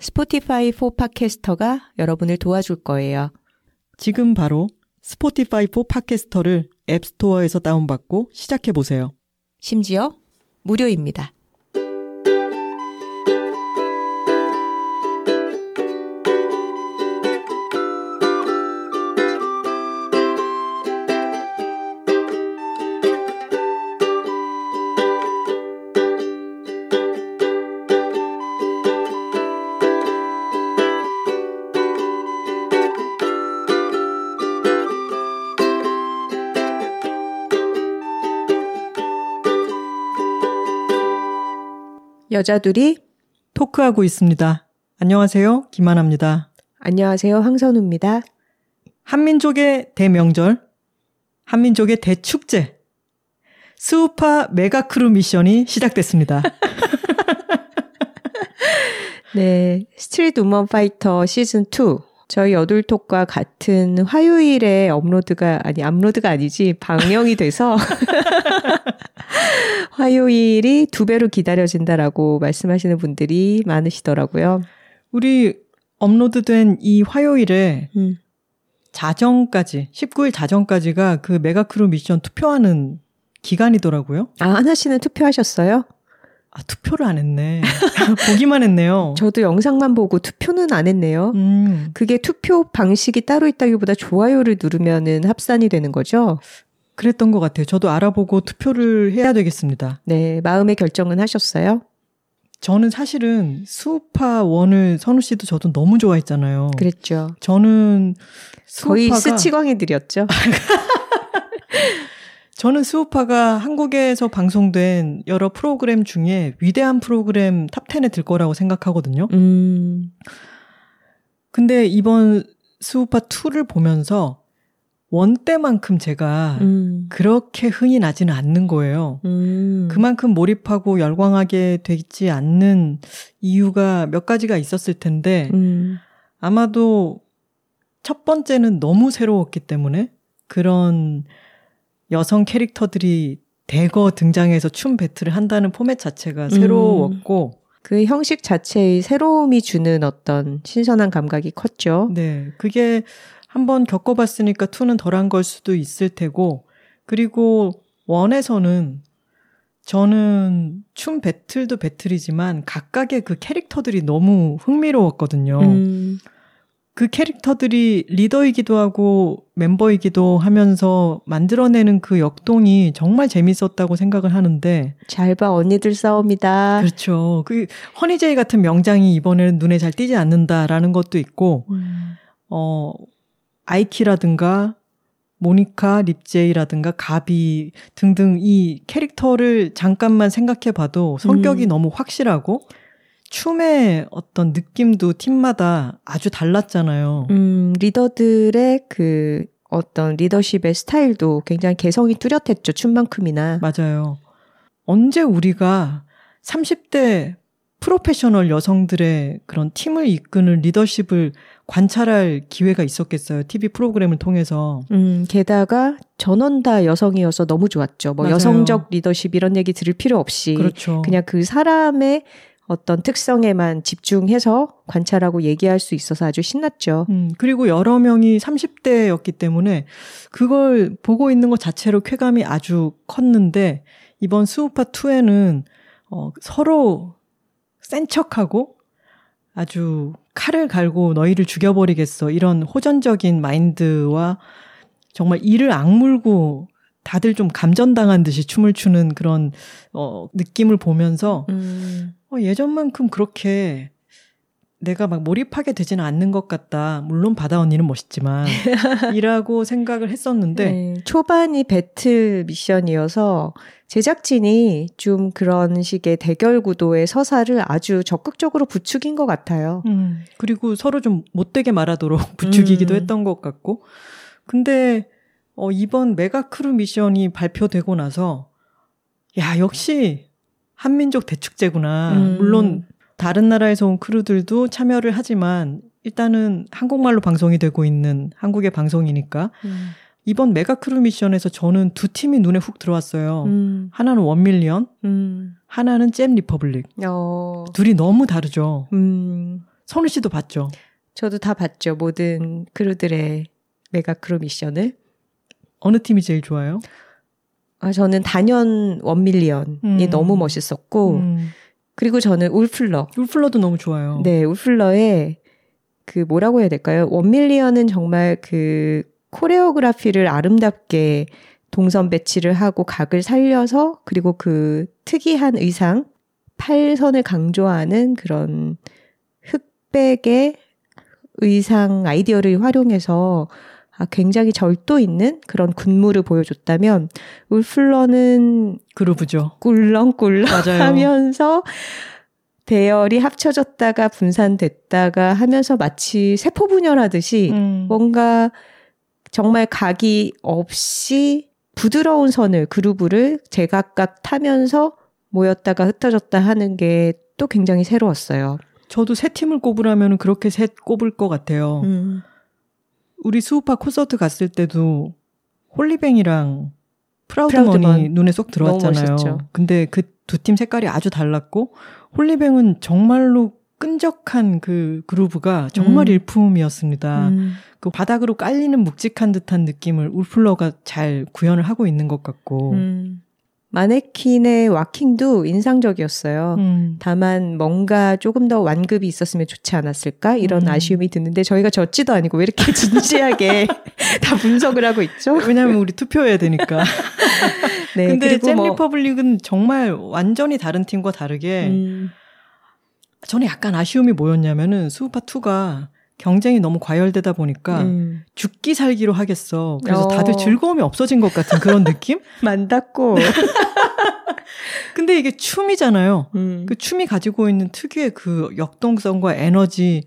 스포티파이 4 팟캐스터가 여러분을 도와줄 거예요. 지금 바로 스포티파이 4 팟캐스터를 앱스토어에서 다운받고 시작해보세요. 심지어 무료입니다. 여자둘이 토크하고 있습니다. 안녕하세요. 김하나입니다. 안녕하세요. 황선우입니다. 한민족의 대명절, 한민족의 대축제, 스우파 메가크루 미션이 시작됐습니다. 네, 스트릿 우먼 파이터 시즌2. 저희 여둘톡과 같은 화요일에 업로드가 아니지 방영이 돼서 화요일이 2배로 기다려진다라고 말씀하시는 분들이 많으시더라고요. 우리 업로드된 이 화요일에 자정까지 19일 자정까지가 그 메가크루 미션 투표하는 기간이더라고요. 아, 하나 씨는 투표하셨어요? 아, 투표를 안 했네. 보기만 했네요. 저도 영상만 보고 투표는 안 했네요. 그게 투표 방식이 따로 있다기보다 좋아요를 누르면은 합산이 되는 거죠? 그랬던 것 같아요. 저도 알아보고 투표를 해야 되겠습니다. 네, 마음의 결정은 하셨어요? 저는 사실은 수우파1을 선우 씨도 저도 너무 좋아했잖아요. 그랬죠. 저는 수우파가... 거의 스치광이들이었죠. 저는 수우파가 한국에서 방송된 여러 프로그램 중에 위대한 프로그램 탑10에 들 거라고 생각하거든요. 근데 이번 수우파2를 보면서 원 때만큼 제가 그렇게 흥이 나지는 않는 거예요. 그만큼 몰입하고 열광하게 되지 않는 이유가 몇 가지가 있었을 텐데 아마도 첫 번째는 너무 새로웠기 때문에 그런 여성 캐릭터들이 대거 등장해서 춤 배틀을 한다는 포맷 자체가 새로웠고 그 형식 자체의 새로움이 주는 어떤 신선한 감각이 컸죠. 네, 그게 한번 겪어봤으니까 2는 덜한 걸 수도 있을 테고 그리고 1에서는 저는 춤 배틀도 배틀이지만 각각의 그 캐릭터들이 너무 흥미로웠거든요. 그 캐릭터들이 리더이기도 하고 멤버이기도 하면서 만들어내는 그 역동이 정말 재밌었다고 생각을 하는데 잘 봐 언니들 싸움이다. 그렇죠. 그 허니제이 같은 명장이 이번에는 눈에 잘 띄지 않는다라는 것도 있고 아이키라든가 모니카, 립제이라든가 가비 등등 이 캐릭터를 잠깐만 생각해봐도 성격이 너무 확실하고 춤의 어떤 느낌도 팀마다 아주 달랐잖아요. 리더들의 그 어떤 리더십의 스타일도 굉장히 개성이 뚜렷했죠. 춤만큼이나. 맞아요. 언제 우리가 30대 프로페셔널 여성들의 그런 팀을 이끄는 리더십을 관찰할 기회가 있었겠어요. TV 프로그램을 통해서. 게다가 전원 다 여성이어서 너무 좋았죠. 뭐 맞아요. 여성적 리더십 이런 얘기 들을 필요 없이. 그렇죠. 그냥 그 사람의 어떤 특성에만 집중해서 관찰하고 얘기할 수 있어서 아주 신났죠. 그리고 여러 명이 30대였기 때문에 그걸 보고 있는 것 자체로 쾌감이 아주 컸는데 이번 수우파2에는 서로 센 척하고 아주 칼을 갈고 너희를 죽여버리겠어 이런 호전적인 마인드와 정말 이를 악물고 다들 좀 감전당한 듯이 춤을 추는 그런 느낌을 보면서 예전만큼 그렇게 내가 막 몰입하게 되지는 않는 것 같다. 물론 바다 언니는 멋있지만 이라고 생각을 했었는데 네, 초반이 배틀 미션이어서 제작진이 좀 그런 식의 대결 구도의 서사를 아주 적극적으로 부추긴 것 같아요. 그리고 서로 좀 못되게 말하도록 부추기기도 했던 것 같고. 근데 이번 메가크루 미션이 발표되고 나서 야 역시 한민족 대축제구나. 물론 다른 나라에서 온 크루들도 참여를 하지만 일단은 한국말로 방송이 되고 있는 한국의 방송이니까 이번 메가크루 미션에서 저는 두 팀이 눈에 훅 들어왔어요. 하나는 원밀리언, 하나는 잼 리퍼블릭. 둘이 너무 다르죠. 선우 씨도 봤죠? 저도 다 봤죠. 모든 크루들의 메가크루 미션을. 어느 팀이 제일 좋아요? 아, 저는 단연 원밀리언이 너무 멋있었고 그리고 저는 울플러. 울플러도 너무 좋아요. 네, 울플러의 그 뭐라고 해야 될까요? 원밀리언은 정말 그 코레오그라피를 아름답게 동선 배치를 하고 각을 살려서 그리고 그 특이한 의상, 팔선을 강조하는 그런 흑백의 의상 아이디어를 활용해서 굉장히 절도 있는 그런 군무를 보여줬다면 울플러는 그루브죠. 꿀렁꿀렁 맞아요. 하면서 대열이 합쳐졌다가 분산됐다가 하면서 마치 세포분열하듯이 뭔가 정말 각이 없이 부드러운 선을 그루브를 제각각 타면서 모였다가 흩어졌다 하는 게 또 굉장히 새로웠어요. 저도 세 팀을 꼽으라면 그렇게 셋 꼽을 것 같아요. 우리 수우파 콘서트 갔을 때도 홀리뱅이랑 프라우드머니 눈에 쏙 들어왔잖아요. 근데 그 두 팀 색깔이 아주 달랐고 홀리뱅은 정말로 끈적한 그 그루브가 정말 일품이었습니다. 그 바닥으로 깔리는 묵직한 듯한 느낌을 울플러가 잘 구현을 하고 있는 것 같고 마네킹의 와킹도 인상적이었어요. 다만 뭔가 조금 더 완급이 있었으면 좋지 않았을까? 이런 아쉬움이 드는데 저희가 젖지도 아니고 왜 이렇게 진지하게 다 분석을 하고 있죠? 왜냐하면 우리 투표해야 되니까. 네, 근데 잼 리퍼블릭은 정말 완전히 다른 팀과 다르게 저는 약간 아쉬움이 뭐였냐면은 수우파2가 경쟁이 너무 과열되다 보니까 죽기 살기로 하겠어. 그래서 다들 즐거움이 없어진 것 같은 그런 느낌? 만났고. 근데 이게 춤이잖아요. 그 춤이 가지고 있는 특유의 그 역동성과 에너지,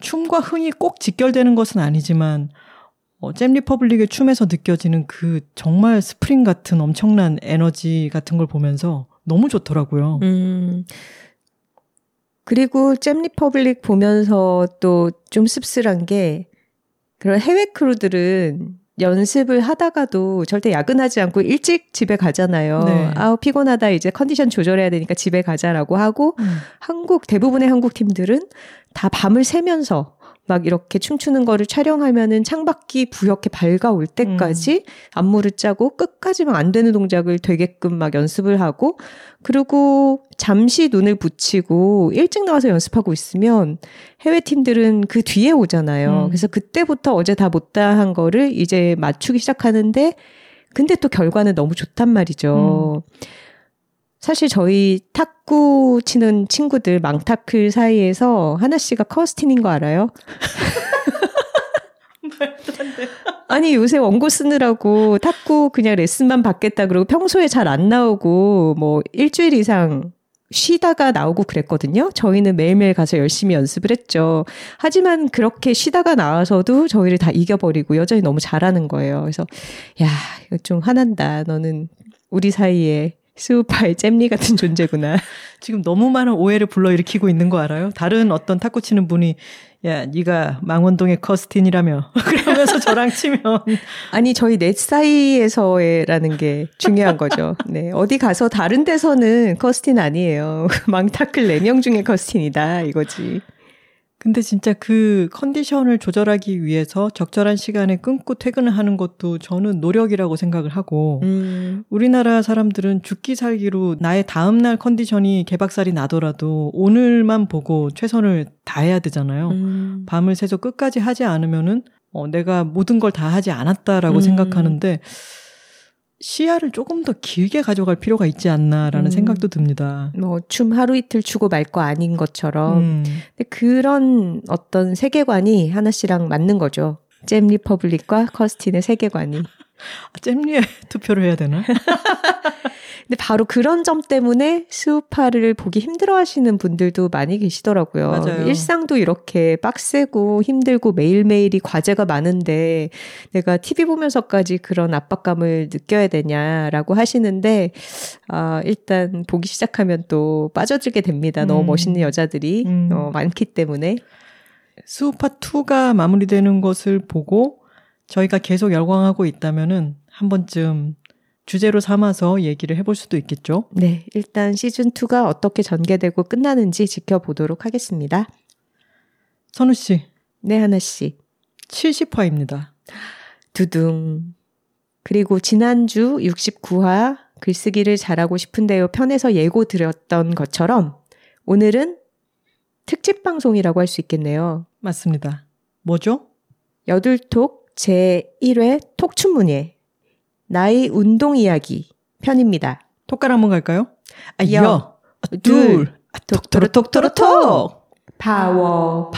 춤과 흥이 꼭 직결되는 것은 아니지만 잼 리퍼블릭의 춤에서 느껴지는 그 정말 스프링 같은 엄청난 에너지 같은 걸 보면서 너무 좋더라고요. 그리고 잼 리퍼블릭 보면서 또 좀 씁쓸한 게 그런 해외 크루들은 연습을 하다가도 절대 야근하지 않고 일찍 집에 가잖아요. 네. 아우 피곤하다 이제 컨디션 조절해야 되니까 집에 가자라고 하고 한국 대부분의 한국 팀들은 다 밤을 새면서 막 이렇게 춤추는 거를 촬영하면은 창밖이 부옇게 밝아올 때까지 안무를 짜고 끝까지 막 안 되는 동작을 되게끔 막 연습을 하고 그리고 잠시 눈을 붙이고 일찍 나와서 연습하고 있으면 해외 팀들은 그 뒤에 오잖아요. 그래서 그때부터 어제 다 못다한 거를 이제 맞추기 시작하는데 근데 또 결과는 너무 좋단 말이죠. 사실 저희 탁구 치는 친구들 망타클 사이에서 하나 씨가 커스틴인 거 알아요? 말도 안 돼. 아니 요새 원고 쓰느라고 탁구 그냥 레슨만 받겠다 그러고 평소에 잘 안 나오고 뭐 일주일 이상 쉬다가 나오고 그랬거든요. 저희는 매일매일 가서 열심히 연습을 했죠. 하지만 그렇게 쉬다가 나와서도 저희를 다 이겨버리고 여전히 너무 잘하는 거예요. 그래서 야 이거 좀 화난다. 너는 우리 사이에 수우파의 잼리 같은 존재구나. 지금 너무 많은 오해를 불러일으키고 있는 거 알아요? 다른 어떤 탁구 치는 분이 야 네가 망원동의 커스틴이라며 그러면서 저랑 치면 아니 저희 넷 사이에서라는 게 중요한 거죠. 네, 어디 가서 다른 데서는 커스틴 아니에요. 망타클 4명 중에 커스틴이다 이거지. 근데 진짜 그 컨디션을 조절하기 위해서 적절한 시간에 끊고 퇴근을 하는 것도 저는 노력이라고 생각을 하고 우리나라 사람들은 죽기 살기로 나의 다음날 컨디션이 개박살이 나더라도 오늘만 보고 최선을 다해야 되잖아요. 밤을 새서 끝까지 하지 않으면은 내가 모든 걸 다 하지 않았다라고 생각하는데 시야를 조금 더 길게 가져갈 필요가 있지 않나라는 생각도 듭니다. 뭐 춤 하루 이틀 추고 말 거 아닌 것처럼 근데 그런 어떤 세계관이 하나 씨랑 맞는 거죠. 잼 리퍼블릭과 커스틴의 세계관이. 아, 잼리에 투표를 해야 되나? 근데 바로 그런 점 때문에 스우파를 보기 힘들어하시는 분들도 많이 계시더라고요. 맞아요. 일상도 이렇게 빡세고 힘들고 매일매일이 과제가 많은데 내가 TV 보면서까지 그런 압박감을 느껴야 되냐라고 하시는데 일단 보기 시작하면 또 빠져들게 됩니다. 너무 멋있는 여자들이 많기 때문에. 스우파2가 마무리되는 것을 보고 저희가 계속 열광하고 있다면은 한 번쯤 주제로 삼아서 얘기를 해볼 수도 있겠죠? 네, 일단 시즌2가 어떻게 전개되고 끝나는지 지켜보도록 하겠습니다. 선우 씨. 네, 하나 씨. 70화입니다. 두둥. 그리고 지난주 69화 글쓰기를 잘하고 싶은데요 편에서 예고 드렸던 것처럼 오늘은 특집 방송이라고 할 수 있겠네요. 맞습니다. 뭐죠? 여둘톡. 제1회 톡춘문예 나의 운동 이야기 편입니다. 톡가락 한번 갈까요? 아, 둘 톡토로 톡토로 톡 파워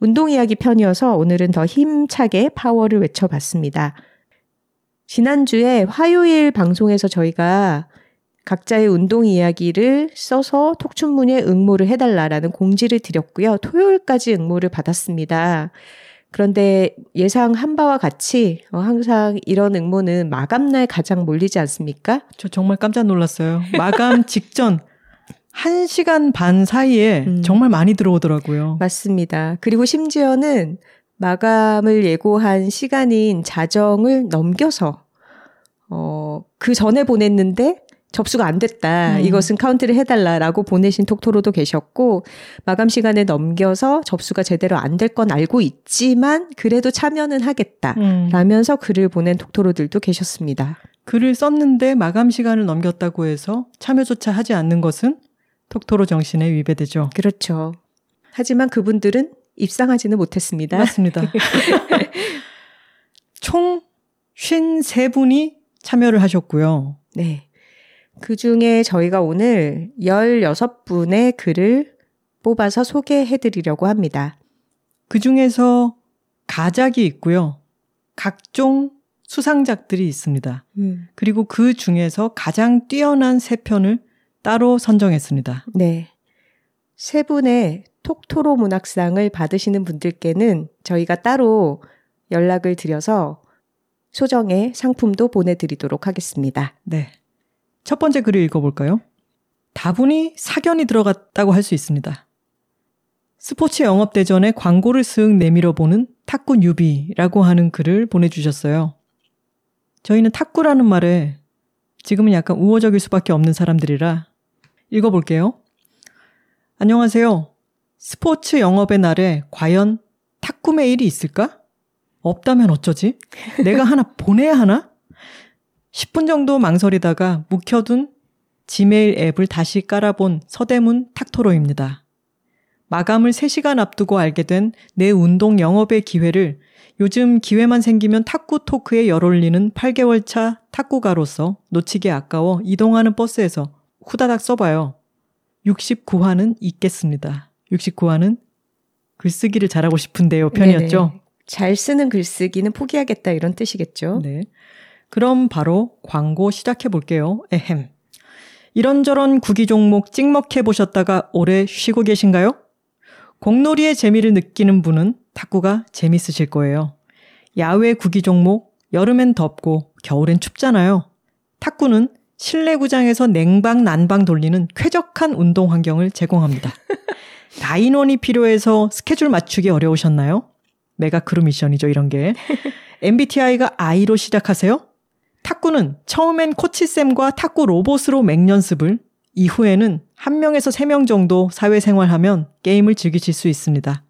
운동 이야기 편이어서 오늘은 더 힘차게 파워를 외쳐봤습니다. 지난주에 화요일 방송에서 저희가 각자의 운동 이야기를 써서 톡춘문예 응모를 해달라라는 공지를 드렸고요. 토요일까지 응모를 받았습니다. 그런데 예상한 바와 같이 항상 이런 응모는 마감날 가장 몰리지 않습니까? 저 정말 깜짝 놀랐어요. 마감 직전 1시간 반 사이에 정말 많이 들어오더라고요. 맞습니다. 그리고 심지어는 마감을 예고한 시간인 자정을 넘겨서 그 전에 보냈는데 접수가 안 됐다. 이것은 카운트를 해달라라고 보내신 톡토로도 계셨고 마감 시간에 넘겨서 접수가 제대로 안 될 건 알고 있지만 그래도 참여는 하겠다라면서 글을 보낸 톡토로들도 계셨습니다. 글을 썼는데 마감 시간을 넘겼다고 해서 참여조차 하지 않는 것은 톡토로 정신에 위배되죠. 그렇죠. 하지만 그분들은 입상하지는 못했습니다. 맞습니다. 총 53분이 참여를 하셨고요. 네. 그 중에 저희가 오늘 16분의 글을 뽑아서 소개해드리려고 합니다. 그 중에서 가작이 있고요. 각종 수상작들이 있습니다. 그리고 그 중에서 가장 뛰어난 3편을 따로 선정했습니다. 네. 3분의 톡토로 문학상을 받으시는 분들께는 저희가 따로 연락을 드려서 소정의 상품도 보내드리도록 하겠습니다. 네. 첫 번째 글을 읽어볼까요? 다분히 사견이 들어갔다고 할 수 있습니다. 스포츠 영업대전에 광고를 쓱 내밀어보는 탁구 뉴비라고 하는 글을 보내주셨어요. 저희는 탁구라는 말에 지금은 약간 우호적일 수밖에 없는 사람들이라 읽어볼게요. 안녕하세요. 스포츠 영업의 날에 과연 탁구 메일이 있을까? 없다면 어쩌지? 내가 하나 보내야 하나? 10분 정도 망설이다가 묵혀둔 지메일 앱을 다시 깔아본 서대문 탁토로입니다. 마감을 3시간 앞두고 알게 된 내 운동 영업의 기회를 요즘 기회만 생기면 탁구 토크에 열올리는 8개월 차 탁구가로서 놓치기 아까워 이동하는 버스에서 후다닥 써봐요. 69화는 있겠습니다. 69화는 글쓰기를 잘하고 싶은데요 편이었죠. 네네. 잘 쓰는 글쓰기는 포기하겠다 이런 뜻이겠죠. 네. 그럼 바로 광고 시작해볼게요. 에헴. 이런저런 구기 종목 찍먹해보셨다가 오래 쉬고 계신가요? 공놀이의 재미를 느끼는 분은 탁구가 재밌으실 거예요. 야외 구기 종목, 여름엔 덥고 겨울엔 춥잖아요. 탁구는 실내 구장에서 냉방, 난방 돌리는 쾌적한 운동 환경을 제공합니다. 다인원이 필요해서 스케줄 맞추기 어려우셨나요? 메가크루 미션이죠, 이런 게. MBTI가 I로 시작하세요? 탁구는 처음엔 코치쌤과 탁구 로봇으로 맹연습을, 이후에는 1명에서 3명 정도 사회생활하면 게임을 즐기실 수 있습니다.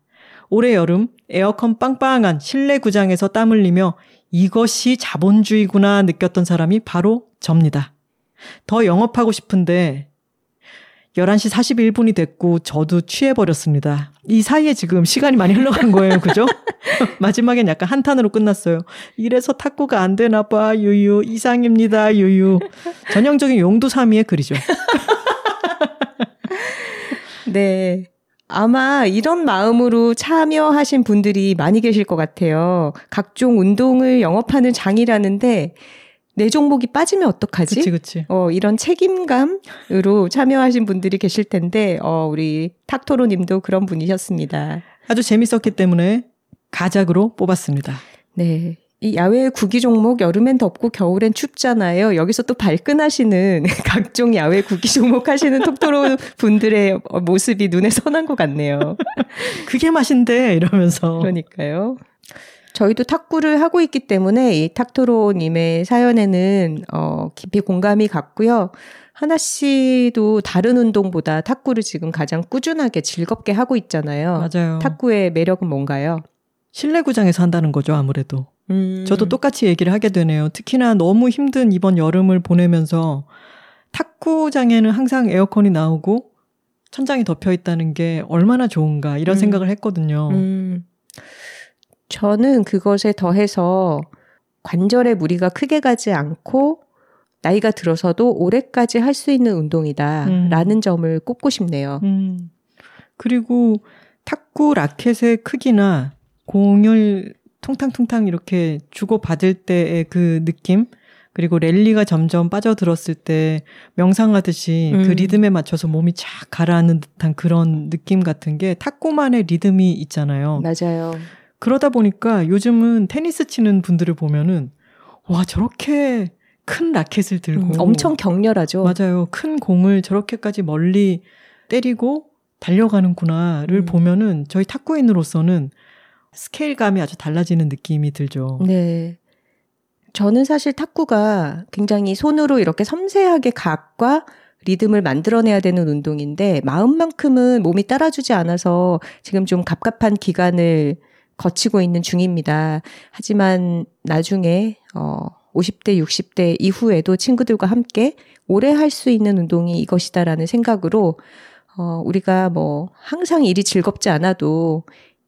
올해 여름 에어컨 빵빵한 실내 구장에서 땀 흘리며 이것이 자본주의구나 느꼈던 사람이 바로 접니다. 더 영업하고 싶은데 11시 41분이 됐고 저도 취해버렸습니다. 이 사이에 지금 시간이 많이 흘러간 거예요. 그죠? 마지막엔 약간 한탄으로 끝났어요. 이래서 탁구가 안 되나 봐. 유유. 이상입니다. 유유. 전형적인 용두사미의 글이죠. 네. 아마 이런 마음으로 참여하신 분들이 많이 계실 것 같아요. 각종 운동을 영업하는 장이라는데 내 종목이 빠지면 어떡하지? 그치, 그치. 이런 책임감으로 참여하신 분들이 계실 텐데 우리 탁토로님도 그런 분이셨습니다. 아주 재밌었기 때문에 가작으로 뽑았습니다. 네. 이 야외 구기 종목 여름엔 덥고 겨울엔 춥잖아요. 여기서 또 발끈하시는 각종 야외 구기 종목 하시는 톡토로 분들의 모습이 눈에 선한 것 같네요. 그게 맛인데 이러면서. 그러니까요. 저희도 탁구를 하고 있기 때문에 이 탁토로님의 사연에는 깊이 공감이 갔고요. 하나 씨도 다른 운동보다 탁구를 지금 가장 꾸준하게 즐겁게 하고 있잖아요. 맞아요. 탁구의 매력은 뭔가요? 실내구장에서 한다는 거죠, 아무래도. 저도 똑같이 얘기를 하게 되네요. 특히나 너무 힘든 이번 여름을 보내면서 탁구장에는 항상 에어컨이 나오고 천장이 덮여 있다는 게 얼마나 좋은가 이런 생각을 했거든요. 저는 그것에 더해서 관절에 무리가 크게 가지 않고 나이가 들어서도 오래까지 할 수 있는 운동이다라는 점을 꼽고 싶네요. 그리고 탁구 라켓의 크기나 공을 통탕통탕 이렇게 주고받을 때의 그 느낌, 그리고 랠리가 점점 빠져들었을 때 명상하듯이 그 리듬에 맞춰서 몸이 착 가라앉는 듯한 그런 느낌 같은 게 탁구만의 리듬이 있잖아요. 맞아요. 그러다 보니까 요즘은 테니스 치는 분들을 보면은 와, 저렇게 큰 라켓을 들고 엄청 격렬하죠. 맞아요. 큰 공을 저렇게까지 멀리 때리고 달려가는구나를 보면은 저희 탁구인으로서는 스케일감이 아주 달라지는 느낌이 들죠. 네. 저는 사실 탁구가 굉장히 손으로 이렇게 섬세하게 각과 리듬을 만들어내야 되는 운동인데 마음만큼은 몸이 따라주지 않아서 지금 좀 갑갑한 기간을 거치고 있는 중입니다. 하지만 나중에 50대, 60대 이후에도 친구들과 함께 오래 할 수 있는 운동이 이것이다라는 생각으로 우리가 뭐 항상 일이 즐겁지 않아도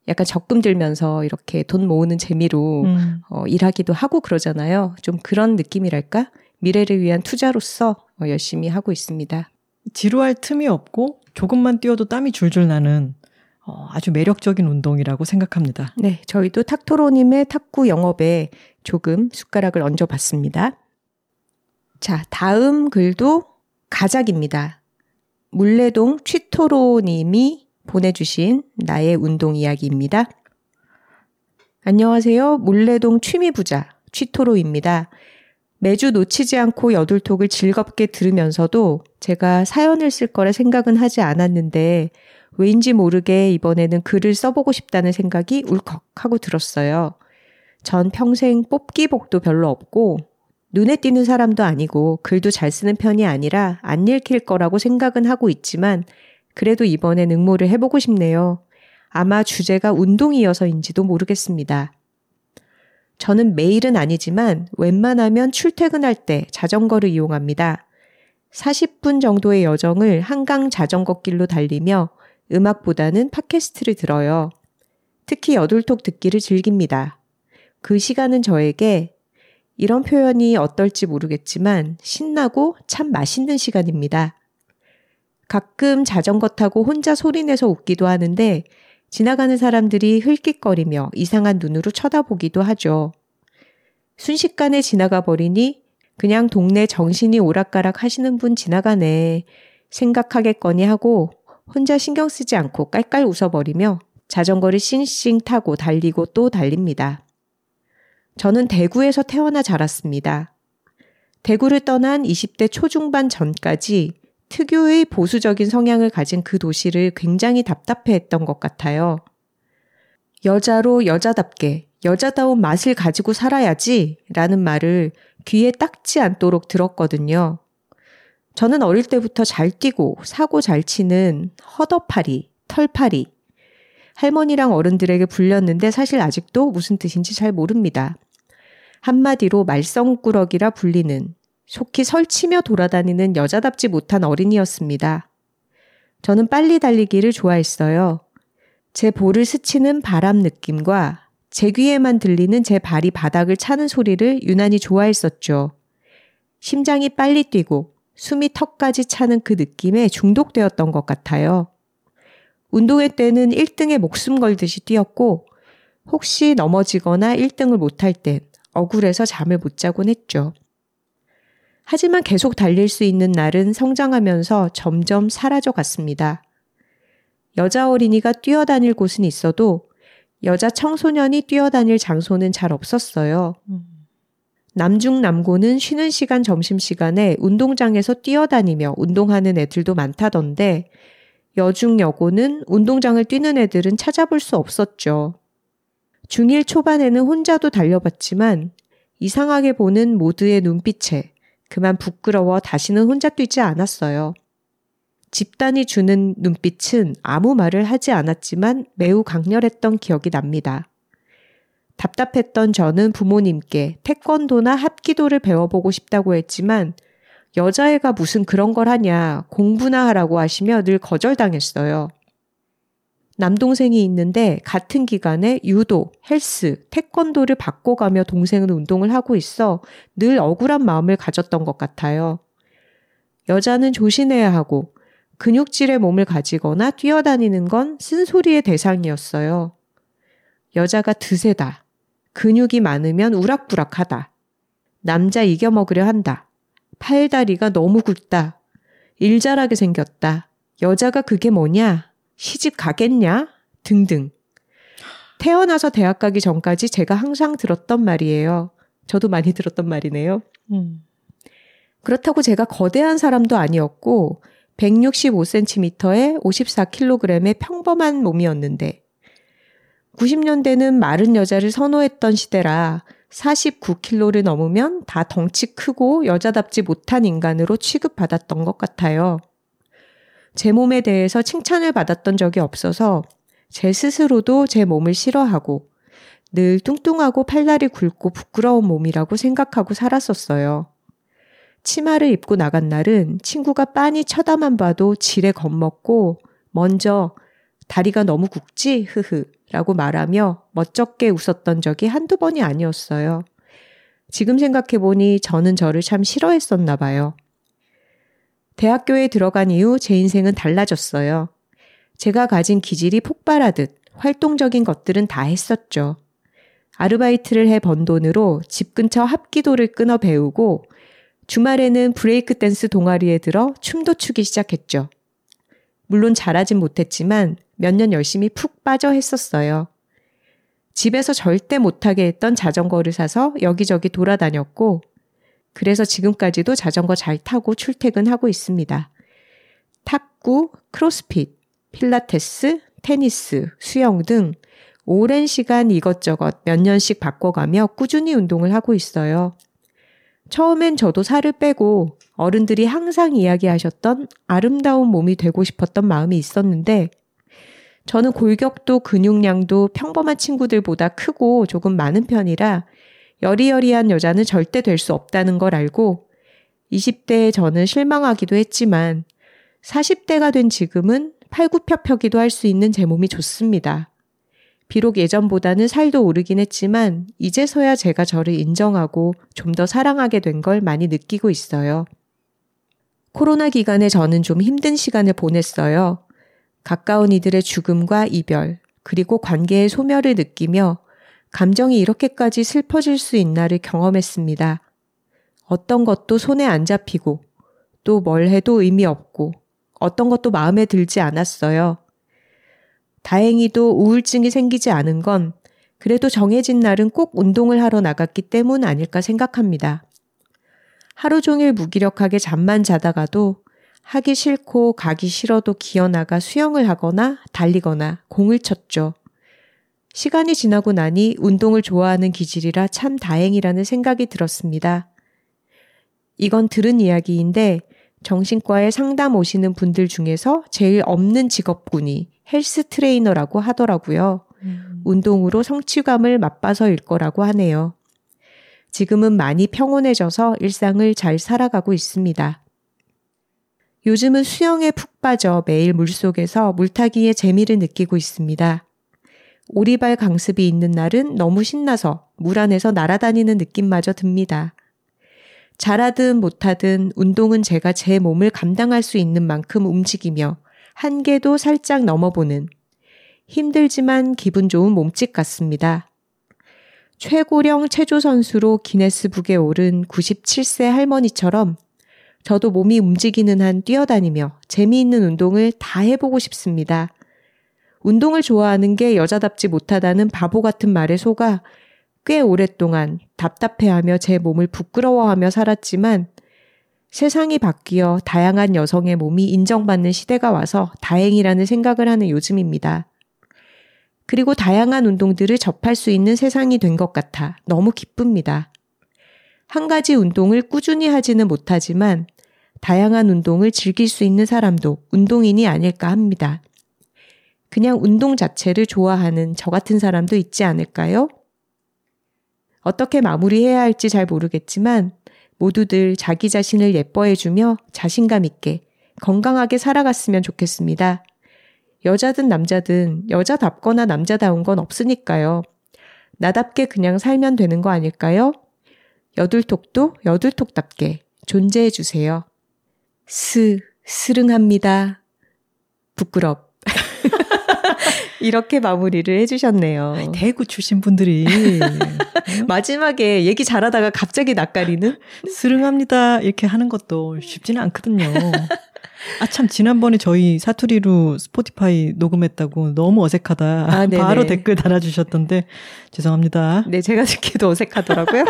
약간 적금 들면서 이렇게 돈 모으는 재미로 일하기도 하고 그러잖아요. 좀 그런 느낌이랄까? 미래를 위한 투자로서 열심히 하고 있습니다. 지루할 틈이 없고 조금만 뛰어도 땀이 줄줄 나는 아주 매력적인 운동이라고 생각합니다. 네, 저희도 탁토로님의 탁구 영업에 조금 숟가락을 얹어봤습니다. 자, 다음 글도 가작입니다. 물레동 취토로님이 보내주신 나의 운동 이야기입니다. 안녕하세요. 물레동 취미부자 취토로입니다. 매주 놓치지 않고 여둘톡을 즐겁게 들으면서도 제가 사연을 쓸 거라 생각은 하지 않았는데 왠지 모르게 이번에는 글을 써보고 싶다는 생각이 울컥 하고 들었어요. 전 평생 뽑기 복도 별로 없고 눈에 띄는 사람도 아니고 글도 잘 쓰는 편이 아니라 안 읽힐 거라고 생각은 하고 있지만 그래도 이번엔 응모를 해보고 싶네요. 아마 주제가 운동이어서인지도 모르겠습니다. 저는 매일은 아니지만 웬만하면 출퇴근할 때 자전거를 이용합니다. 40분 정도의 여정을 한강 자전거길로 달리며 음악보다는 팟캐스트를 들어요. 특히 여둘톡 듣기를 즐깁니다. 그 시간은 저에게 이런 표현이 어떨지 모르겠지만 신나고 참 맛있는 시간입니다. 가끔 자전거 타고 혼자 소리내서 웃기도 하는데 지나가는 사람들이 흘깃거리며 이상한 눈으로 쳐다보기도 하죠. 순식간에 지나가 버리니 그냥 동네 정신이 오락가락 하시는 분 지나가네 생각하겠거니 하고 혼자 신경 쓰지 않고 깔깔 웃어버리며 자전거를 싱싱 타고 달리고 또 달립니다. 저는 대구에서 태어나 자랐습니다. 대구를 떠난 20대 초중반 전까지 특유의 보수적인 성향을 가진 그 도시를 굉장히 답답해했던 것 같아요. 여자로 여자답게 여자다운 맛을 가지고 살아야지 라는 말을 귀에 닦지 않도록 들었거든요. 저는 어릴 때부터 잘 뛰고 사고 잘 치는 허더파리, 털파리. 할머니랑 어른들에게 불렸는데 사실 아직도 무슨 뜻인지 잘 모릅니다. 한마디로 말썽꾸러기라 불리는 속히 설치며 돌아다니는 여자답지 못한 어린이였습니다. 저는 빨리 달리기를 좋아했어요. 제 볼을 스치는 바람 느낌과 제 귀에만 들리는 제 발이 바닥을 차는 소리를 유난히 좋아했었죠. 심장이 빨리 뛰고 숨이 턱까지 차는 그 느낌에 중독되었던 것 같아요. 운동회 때는 1등에 목숨 걸듯이 뛰었고 혹시 넘어지거나 1등을 못할 땐 억울해서 잠을 못 자곤 했죠. 하지만 계속 달릴 수 있는 날은 성장하면서 점점 사라져 갔습니다. 여자 어린이가 뛰어다닐 곳은 있어도 여자 청소년이 뛰어다닐 장소는 잘 없었어요. 남중남고는 쉬는 시간 점심시간에 운동장에서 뛰어다니며 운동하는 애들도 많다던데 여중여고는 운동장을 뛰는 애들은 찾아볼 수 없었죠. 중1 초반에는 혼자도 달려봤지만 이상하게 보는 모두의 눈빛에 그만 부끄러워 다시는 혼자 뛰지 않았어요. 집단이 주는 눈빛은 아무 말을 하지 않았지만 매우 강렬했던 기억이 납니다. 답답했던 저는 부모님께 태권도나 합기도를 배워보고 싶다고 했지만 여자애가 무슨 그런 걸 하냐, 공부나 하라고 하시며 늘 거절당했어요. 남동생이 있는데 같은 기간에 유도, 헬스, 태권도를 바꿔가며 동생은 운동을 하고 있어 늘 억울한 마음을 가졌던 것 같아요. 여자는 조심해야 하고 근육질의 몸을 가지거나 뛰어다니는 건 쓴소리의 대상이었어요. 여자가 드세다, 근육이 많으면 우락부락하다, 남자 이겨먹으려 한다, 팔다리가 너무 굵다, 일 잘하게 생겼다, 여자가 그게 뭐냐, 시집 가겠냐 등등. 태어나서 대학 가기 전까지 제가 항상 들었던 말이에요. 저도 많이 들었던 말이네요. 그렇다고 제가 거대한 사람도 아니었고 165cm에 54kg의 평범한 몸이었는데 90년대는 마른 여자를 선호했던 시대라 49kg를 넘으면 다 덩치 크고 여자답지 못한 인간으로 취급받았던 것 같아요. 제 몸에 대해서 칭찬을 받았던 적이 없어서 제 스스로도 제 몸을 싫어하고 늘 뚱뚱하고 팔다리 굵고 부끄러운 몸이라고 생각하고 살았었어요. 치마를 입고 나간 날은 친구가 빤히 쳐다만 봐도 지레 겁먹고 먼저 다리가 너무 굵지? 흐흐 라고 말하며 멋쩍게 웃었던 적이 한두 번이 아니었어요. 지금 생각해보니 저는 저를 참 싫어했었나 봐요. 대학교에 들어간 이후 제 인생은 달라졌어요. 제가 가진 기질이 폭발하듯 활동적인 것들은 다 했었죠. 아르바이트를 해 번 돈으로 집 근처 합기도를 끊어 배우고 주말에는 브레이크 댄스 동아리에 들어 춤도 추기 시작했죠. 물론 잘하진 못했지만 몇 년 열심히 푹 빠져 했었어요. 집에서 절대 못하게 했던 자전거를 사서 여기저기 돌아다녔고 그래서 지금까지도 자전거 잘 타고 출퇴근하고 있습니다. 탁구, 크로스핏, 필라테스, 테니스, 수영 등 오랜 시간 이것저것 몇 년씩 바꿔가며 꾸준히 운동을 하고 있어요. 처음엔 저도 살을 빼고 어른들이 항상 이야기하셨던 아름다운 몸이 되고 싶었던 마음이 있었는데 저는 골격도 근육량도 평범한 친구들보다 크고 조금 많은 편이라 여리여리한 여자는 절대 될 수 없다는 걸 알고 20대에 저는 실망하기도 했지만 40대가 된 지금은 팔굽혀펴기도 할 수 있는 제 몸이 좋습니다. 비록 예전보다는 살도 오르긴 했지만 이제서야 제가 저를 인정하고 좀 더 사랑하게 된 걸 많이 느끼고 있어요. 코로나 기간에 저는 좀 힘든 시간을 보냈어요. 가까운 이들의 죽음과 이별, 그리고 관계의 소멸을 느끼며 감정이 이렇게까지 슬퍼질 수 있나를 경험했습니다. 어떤 것도 손에 안 잡히고 또 뭘 해도 의미 없고 어떤 것도 마음에 들지 않았어요. 다행히도 우울증이 생기지 않은 건 그래도 정해진 날은 꼭 운동을 하러 나갔기 때문 아닐까 생각합니다. 하루 종일 무기력하게 잠만 자다가도 하기 싫고 가기 싫어도 기어나가 수영을 하거나 달리거나 공을 쳤죠. 시간이 지나고 나니 운동을 좋아하는 기질이라 참 다행이라는 생각이 들었습니다. 이건 들은 이야기인데 정신과에 상담 오시는 분들 중에서 제일 없는 직업군이 헬스 트레이너라고 하더라고요. 운동으로 성취감을 맛봐서일 거라고 하네요. 지금은 많이 평온해져서 일상을 잘 살아가고 있습니다. 요즘은 수영에 푹 빠져 매일 물속에서 물타기의 재미를 느끼고 있습니다. 오리발 강습이 있는 날은 너무 신나서 물 안에서 날아다니는 느낌마저 듭니다. 잘하든 못하든 운동은 제가 제 몸을 감당할 수 있는 만큼 움직이며 한계도 살짝 넘어보는 힘들지만 기분 좋은 몸집 같습니다. 최고령 체조 선수로 기네스북에 오른 97세 할머니처럼 저도 몸이 움직이는 한 뛰어다니며 재미있는 운동을 다 해보고 싶습니다. 운동을 좋아하는 게 여자답지 못하다는 바보 같은 말에 속아 꽤 오랫동안 답답해하며 제 몸을 부끄러워하며 살았지만 세상이 바뀌어 다양한 여성의 몸이 인정받는 시대가 와서 다행이라는 생각을 하는 요즘입니다. 그리고 다양한 운동들을 접할 수 있는 세상이 된 것 같아 너무 기쁩니다. 한 가지 운동을 꾸준히 하지는 못하지만 다양한 운동을 즐길 수 있는 사람도 운동인이 아닐까 합니다. 그냥 운동 자체를 좋아하는 저 같은 사람도 있지 않을까요? 어떻게 마무리해야 할지 잘 모르겠지만 모두들 자기 자신을 예뻐해주며 자신감 있게 건강하게 살아갔으면 좋겠습니다. 여자든 남자든 여자답거나 남자다운 건 없으니까요. 나답게 그냥 살면 되는 거 아닐까요? 여둘톡도 여둘톡답게 존재해주세요. 스릉합니다. 부끄럽. 이렇게 마무리를 해주셨네요. 아니, 대구 출신 분들이 마지막에 얘기 잘하다가 갑자기 낯가리는 스릉합니다 이렇게 하는 것도 쉽지는 않거든요. 아, 참 지난번에 저희 사투리로 스포티파이 녹음했다고 너무 어색하다. 아, 바로 댓글 달아주셨던데 죄송합니다. 네, 제가 듣기도 어색하더라고요.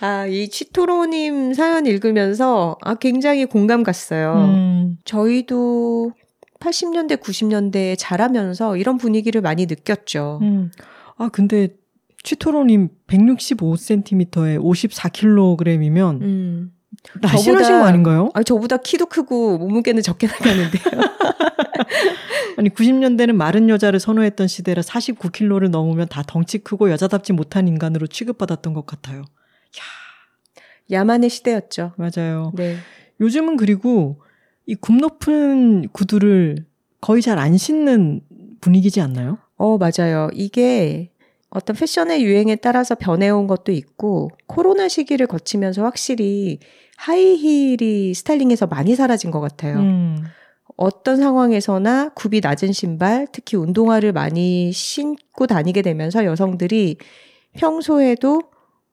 아, 이 치토로님 사연 읽으면서 굉장히 공감 갔어요. 저희도 80년대, 90년대에 자라면서 이런 분위기를 많이 느꼈죠. 아, 근데 치토로님 165cm에 54kg이면 날씬하신 거 아닌가요? 아니, 저보다 키도 크고 몸무게는 적게 나가는데요. 아니, 90년대는 마른 여자를 선호했던 시대라 49kg를 넘으면 다 덩치 크고 여자답지 못한 인간으로 취급받았던 것 같아요. 이야. 야만의 시대였죠. 맞아요. 네. 요즘은 그리고 이 굽 높은 구두를 거의 잘 안 신는 분위기지 않나요? 맞아요. 이게 어떤 패션의 유행에 따라서 변해온 것도 있고 코로나 시기를 거치면서 확실히 하이힐이 스타일링에서 많이 사라진 것 같아요. 어떤 상황에서나 굽이 낮은 신발, 특히 운동화를 많이 신고 다니게 되면서 여성들이 평소에도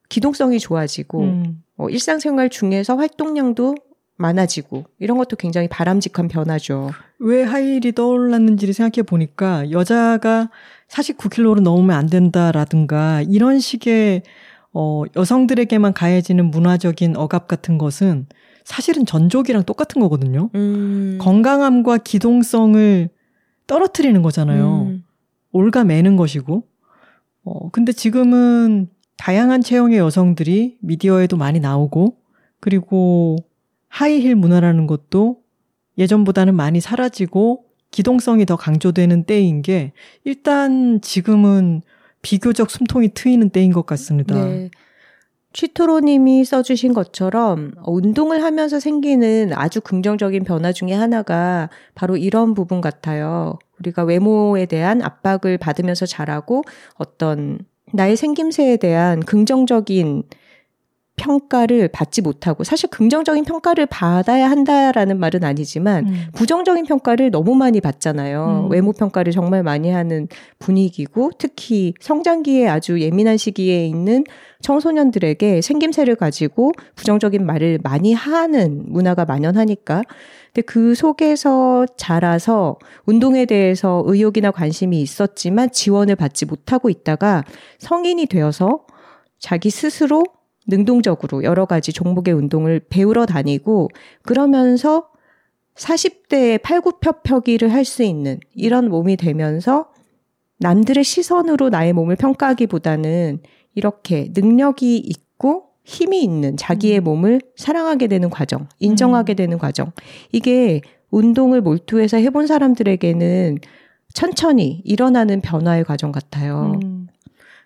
기동성이 좋아지고 일상생활 중에서 활동량도 많아지고 이런 것도 굉장히 바람직한 변화죠. 왜 하이힐이 떠올랐는지를 생각해 보니까 여자가 49kg를 넘으면 안 된다라든가 이런 식의 여성들에게만 가해지는 문화적인 억압 같은 것은 사실은 전족이랑 똑같은 거거든요. 건강함과 기동성을 떨어뜨리는 거잖아요. 올가매는 것이고. 근데 지금은 다양한 체형의 여성들이 미디어에도 많이 나오고 그리고 하이힐 문화라는 것도 예전보다는 많이 사라지고 기동성이 더 강조되는 때인 게 일단 지금은 비교적 숨통이 트이는 때인 것 같습니다. 네. 취토로님이 써주신 것처럼 운동을 하면서 생기는 아주 긍정적인 변화 중에 하나가 바로 이런 부분 같아요. 우리가 외모에 대한 압박을 받으면서 자라고 어떤 나의 생김새에 대한 긍정적인 평가를 받지 못하고 사실 긍정적인 평가를 받아야 한다라는 말은 아니지만 부정적인 평가를 너무 많이 받잖아요. 외모 평가를 정말 많이 하는 분위기고 특히 성장기에 아주 예민한 시기에 있는 청소년들에게 생김새를 가지고 부정적인 말을 많이 하는 문화가 만연하니까 근데 그 속에서 자라서 운동에 대해서 의욕이나 관심이 있었지만 지원을 받지 못하고 있다가 성인이 되어서 자기 스스로 능동적으로 여러 가지 종목의 운동을 배우러 다니고 그러면서 40대에 팔굽혀펴기를 할 수 있는 이런 몸이 되면서 남들의 시선으로 나의 몸을 평가하기보다는 이렇게 능력이 있고 힘이 있는 자기의 몸을 사랑하게 되는 과정, 인정하게 되는 과정. 이게 운동을 몰두해서 해본 사람들에게는 천천히 일어나는 변화의 과정 같아요.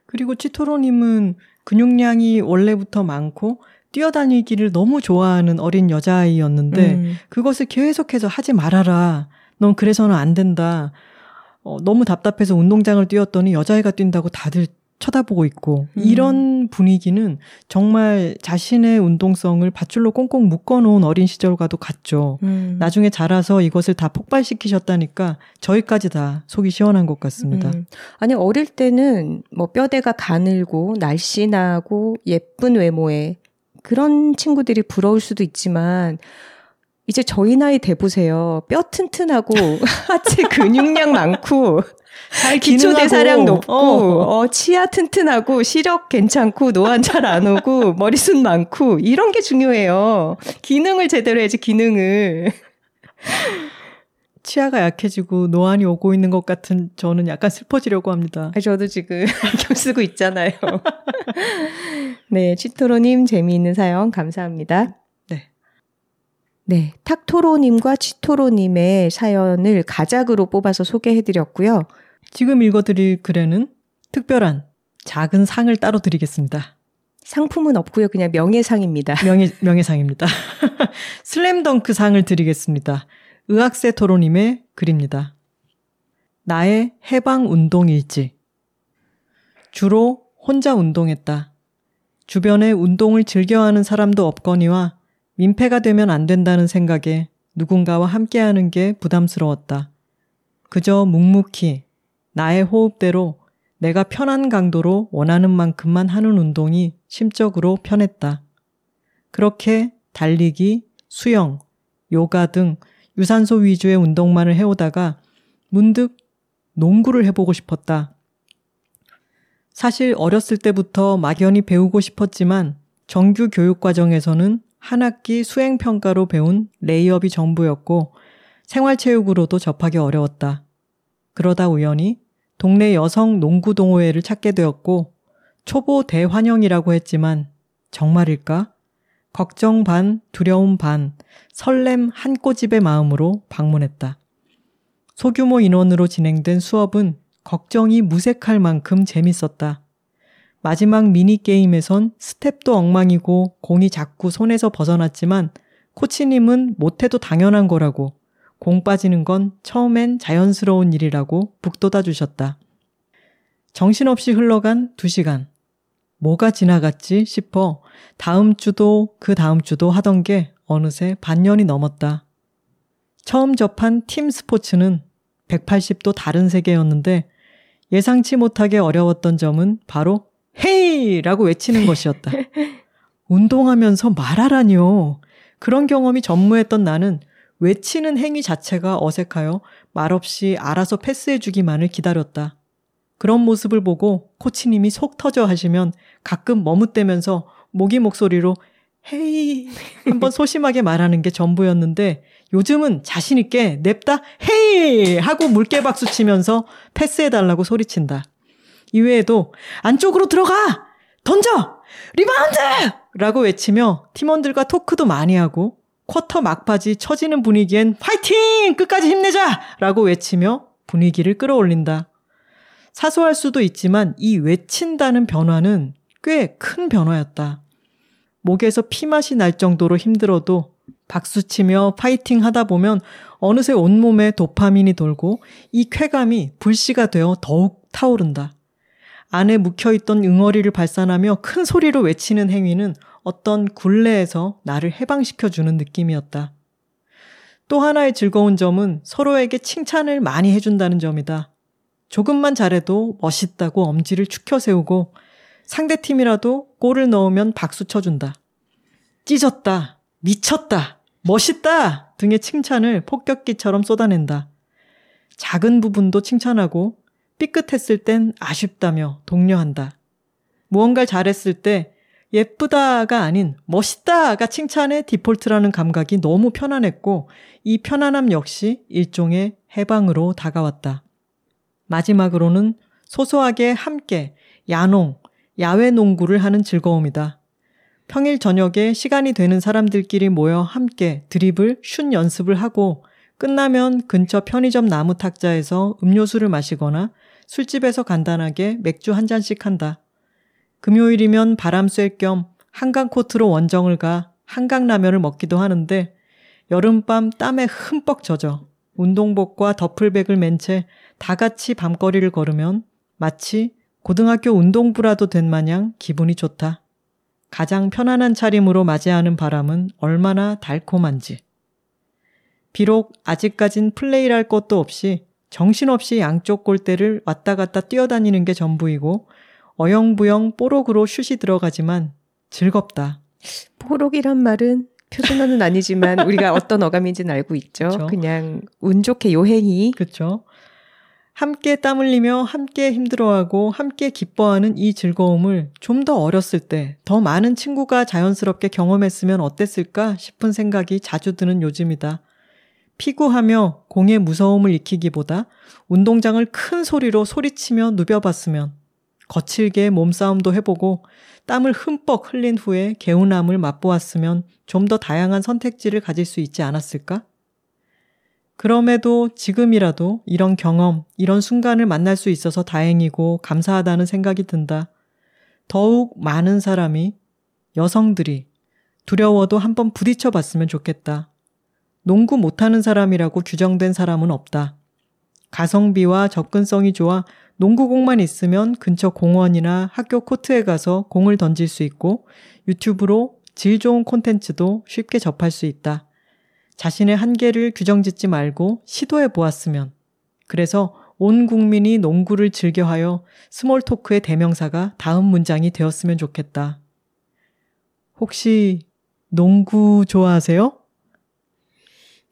그리고 치토로님은 근육량이 원래부터 많고 뛰어다니기를 너무 좋아하는 어린 여자아이였는데 그것을 계속해서 하지 말아라. 넌 그래서는 안 된다. 너무 답답해서 운동장을 뛰었더니 여자아이가 뛴다고 다들 쳐다보고 있고 이런 분위기는 정말 자신의 운동성을 밧줄로 꽁꽁 묶어놓은 어린 시절과도 같죠. 나중에 자라서 이것을 다 폭발시키셨다니까 저희까지 다 속이 시원한 것 같습니다. 아니 어릴 때는 뭐 뼈대가 가늘고 날씬하고 예쁜 외모에 그런 친구들이 부러울 수도 있지만 이제 저희 나이 돼보세요. 뼈 튼튼하고 하체 근육량 많고 잘 기초대사량 높고 치아 튼튼하고 시력 괜찮고 노안 잘 안 오고 머리숱 많고 이런 게 중요해요. 기능을 제대로 해야지 기능을. 치아가 약해지고 노안이 오고 있는 것 같은 저는 약간 슬퍼지려고 합니다. 저도 지금 안경 쓰고 있잖아요. 네, 치토로님 재미있는 사연 감사합니다. 네, 탁토로님과 치토로님의 사연을 가작으로 뽑아서 소개해드렸고요. 지금 읽어드릴 글에는 특별한 작은 상을 따로 드리겠습니다. 상품은 없고요. 그냥 명예상입니다. 명예상입니다. 슬램덩크 상을 드리겠습니다. 의학세 토로님의 글입니다. 나의 해방운동일지. 주로 혼자 운동했다. 주변에 운동을 즐겨하는 사람도 없거니와 민폐가 되면 안 된다는 생각에 누군가와 함께하는 게 부담스러웠다. 그저 묵묵히 나의 호흡대로 내가 편한 강도로 원하는 만큼만 하는 운동이 심적으로 편했다. 그렇게 달리기, 수영, 요가 등 유산소 위주의 운동만을 해오다가 문득 농구를 해보고 싶었다. 사실 어렸을 때부터 막연히 배우고 싶었지만 정규 교육 과정에서는 한 학기 수행평가로 배운 레이업이 전부였고 생활체육으로도 접하기 어려웠다. 그러다 우연히 동네 여성 농구 동호회를 찾게 되었고 초보 대환영이라고 했지만 정말일까? 걱정 반, 두려움 반, 설렘 한 꼬집의 마음으로 방문했다. 소규모 인원으로 진행된 수업은 걱정이 무색할 만큼 재밌었다. 마지막 미니게임에선 스텝도 엉망이고 공이 자꾸 손에서 벗어났지만 코치님은 못해도 당연한 거라고 공 빠지는 건 처음엔 자연스러운 일이라고 북돋아 주셨다. 정신없이 흘러간 2시간. 뭐가 지나갔지 싶어 다음 주도 그 다음 주도 하던 게 어느새 반년이 넘었다. 처음 접한 팀 스포츠는 180도 다른 세계였는데 예상치 못하게 어려웠던 점은 바로 헤이! 라고 외치는 것이었다. 운동하면서 말하라니요. 그런 경험이 전무했던 나는 외치는 행위 자체가 어색하여 말없이 알아서 패스해주기만을 기다렸다. 그런 모습을 보고 코치님이 속 터져 하시면 가끔 머뭇대면서 모기 목소리로 헤이! 한번 소심하게 말하는 게 전부였는데 요즘은 자신있게 냅다 헤이! 하고 물개박수 치면서 패스해달라고 소리친다. 이외에도 안쪽으로 들어가! 던져! 리바운드! 라고 외치며 팀원들과 토크도 많이 하고 쿼터 막바지 처지는 분위기엔 파이팅! 끝까지 힘내자! 라고 외치며 분위기를 끌어올린다. 사소할 수도 있지만 이 외친다는 변화는 꽤 큰 변화였다. 목에서 피맛이 날 정도로 힘들어도 박수치며 파이팅 하다 보면 어느새 온몸에 도파민이 돌고 이 쾌감이 불씨가 되어 더욱 타오른다. 안에 묵혀있던 응어리를 발산하며 큰 소리로 외치는 행위는 어떤 굴레에서 나를 해방시켜주는 느낌이었다. 또 하나의 즐거운 점은 서로에게 칭찬을 많이 해준다는 점이다. 조금만 잘해도 멋있다고 엄지를 축혀세우고 상대팀이라도 골을 넣으면 박수 쳐준다. 찢었다, 미쳤다, 멋있다 등의 칭찬을 폭격기처럼 쏟아낸다. 작은 부분도 칭찬하고 삐끗했을 땐 아쉽다며 독려한다. 무언가를 잘했을 때 예쁘다가 아닌 멋있다가 칭찬의 디폴트라는 감각이 너무 편안했고 이 편안함 역시 일종의 해방으로 다가왔다. 마지막으로는 소소하게 함께 야농, 야외 농구를 하는 즐거움이다. 평일 저녁에 시간이 되는 사람들끼리 모여 함께 드리블, 슛 연습을 하고 끝나면 근처 편의점 나무 탁자에서 음료수를 마시거나 술집에서 간단하게 맥주 한 잔씩 한다. 금요일이면 바람 쐴 겸 한강 코트로 원정을 가 한강라면을 먹기도 하는데 여름밤 땀에 흠뻑 젖어 운동복과 더플백을 맨 채 다같이 밤거리를 걸으면 마치 고등학교 운동부라도 된 마냥 기분이 좋다. 가장 편안한 차림으로 맞이하는 바람은 얼마나 달콤한지. 비록 아직까진 플레이랄 것도 없이 정신없이 양쪽 골대를 왔다 갔다 뛰어다니는 게 전부이고 어영부영 뽀록으로 슛이 들어가지만 즐겁다. 뽀록이란 말은 표준어는 아니지만 우리가 어떤 어감인지는 알고 있죠. 그쵸? 그냥 운 좋게 요행이. 그렇죠. 함께 땀 흘리며 함께 힘들어하고 함께 기뻐하는 이 즐거움을 좀 더 어렸을 때 더 많은 친구가 자연스럽게 경험했으면 어땠을까 싶은 생각이 자주 드는 요즘이다. 피구하며 공의 무서움을 익히기보다 운동장을 큰 소리로 소리치며 누벼봤으면 거칠게 몸싸움도 해보고 땀을 흠뻑 흘린 후에 개운함을 맛보았으면 좀 더 다양한 선택지를 가질 수 있지 않았을까? 그럼에도 지금이라도 이런 경험, 이런 순간을 만날 수 있어서 다행이고 감사하다는 생각이 든다. 더욱 많은 사람이, 여성들이 두려워도 한번 부딪혀 봤으면 좋겠다. 농구 못하는 사람이라고 규정된 사람은 없다. 가성비와 접근성이 좋아 농구공만 있으면 근처 공원이나 학교 코트에 가서 공을 던질 수 있고 유튜브로 질 좋은 콘텐츠도 쉽게 접할 수 있다. 자신의 한계를 규정짓지 말고 시도해 보았으면. 그래서 온 국민이 농구를 즐겨하여 스몰토크의 대명사가 다음 문장이 되었으면 좋겠다. 혹시 농구 좋아하세요?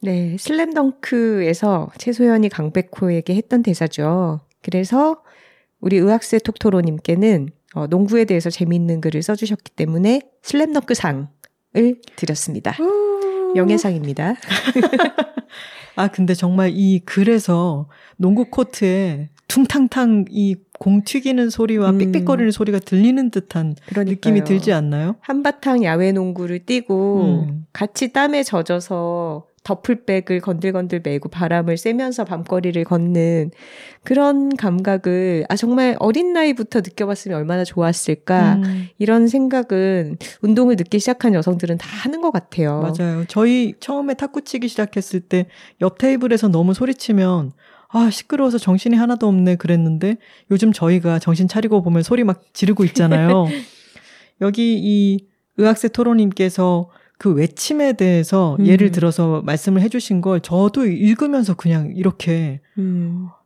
네, 슬램덩크에서 최소연이 강백호에게 했던 대사죠. 그래서 우리 의학세 톡토로님께는 농구에 대해서 재미있는 글을 써주셨기 때문에 슬램덩크 상을 드렸습니다. 명예상입니다. 아, 근데 정말 이 글에서 농구 코트에 퉁탕탕 이 공 튀기는 소리와 삑삑거리는 소리가 들리는 듯한 그러니까요. 느낌이 들지 않나요? 한바탕 야외 농구를 뛰고 같이 땀에 젖어서 더플백을 건들건들 메고 바람을 쐬면서 밤거리를 걷는 그런 감각을 아 정말 어린 나이부터 느껴봤으면 얼마나 좋았을까 이런 생각은 운동을 늦게 시작한 여성들은 다 하는 것 같아요. 맞아요. 저희 처음에 탁구치기 시작했을 때 옆 테이블에서 너무 소리치면 아 시끄러워서 정신이 하나도 없네 그랬는데 요즘 저희가 정신 차리고 보면 소리 막 지르고 있잖아요. 여기 이 의학세 토론님께서 그 외침에 대해서 예를 들어서 말씀을 해주신 걸 저도 읽으면서 그냥 이렇게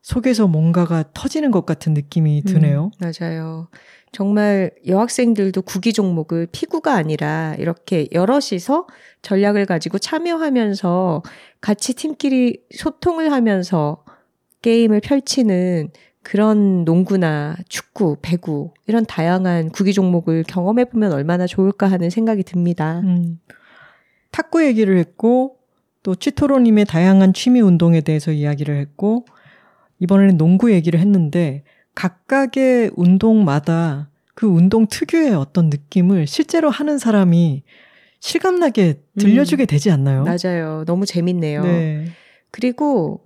속에서 뭔가가 터지는 것 같은 느낌이 드네요. 맞아요. 정말 여학생들도 구기 종목을 피구가 아니라 이렇게 여럿이서 전략을 가지고 참여하면서 같이 팀끼리 소통을 하면서 게임을 펼치는 그런 농구나 축구, 배구 이런 다양한 구기 종목을 경험해보면 얼마나 좋을까 하는 생각이 듭니다. 탁구 얘기를 했고 또 취토로님의 다양한 취미 운동에 대해서 이야기를 했고 이번에는 농구 얘기를 했는데 각각의 운동마다 그 운동 특유의 어떤 느낌을 실제로 하는 사람이 실감나게 들려주게 되지 않나요? 맞아요. 너무 재밌네요. 네. 그리고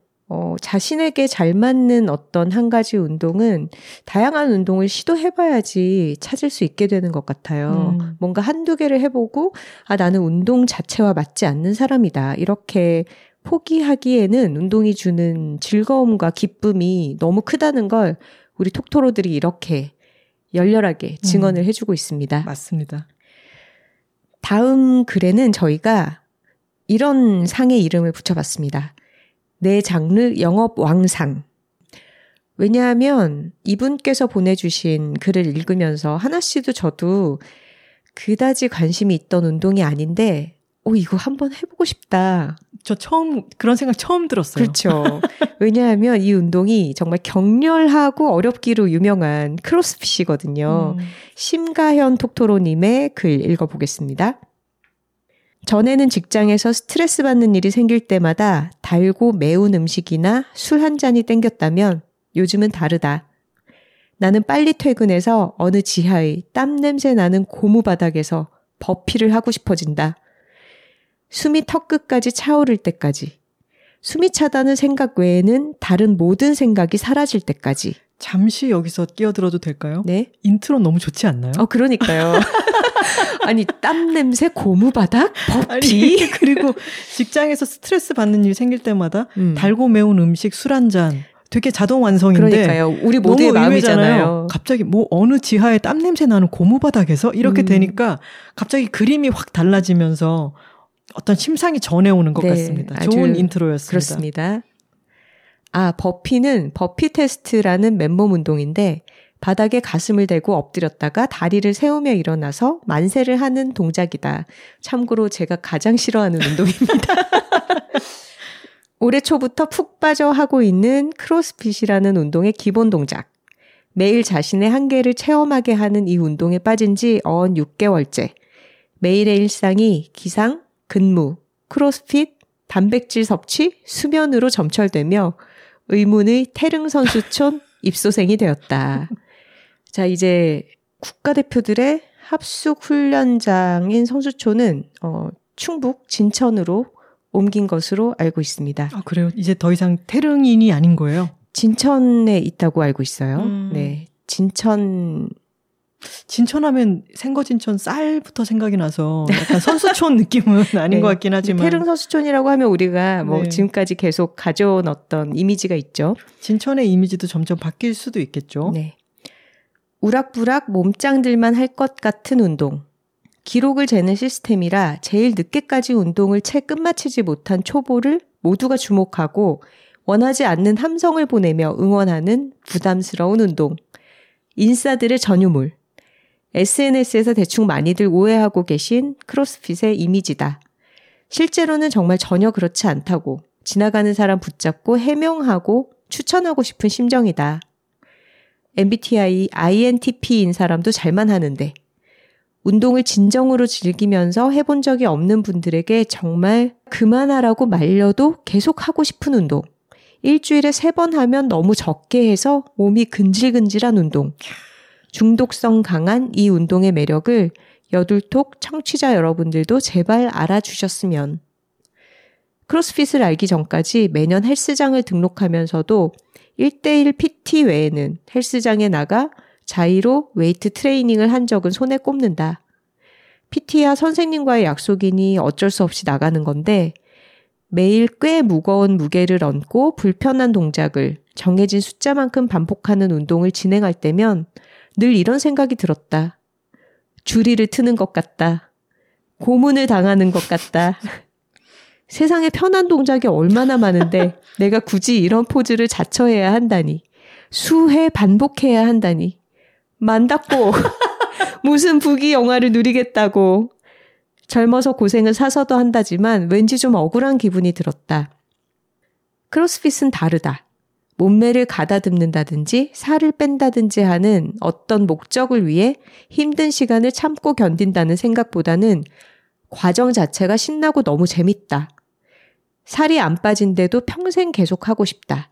자신에게 잘 맞는 어떤 한 가지 운동은 다양한 운동을 시도해봐야지 찾을 수 있게 되는 것 같아요. 뭔가 한두 개를 해보고 아 나는 운동 자체와 맞지 않는 사람이다. 이렇게 포기하기에는 운동이 주는 즐거움과 기쁨이 너무 크다는 걸 우리 톡토로들이 이렇게 열렬하게 증언을 해주고 있습니다. 맞습니다. 다음 글에는 저희가 이런 상의 이름을 붙여봤습니다. 내 장르 영업 왕상. 왜냐하면 이분께서 보내주신 글을 읽으면서 하나씨도 저도 그다지 관심이 있던 운동이 아닌데 이거 한번 해보고 싶다. 저 그런 생각 처음 들었어요. 그렇죠. 왜냐하면 이 운동이 정말 격렬하고 어렵기로 유명한 크로스핏이거든요. 심가현 톡토로님의 글 읽어보겠습니다. 전에는 직장에서 스트레스 받는 일이 생길 때마다 달고 매운 음식이나 술 한 잔이 땡겼다면 요즘은 다르다. 나는 빨리 퇴근해서 어느 지하의 땀 냄새 나는 고무 바닥에서 버피를 하고 싶어진다. 숨이 턱끝까지 차오를 때까지. 숨이 차다는 생각 외에는 다른 모든 생각이 사라질 때까지. 잠시 여기서 끼어들어도 될까요? 네. 인트로 너무 좋지 않나요? 그러니까요. 아니 땀 냄새, 고무 바닥, 버피. 아니, 그리고 직장에서 스트레스 받는 일이 생길 때마다 달고 매운 음식, 술 한 잔. 되게 자동 완성인데. 그러니까요. 우리 모두의 마음이잖아요. 갑자기 뭐 어느 지하에 땀 냄새 나는 고무 바닥에서 이렇게 되니까 갑자기 그림이 확 달라지면서 어떤 심상이 전해오는 것 같습니다. 좋은 인트로였습니다. 그렇습니다. 아, 버피는 버피 테스트라는 맨몸 운동인데 바닥에 가슴을 대고 엎드렸다가 다리를 세우며 일어나서 만세를 하는 동작이다. 참고로 제가 가장 싫어하는 운동입니다. 올해 초부터 푹 빠져 하고 있는 크로스핏이라는 운동의 기본 동작. 매일 자신의 한계를 체험하게 하는 이 운동에 빠진 지 어언 6개월째. 매일의 일상이 기상, 근무, 크로스핏, 단백질 섭취, 수면으로 점철되며 의문의 태릉선수촌 입소생이 되었다. 자, 이제 국가대표들의 합숙훈련장인 성수촌은 충북 진천으로 옮긴 것으로 알고 있습니다. 아, 그래요? 이제 더 이상 태릉인이 아닌 거예요? 진천에 있다고 알고 있어요. 네, 진천하면 생거진천 쌀부터 생각이 나서 약간 선수촌 느낌은 아닌 네, 것 같긴 하지만 태릉 선수촌이라고 하면 우리가 뭐 네. 지금까지 계속 가져온 어떤 이미지가 있죠. 진천의 이미지도 점점 바뀔 수도 있겠죠. 네. 우락부락 몸짱들만 할 것 같은 운동. 기록을 재는 시스템이라 제일 늦게까지 운동을 채 끝마치지 못한 초보를 모두가 주목하고 원하지 않는 함성을 보내며 응원하는 부담스러운 운동. 인싸들의 전유물. SNS에서 대충 많이들 오해하고 계신 크로스핏의 이미지다. 실제로는 정말 전혀 그렇지 않다고 지나가는 사람 붙잡고 해명하고 추천하고 싶은 심정이다. MBTI, INTP인 사람도 잘만 하는데 운동을 진정으로 즐기면서 해본 적이 없는 분들에게 정말 그만하라고 말려도 계속 하고 싶은 운동. 일주일에 3번 하면 너무 적게 해서 몸이 근질근질한 운동. 중독성 강한 이 운동의 매력을 여둘톡 청취자 여러분들도 제발 알아주셨으면. 크로스핏을 알기 전까지 매년 헬스장을 등록하면서도 1대1 PT 외에는 헬스장에 나가 자의로 웨이트 트레이닝을 한 적은 손에 꼽는다. PT야 선생님과의 약속이니 어쩔 수 없이 나가는 건데 매일 꽤 무거운 무게를 얹고 불편한 동작을 정해진 숫자만큼 반복하는 운동을 진행할 때면 늘 이런 생각이 들었다. 주리를 트는 것 같다. 고문을 당하는 것 같다. 세상에 편한 동작이 얼마나 많은데 내가 굳이 이런 포즈를 자처해야 한다니. 수회 반복해야 한다니. 만닫고 무슨 부귀 영화를 누리겠다고 젊어서 고생을 사서도 한다지만 왠지 좀 억울한 기분이 들었다. 크로스핏은 다르다. 몸매를 가다듬는다든지 살을 뺀다든지 하는 어떤 목적을 위해 힘든 시간을 참고 견딘다는 생각보다는 과정 자체가 신나고 너무 재밌다. 살이 안 빠진데도 평생 계속하고 싶다.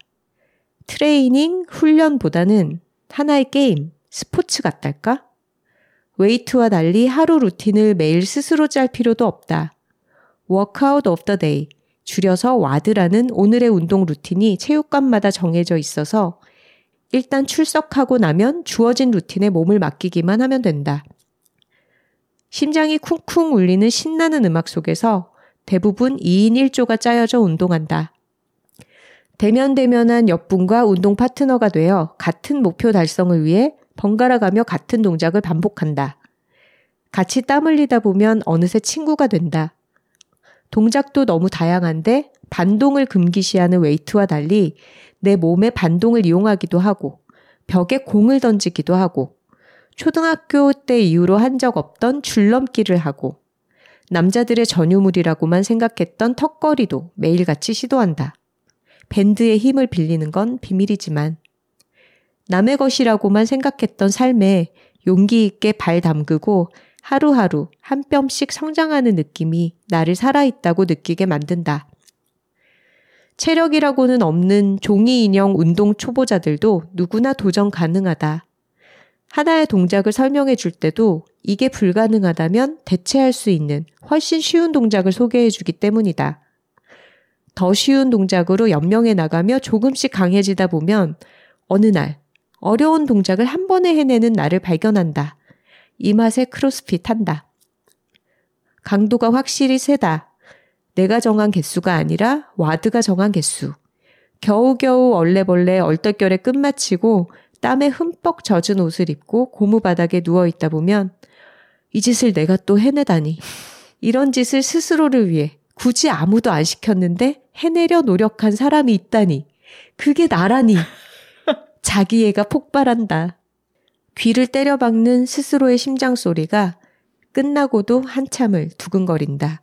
트레이닝, 훈련보다는 하나의 게임. 스포츠 같달까? 웨이트와 달리 하루 루틴을 매일 스스로 짤 필요도 없다. 워크아웃 오브 더 데이, 줄여서 와드라는 오늘의 운동 루틴이 체육관마다 정해져 있어서 일단 출석하고 나면 주어진 루틴에 몸을 맡기기만 하면 된다. 심장이 쿵쿵 울리는 신나는 음악 속에서 대부분 2인 1조가 짜여져 운동한다. 대면대면한 옆분과 운동 파트너가 되어 같은 목표 달성을 위해 번갈아가며 같은 동작을 반복한다. 같이 땀 흘리다 보면 어느새 친구가 된다. 동작도 너무 다양한데 반동을 금기시하는 웨이트와 달리 내 몸의 반동을 이용하기도 하고 벽에 공을 던지기도 하고 초등학교 때 이후로 한 적 없던 줄넘기를 하고 남자들의 전유물이라고만 생각했던 턱걸이도 매일같이 시도한다. 밴드의 힘을 빌리는 건 비밀이지만 남의 것이라고만 생각했던 삶에 용기 있게 발 담그고 하루하루 한 뼘씩 성장하는 느낌이 나를 살아있다고 느끼게 만든다. 체력이라고는 없는 종이인형 운동 초보자들도 누구나 도전 가능하다. 하나의 동작을 설명해 줄 때도 이게 불가능하다면 대체할 수 있는 훨씬 쉬운 동작을 소개해 주기 때문이다. 더 쉬운 동작으로 연명해 나가며 조금씩 강해지다 보면 어느 날 어려운 동작을 한 번에 해내는 나를 발견한다. 이 맛에 크로스핏 한다. 강도가 확실히 세다. 내가 정한 개수가 아니라 와드가 정한 개수. 겨우겨우 얼레벌레 얼떨결에 끝마치고 땀에 흠뻑 젖은 옷을 입고 고무바닥에 누워있다 보면 이 짓을 내가 또 해내다니. 이런 짓을 스스로를 위해 굳이 아무도 안 시켰는데 해내려 노력한 사람이 있다니. 그게 나라니. 자기애가 폭발한다. 귀를 때려박는 스스로의 심장소리가 끝나고도 한참을 두근거린다.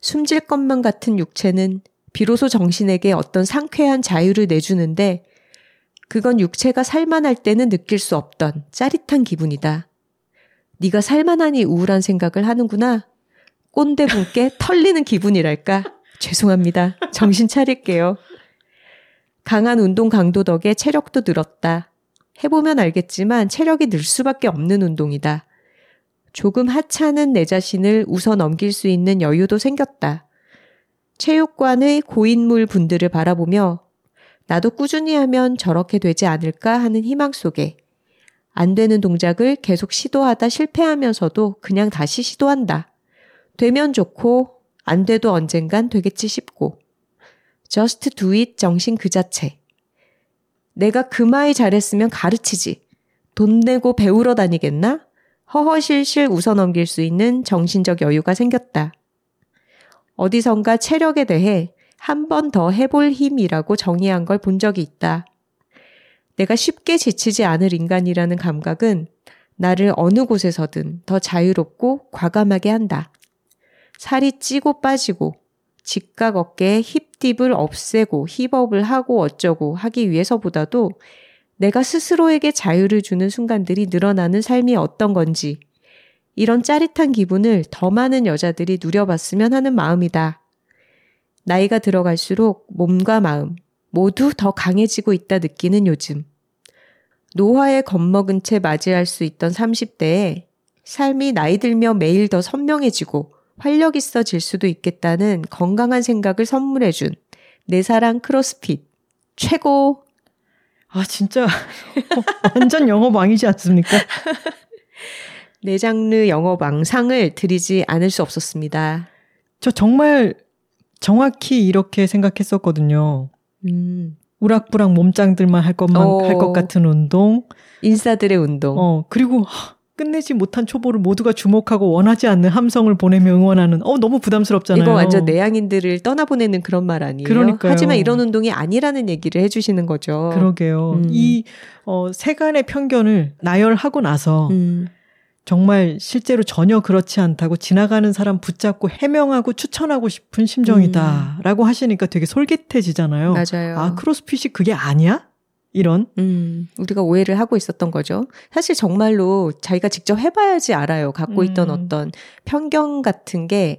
숨질 것만 같은 육체는 비로소 정신에게 어떤 상쾌한 자유를 내주는데 그건 육체가 살만할 때는 느낄 수 없던 짜릿한 기분이다. 네가 살만하니 우울한 생각을 하는구나. 꼰대분께 털리는 기분이랄까. 죄송합니다. 정신 차릴게요. 강한 운동 강도 덕에 체력도 늘었다. 해보면 알겠지만 체력이 늘 수밖에 없는 운동이다. 조금 하찮은 내 자신을 웃어넘길 수 있는 여유도 생겼다. 체육관의 고인물 분들을 바라보며 나도 꾸준히 하면 저렇게 되지 않을까 하는 희망 속에 안 되는 동작을 계속 시도하다 실패하면서도 그냥 다시 시도한다. 되면 좋고 안 돼도 언젠간 되겠지 싶고 Just do it 정신 그 자체. 내가 그마이 잘했으면 가르치지. 돈 내고 배우러 다니겠나? 허허실실 웃어넘길 수 있는 정신적 여유가 생겼다. 어디선가 체력에 대해 한 번 더 해볼 힘이라고 정의한 걸 본 적이 있다. 내가 쉽게 지치지 않을 인간이라는 감각은 나를 어느 곳에서든 더 자유롭고 과감하게 한다. 살이 찌고 빠지고 직각 어깨에 힙딥을 없애고 힙업을 하고 어쩌고 하기 위해서보다도 내가 스스로에게 자유를 주는 순간들이 늘어나는 삶이 어떤 건지 이런 짜릿한 기분을 더 많은 여자들이 누려봤으면 하는 마음이다. 나이가 들어갈수록 몸과 마음 모두 더 강해지고 있다 느끼는 요즘. 노화에 겁먹은 채 맞이할 수 있던 30대에 삶이 나이 들며 매일 더 선명해지고 활력 있어질 수도 있겠다는 건강한 생각을 선물해준 내 사랑 크로스핏. 최고! 아 진짜 완전 영어망이지 않습니까? 내 장르 영어망상을 드리지 않을 수 없었습니다. 저 정말 정확히 이렇게 생각했었거든요. 우락부락 몸짱들만 할 것만 할 것 같은 운동, 인싸들의 운동. 그리고 끝내지 못한 초보를 모두가 주목하고 원하지 않는 함성을 보내며 응원하는 너무 부담스럽잖아요. 이거 완전 내향인들을 떠나보내는 그런 말 아니에요? 그러니까요. 하지만 이런 운동이 아니라는 얘기를 해주시는 거죠. 그러게요. 이 세간의 편견을 나열하고 나서 정말 실제로 전혀 그렇지 않다고 지나가는 사람 붙잡고 해명하고 추천하고 싶은 심정이다 라고 하시니까 되게 솔깃해지잖아요. 맞아요. 아 크로스핏이 그게 아니야? 이런. 우리가 오해를 하고 있었던 거죠. 사실 정말로 자기가 직접 해봐야지 알아요. 갖고 있던 어떤 편견 같은 게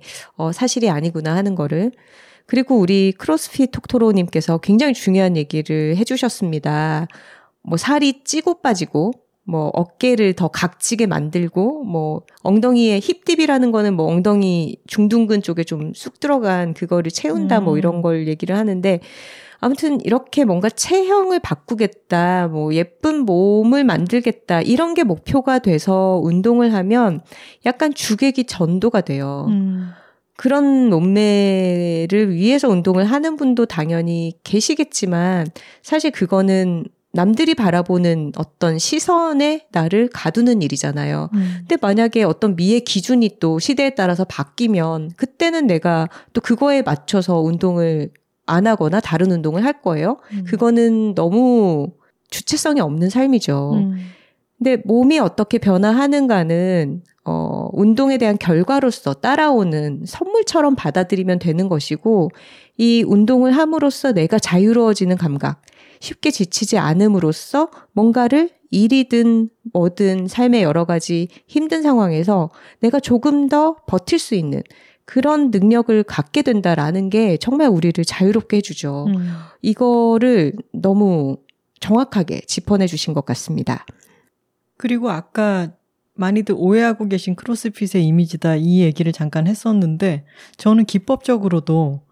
사실이 아니구나 하는 거를. 그리고 우리 크로스핏 톡토로님께서 굉장히 중요한 얘기를 해주셨습니다. 뭐 살이 찌고 빠지고 뭐 어깨를 더 각지게 만들고 뭐 엉덩이에 힙딥이라는 거는 뭐 엉덩이 중둔근 쪽에 좀 쑥 들어간 그거를 채운다 뭐 이런 걸 얘기를 하는데 아무튼 이렇게 뭔가 체형을 바꾸겠다, 뭐 예쁜 몸을 만들겠다 이런 게 목표가 돼서 운동을 하면 약간 주객이 전도가 돼요. 그런 몸매를 위해서 운동을 하는 분도 당연히 계시겠지만 사실 그거는 남들이 바라보는 어떤 시선에 나를 가두는 일이잖아요. 근데 만약에 어떤 미의 기준이 또 시대에 따라서 바뀌면 그때는 내가 또 그거에 맞춰서 운동을 안 하거나 다른 운동을 할 거예요. 그거는 너무 주체성이 없는 삶이죠. 근데 몸이 어떻게 변화하는가는 운동에 대한 결과로서 따라오는 선물처럼 받아들이면 되는 것이고 이 운동을 함으로써 내가 자유로워지는 감각, 쉽게 지치지 않음으로써 뭔가를 일이든 뭐든 삶의 여러 가지 힘든 상황에서 내가 조금 더 버틸 수 있는 그런 능력을 갖게 된다라는 게 정말 우리를 자유롭게 해주죠. 이거를 너무 정확하게 짚어내 주신 것 같습니다. 그리고 아까 많이들 오해하고 계신 크로스핏의 이미지다 이 얘기를 잠깐 했었는데 저는 기법적으로도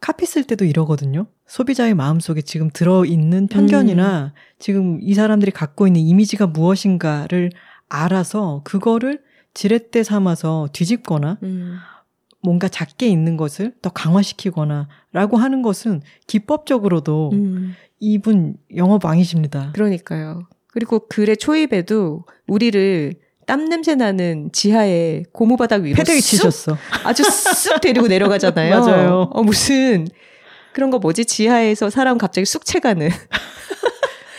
카피 쓸 때도 이러거든요. 소비자의 마음속에 지금 들어있는 편견이나 지금 이 사람들이 갖고 있는 이미지가 무엇인가를 알아서 그거를 지렛대 삼아서 뒤집거나 뭔가 작게 있는 것을 더 강화시키거나 라고 하는 것은 기법적으로도 이분 영어방이십니다. 그러니까요. 그리고 글의 초입에도 우리를 땀냄새 나는 지하에 고무바닥 위로 패대기 치셨어. 아주 쑥 데리고 내려가잖아요. 맞아요. 무슨 그런 거 뭐지? 지하에서 사람 갑자기 쑥 채가는.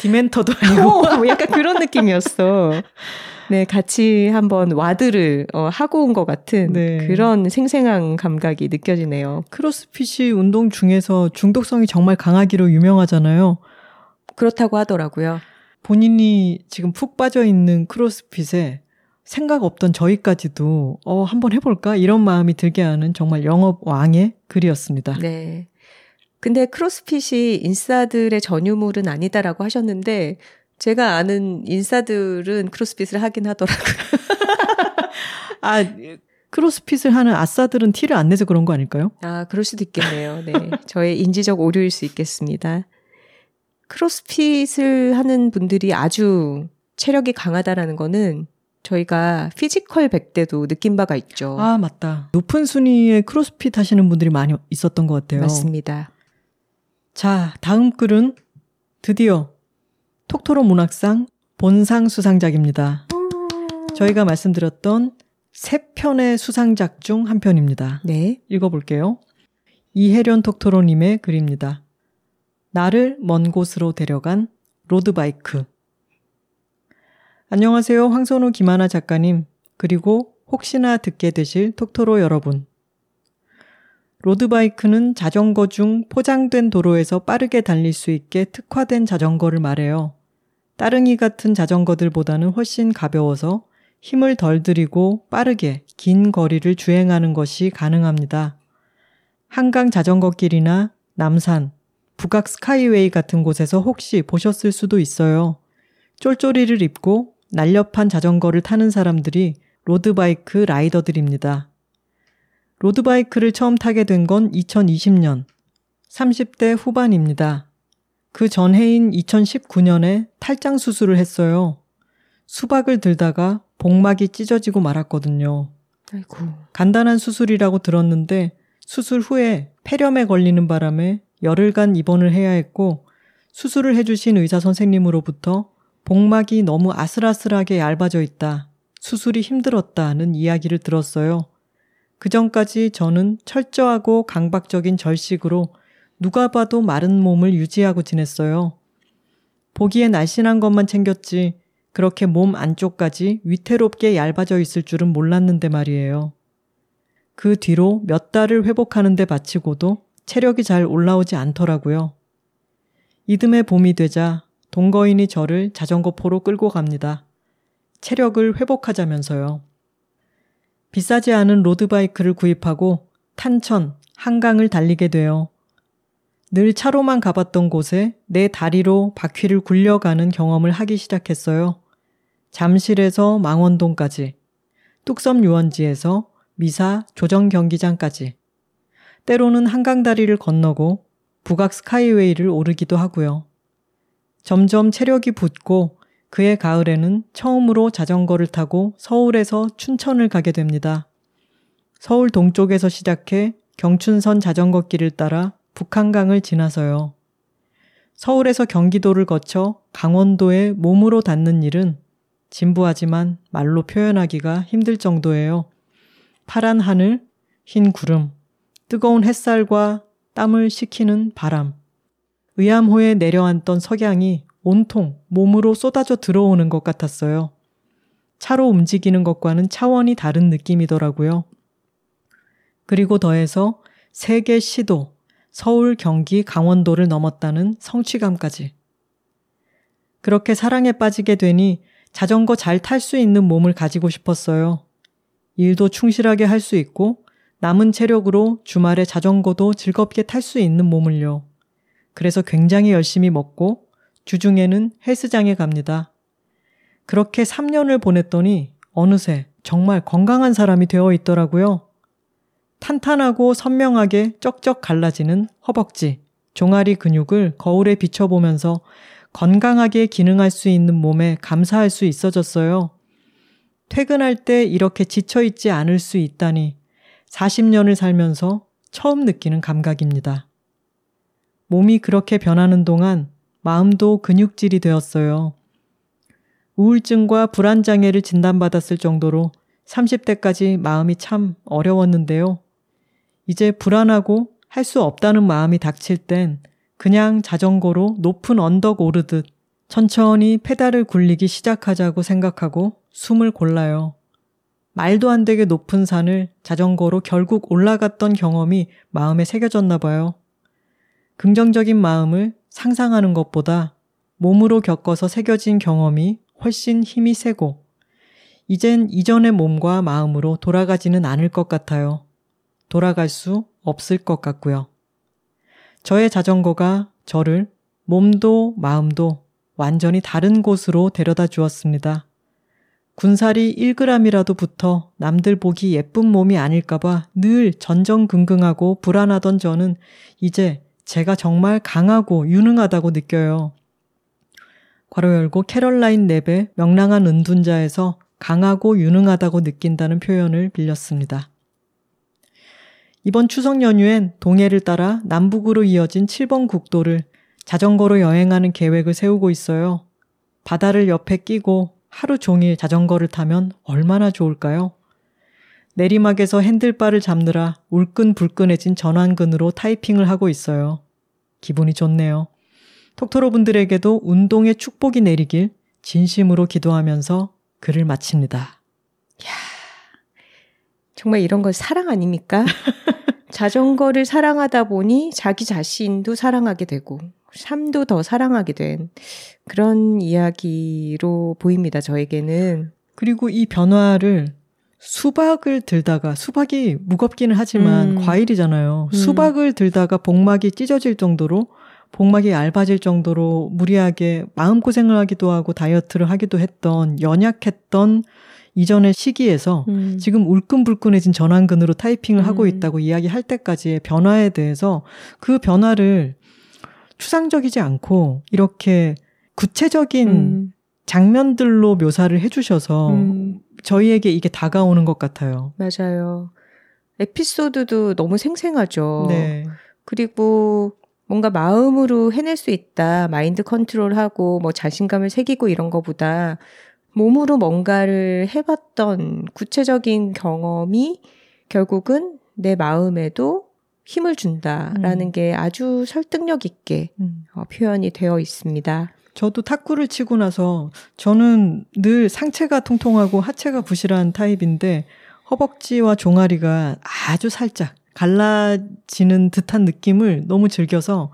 디멘터도 아니고. 약간 그런 느낌이었어. 네, 같이 한번 와드를 하고 온 것 같은 네. 그런 생생한 감각이 느껴지네요. 크로스핏이 운동 중에서 중독성이 정말 강하기로 유명하잖아요. 그렇다고 하더라고요. 본인이 지금 푹 빠져있는 크로스핏에 생각 없던 저희까지도 한번 해볼까? 이런 마음이 들게 하는 정말 영업 왕의 글이었습니다. 네. 근데 크로스핏이 인싸들의 전유물은 아니다라고 하셨는데 제가 아는 인싸들은 크로스핏을 하긴 하더라고요. 아, 크로스핏을 하는 아싸들은 티를 안 내서 그런 거 아닐까요? 아, 그럴 수도 있겠네요. 네, 저의 인지적 오류일 수 있겠습니다. 크로스핏을 하는 분들이 아주 체력이 강하다라는 거는 저희가 피지컬 100대도 느낀 바가 있죠. 아, 맞다. 높은 순위의 크로스핏 하시는 분들이 많이 있었던 것 같아요. 맞습니다. 자, 다음 글은 드디어 톡토로 문학상 본상 수상작입니다. 저희가 말씀드렸던 세 편의 수상작 중 한 편입니다. 네. 읽어볼게요. 이혜련 톡토로님의 글입니다. 나를 먼 곳으로 데려간 로드바이크. 안녕하세요. 황선우, 김하나 작가님, 그리고 혹시나 듣게 되실 톡토로 여러분. 로드바이크는 자전거 중 포장된 도로에서 빠르게 달릴 수 있게 특화된 자전거를 말해요. 따릉이 같은 자전거들보다는 훨씬 가벼워서 힘을 덜 들이고 빠르게 긴 거리를 주행하는 것이 가능합니다. 한강 자전거길이나 남산, 북악 스카이웨이 같은 곳에서 혹시 보셨을 수도 있어요. 쫄쫄이를 입고 날렵한 자전거를 타는 사람들이 로드바이크 라이더들입니다. 로드바이크를 처음 타게 된 건 2020년, 30대 후반입니다. 그 전해인 2019년에 탈장 수술을 했어요. 수박을 들다가 복막이 찢어지고 말았거든요. 아이고. 간단한 수술이라고 들었는데 수술 후에 폐렴에 걸리는 바람에 열흘간 입원을 해야 했고 수술을 해주신 의사 선생님으로부터 복막이 너무 아슬아슬하게 얇아져 있다, 수술이 힘들었다는 이야기를 들었어요. 그전까지 저는 철저하고 강박적인 절식으로 누가 봐도 마른 몸을 유지하고 지냈어요. 보기에 날씬한 것만 챙겼지 그렇게 몸 안쪽까지 위태롭게 얇아져 있을 줄은 몰랐는데 말이에요. 그 뒤로 몇 달을 회복하는 데 바치고도 체력이 잘 올라오지 않더라고요. 이듬해 봄이 되자 동거인이 저를 자전거포로 끌고 갑니다. 체력을 회복하자면서요. 비싸지 않은 로드바이크를 구입하고 탄천, 한강을 달리게 돼요. 늘 차로만 가봤던 곳에 내 다리로 바퀴를 굴려가는 경험을 하기 시작했어요. 잠실에서 망원동까지, 뚝섬 유원지에서 미사 조정경기장까지, 때로는 한강다리를 건너고 북악 스카이웨이를 오르기도 하고요. 점점 체력이 붙고 그해 가을에는 처음으로 자전거를 타고 서울에서 춘천을 가게 됩니다. 서울 동쪽에서 시작해 경춘선 자전거길을 따라 북한강을 지나서요. 서울에서 경기도를 거쳐 강원도에 몸으로 닿는 일은 진부하지만 말로 표현하기가 힘들 정도예요. 파란 하늘, 흰 구름, 뜨거운 햇살과 땀을 식히는 바람, 의암호에 내려앉던 석양이 온통 몸으로 쏟아져 들어오는 것 같았어요. 차로 움직이는 것과는 차원이 다른 느낌이더라고요. 그리고 더해서 세 개 시도, 서울, 경기, 강원도를 넘었다는 성취감까지. 그렇게 사랑에 빠지게 되니 자전거 잘 탈 수 있는 몸을 가지고 싶었어요. 일도 충실하게 할 수 있고 남은 체력으로 주말에 자전거도 즐겁게 탈 수 있는 몸을요. 그래서 굉장히 열심히 먹고 주중에는 헬스장에 갑니다. 그렇게 3년을 보냈더니 어느새 정말 건강한 사람이 되어 있더라고요. 탄탄하고 선명하게 쩍쩍 갈라지는 허벅지, 종아리 근육을 거울에 비춰보면서 건강하게 기능할 수 있는 몸에 감사할 수 있어졌어요. 퇴근할 때 이렇게 지쳐있지 않을 수 있다니 40년을 살면서 처음 느끼는 감각입니다. 몸이 그렇게 변하는 동안 마음도 근육질이 되었어요. 우울증과 불안장애를 진단받았을 정도로 30대까지 마음이 참 어려웠는데요. 이제 불안하고 할 수 없다는 마음이 닥칠 땐 그냥 자전거로 높은 언덕 오르듯 천천히 페달을 굴리기 시작하자고 생각하고 숨을 골라요. 말도 안 되게 높은 산을 자전거로 결국 올라갔던 경험이 마음에 새겨졌나 봐요. 긍정적인 마음을 상상하는 것보다 몸으로 겪어서 새겨진 경험이 훨씬 힘이 세고 이젠 이전의 몸과 마음으로 돌아가지는 않을 것 같아요. 돌아갈 수 없을 것 같고요. 저의 자전거가 저를 몸도 마음도 완전히 다른 곳으로 데려다 주었습니다. 군살이 1g이라도 붙어 남들 보기 예쁜 몸이 아닐까봐 늘 전전긍긍하고 불안하던 저는 이제 제가 정말 강하고 유능하다고 느껴요. 괄호 열고 캐럴라인 넵의 명랑한 은둔자에서 강하고 유능하다고 느낀다는 표현을 빌렸습니다. 이번 추석 연휴엔 동해를 따라 남북으로 이어진 7번 국도를 자전거로 여행하는 계획을 세우고 있어요. 바다를 옆에 끼고 하루 종일 자전거를 타면 얼마나 좋을까요? 내리막에서 핸들바를 잡느라 울끈불끈해진 전완근으로 타이핑을 하고 있어요. 기분이 좋네요. 톡토로 분들에게도 운동의 축복이 내리길 진심으로 기도하면서 글을 마칩니다. 이야, 정말 이런 걸 사랑 아닙니까? 자전거를 사랑하다 보니 자기 자신도 사랑하게 되고 삶도 더 사랑하게 된 그런 이야기로 보입니다. 저에게는. 그리고 이 변화를 수박을 들다가 수박이 무겁기는 하지만 과일이잖아요. 수박을 들다가 복막이 찢어질 정도로 복막이 얇아질 정도로 무리하게 마음고생을 하기도 하고 다이어트를 하기도 했던 연약했던 이전의 시기에서 지금 울끈불끈해진 전완근으로 타이핑을 하고 있다고 이야기할 때까지의 변화에 대해서 그 변화를 추상적이지 않고 이렇게 구체적인 장면들로 묘사를 해주셔서 저희에게 이게 다가오는 것 같아요. 맞아요. 에피소드도 너무 생생하죠. 네. 그리고 뭔가 마음으로 해낼 수 있다. 마인드 컨트롤하고 뭐 자신감을 새기고 이런 거보다 몸으로 뭔가를 해봤던 구체적인 경험이 결국은 내 마음에도 힘을 준다라는 게 아주 설득력 있게 표현이 되어 있습니다. 저도 탁구를 치고 나서 저는 늘 상체가 통통하고 하체가 부실한 타입인데 허벅지와 종아리가 아주 살짝 갈라지는 듯한 느낌을 너무 즐겨서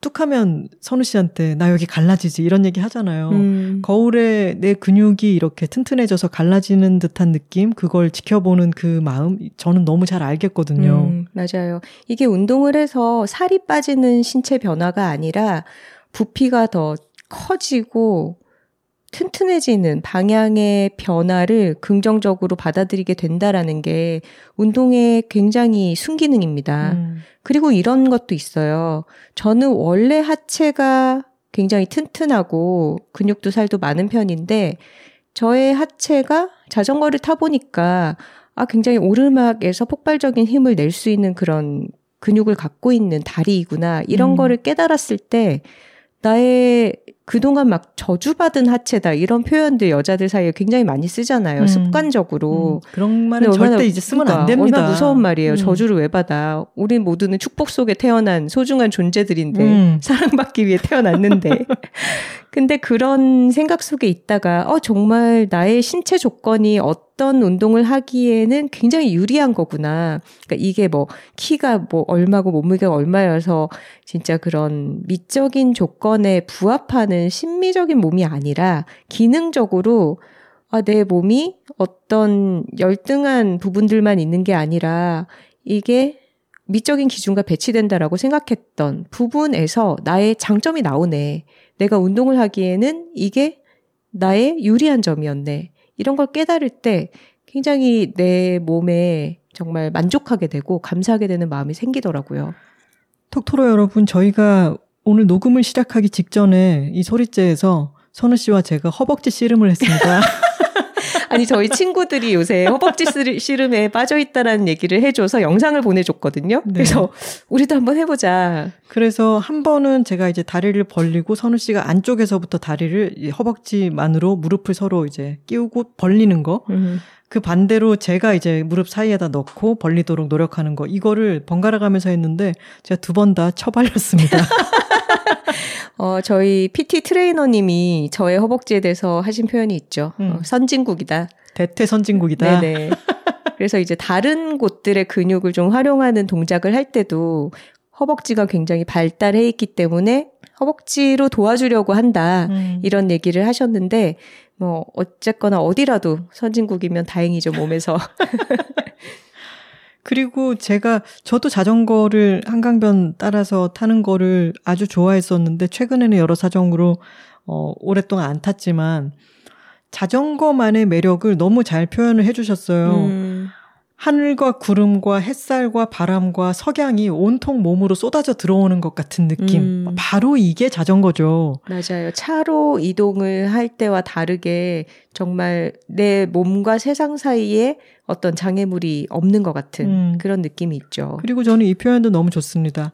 뚝 하면 선우 씨한테 나 여기 갈라지지 이런 얘기 하잖아요. 거울에 내 근육이 이렇게 튼튼해져서 갈라지는 듯한 느낌 그걸 지켜보는 그 마음 저는 너무 잘 알겠거든요. 맞아요. 이게 운동을 해서 살이 빠지는 신체 변화가 아니라 부피가 더 커지고 튼튼해지는 방향의 변화를 긍정적으로 받아들이게 된다라는 게 운동의 굉장히 순기능입니다. 그리고 이런 것도 있어요. 저는 원래 하체가 굉장히 튼튼하고 근육도 살도 많은 편인데 저의 하체가 자전거를 타보니까 아, 굉장히 오르막에서 폭발적인 힘을 낼 수 있는 그런 근육을 갖고 있는 다리이구나. 이런 거를 깨달았을 때 나의 그동안 막 저주받은 하체다 이런 표현들 여자들 사이에 굉장히 많이 쓰잖아요. 습관적으로. 그런 말은 절대 이제 쓰면 안 됩니다. 얼마나 무서운 말이에요. 저주를 왜 받아. 우리 모두는 축복 속에 태어난 소중한 존재들인데 사랑받기 위해 태어났는데 근데 그런 생각 속에 있다가 정말 나의 신체 조건이 어떤 운동을 하기에는 굉장히 유리한 거구나. 그러니까 이게 뭐 키가 뭐 얼마고 몸무게가 얼마여서 진짜 그런 미적인 조건에 부합하는 심미적인 몸이 아니라 기능적으로 아, 내 몸이 어떤 열등한 부분들만 있는 게 아니라 이게 미적인 기준과 배치된다라고 생각했던 부분에서 나의 장점이 나오네. 내가 운동을 하기에는 이게 나의 유리한 점이었네. 이런 걸 깨달을 때 굉장히 내 몸에 정말 만족하게 되고 감사하게 되는 마음이 생기더라고요. 톡토로 여러분, 저희가 오늘 녹음을 시작하기 직전에 이 소리째에서 선우 씨와 제가 허벅지 씨름을 했습니다. 아니 저희 친구들이 요새 허벅지 씨름에 빠져있다라는 얘기를 해줘서 영상을 보내줬거든요. 네. 그래서 우리도 한번 해보자. 그래서 한 번은 제가 이제 다리를 벌리고 선우 씨가 안쪽에서부터 다리를 허벅지만으로 무릎을 서로 이제 끼우고 벌리는 거. 그 반대로 제가 이제 무릎 사이에다 넣고 벌리도록 노력하는 거. 이거를 번갈아 가면서 했는데 제가 두 번 다 쳐발렸습니다. 저희 PT 트레이너님이 저의 허벅지에 대해서 하신 표현이 있죠. 선진국이다. 대퇴 선진국이다. 네네. 그래서 이제 다른 곳들의 근육을 좀 활용하는 동작을 할 때도 허벅지가 굉장히 발달해 있기 때문에 허벅지로 도와주려고 한다. 이런 얘기를 하셨는데 뭐 어쨌거나 어디라도 선진국이면 다행이죠, 몸에서. 그리고 저도 자전거를 한강변 따라서 타는 거를 아주 좋아했었는데 최근에는 여러 사정으로 오랫동안 안 탔지만 자전거만의 매력을 너무 잘 표현을 해주셨어요. 하늘과 구름과 햇살과 바람과 석양이 온통 몸으로 쏟아져 들어오는 것 같은 느낌. 바로 이게 자전거죠. 맞아요. 차로 이동을 할 때와 다르게 정말 내 몸과 세상 사이에 어떤 장애물이 없는 것 같은 그런 느낌이 있죠. 그리고 저는 이 표현도 너무 좋습니다.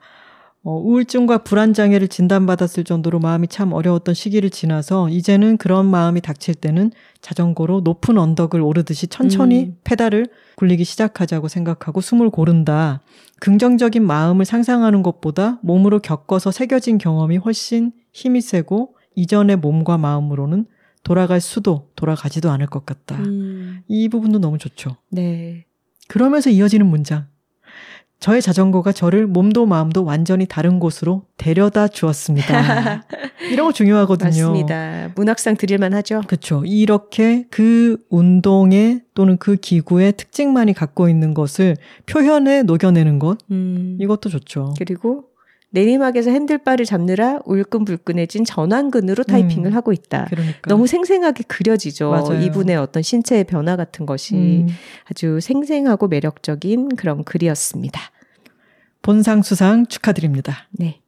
우울증과 불안장애를 진단받았을 정도로 마음이 참 어려웠던 시기를 지나서 이제는 그런 마음이 닥칠 때는 자전거로 높은 언덕을 오르듯이 천천히 페달을 굴리기 시작하자고 생각하고 숨을 고른다. 긍정적인 마음을 상상하는 것보다 몸으로 겪어서 새겨진 경험이 훨씬 힘이 세고 이전의 몸과 마음으로는 돌아갈 수도 돌아가지도 않을 것 같다. 이 부분도 너무 좋죠. 네. 그러면서 이어지는 문장. 저의 자전거가 저를 몸도 마음도 완전히 다른 곳으로 데려다 주었습니다. 이런 거 중요하거든요. 맞습니다. 문학상 드릴만 하죠. 그렇죠. 이렇게 그 운동의 또는 그 기구의 특징만이 갖고 있는 것을 표현에 녹여내는 것. 이것도 좋죠. 그리고 내리막에서 핸들바를 잡느라 울끈불끈해진 전완근으로 타이핑을 하고 있다. 그러니까. 너무 생생하게 그려지죠. 맞아요. 이분의 어떤 신체의 변화 같은 것이 아주 생생하고 매력적인 그런 글이었습니다. 본상 수상 축하드립니다. 네.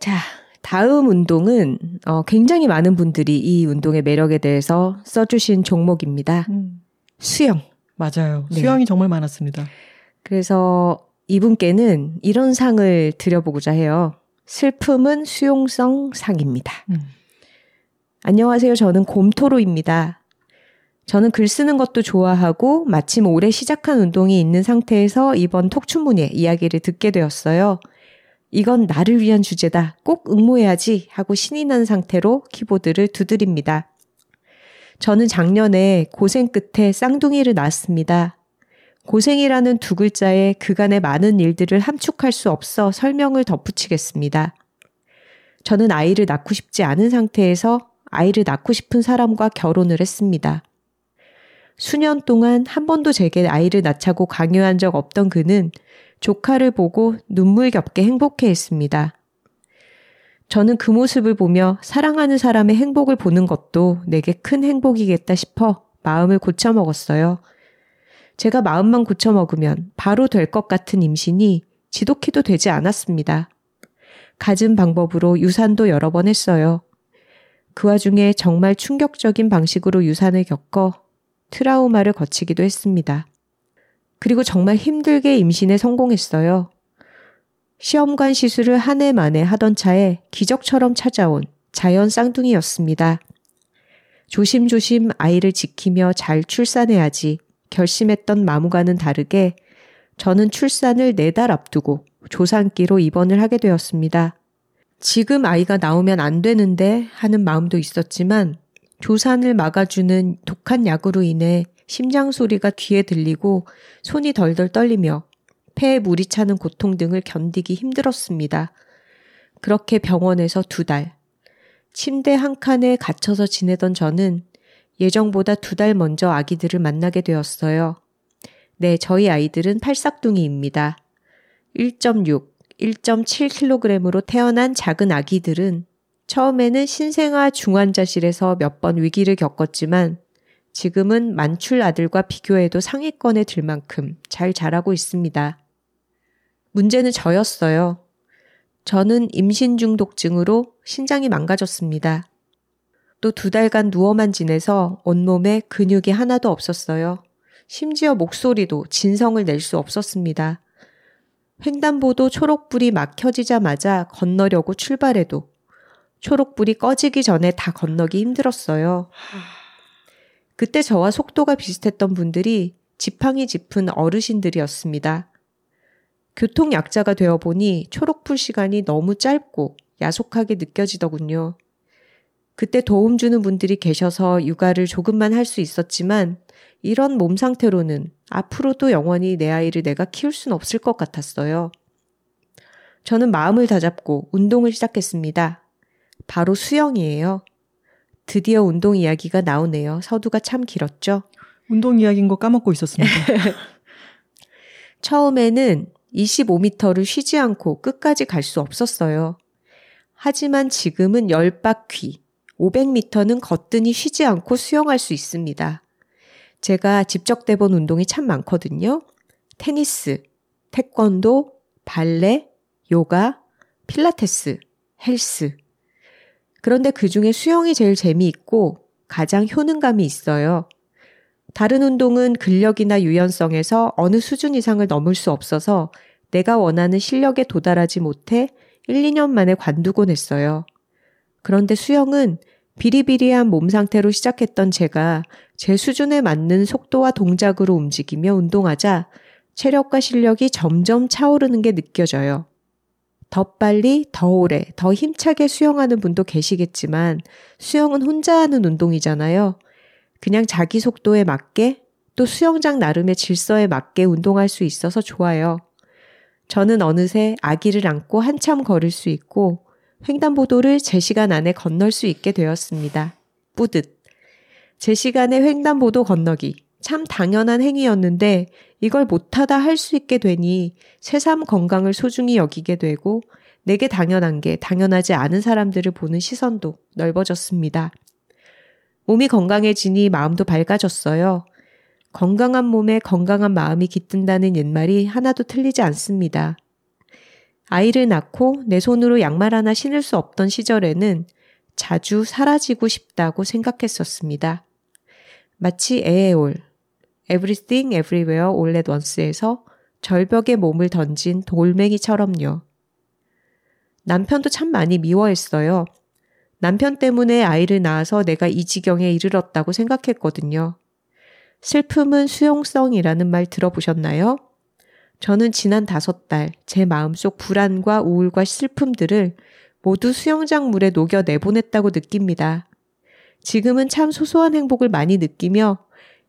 자, 다음 운동은 굉장히 많은 분들이 이 운동의 매력에 대해서 써주신 종목입니다. 수영. 맞아요. 네. 수영이 정말 많았습니다. 그래서 이분께는 이런 상을 드려보고자 해요. 슬픔은 수용성 상입니다. 안녕하세요. 저는 곰토로입니다. 저는 글 쓰는 것도 좋아하고 마침 올해 시작한 운동이 있는 상태에서 이번 톡춘문예 이야기를 듣게 되었어요. 이건 나를 위한 주제다. 꼭 응모해야지 하고 신이 난 상태로 키보드를 두드립니다. 저는 작년에 고생 끝에 쌍둥이를 낳았습니다. 고생이라는 두 글자에 그간의 많은 일들을 함축할 수 없어 설명을 덧붙이겠습니다. 저는 아이를 낳고 싶지 않은 상태에서 아이를 낳고 싶은 사람과 결혼을 했습니다. 수년 동안 한 번도 제게 아이를 낳자고 강요한 적 없던 그는 조카를 보고 눈물겹게 행복해했습니다. 저는 그 모습을 보며 사랑하는 사람의 행복을 보는 것도 내게 큰 행복이겠다 싶어 마음을 고쳐먹었어요. 제가 마음만 고쳐먹으면 바로 될 것 같은 임신이 지독히도 되지 않았습니다. 갖은 방법으로 유산도 여러 번 했어요. 그 와중에 정말 충격적인 방식으로 유산을 겪어 트라우마를 거치기도 했습니다. 그리고 정말 힘들게 임신에 성공했어요. 시험관 시술을 한 해 만에 하던 차에 기적처럼 찾아온 자연 쌍둥이였습니다. 조심조심 아이를 지키며 잘 출산해야지. 결심했던 마무가는 다르게 저는 출산을 4달 앞두고 조산기로 입원을 하게 되었습니다. 지금 아이가 나오면 안 되는데 하는 마음도 있었지만 조산을 막아주는 독한 약으로 인해 심장 소리가 귀에 들리고 손이 덜덜 떨리며 폐에 물이 차는 고통 등을 견디기 힘들었습니다. 그렇게 병원에서 2달, 침대 한 칸에 갇혀서 지내던 저는 예정보다 2달 먼저 아기들을 만나게 되었어요. 네, 저희 아이들은 팔싹둥이입니다. 1.6, 1.7kg으로 태어난 작은 아기들은 처음에는 신생아 중환자실에서 몇 번 위기를 겪었지만 지금은 만출 아들과 비교해도 상위권에 들 만큼 잘 자라고 있습니다. 문제는 저였어요. 저는 임신 중독증으로 신장이 망가졌습니다. 또 2달간 누워만 지내서 온몸에 근육이 하나도 없었어요. 심지어 목소리도 진성을 낼 수 없었습니다. 횡단보도 초록불이 막 켜지자마자 건너려고 출발해도 초록불이 꺼지기 전에 다 건너기 힘들었어요. 그때 저와 속도가 비슷했던 분들이 지팡이 짚은 어르신들이었습니다. 교통약자가 되어보니 초록불 시간이 너무 짧고 야속하게 느껴지더군요. 그때 도움 주는 분들이 계셔서 육아를 조금만 할 수 있었지만 이런 몸 상태로는 앞으로도 영원히 내 아이를 내가 키울 순 없을 것 같았어요. 저는 마음을 다잡고 운동을 시작했습니다. 바로 수영이에요. 드디어 운동 이야기가 나오네요. 서두가 참 길었죠? 운동 이야기인 거 까먹고 있었습니다. 처음에는 25m를 쉬지 않고 끝까지 갈 수 없었어요. 하지만 지금은 10바퀴, 500m는 거뜬히 쉬지 않고 수영할 수 있습니다. 제가 직접 대본 운동이 참 많거든요. 테니스, 태권도, 발레, 요가, 필라테스, 헬스. 그런데 그중에 수영이 제일 재미있고 가장 효능감이 있어요. 다른 운동은 근력이나 유연성에서 어느 수준 이상을 넘을 수 없어서 내가 원하는 실력에 도달하지 못해 1, 2년 만에 관두곤 했어요. 그런데 수영은 비리비리한 몸 상태로 시작했던 제가 제 수준에 맞는 속도와 동작으로 움직이며 운동하자 체력과 실력이 점점 차오르는 게 느껴져요. 더 빨리, 더 오래, 더 힘차게 수영하는 분도 계시겠지만 수영은 혼자 하는 운동이잖아요. 그냥 자기 속도에 맞게 또 수영장 나름의 질서에 맞게 운동할 수 있어서 좋아요. 저는 어느새 아기를 안고 한참 걸을 수 있고 횡단보도를 제 시간 안에 건널 수 있게 되었습니다. 뿌듯! 제 시간에 횡단보도 건너기, 참 당연한 행위였는데 이걸 못하다 할 수 있게 되니 새삼 건강을 소중히 여기게 되고 내게 당연한 게 당연하지 않은 사람들을 보는 시선도 넓어졌습니다. 몸이 건강해지니 마음도 밝아졌어요. 건강한 몸에 건강한 마음이 깃든다는 옛말이 하나도 틀리지 않습니다. 아이를 낳고 내 손으로 양말 하나 신을 수 없던 시절에는 자주 사라지고 싶다고 생각했었습니다. 마치 애의 올, Everything Everywhere All at Once에서 절벽에 몸을 던진 돌멩이처럼요. 남편도 참 많이 미워했어요. 남편 때문에 아이를 낳아서 내가 이 지경에 이르렀다고 생각했거든요. 슬픔은 수용성이라는 말 들어보셨나요? 저는 지난 5달 제 마음속 불안과 우울과 슬픔들을 모두 수영장 물에 녹여 내보냈다고 느낍니다. 지금은 참 소소한 행복을 많이 느끼며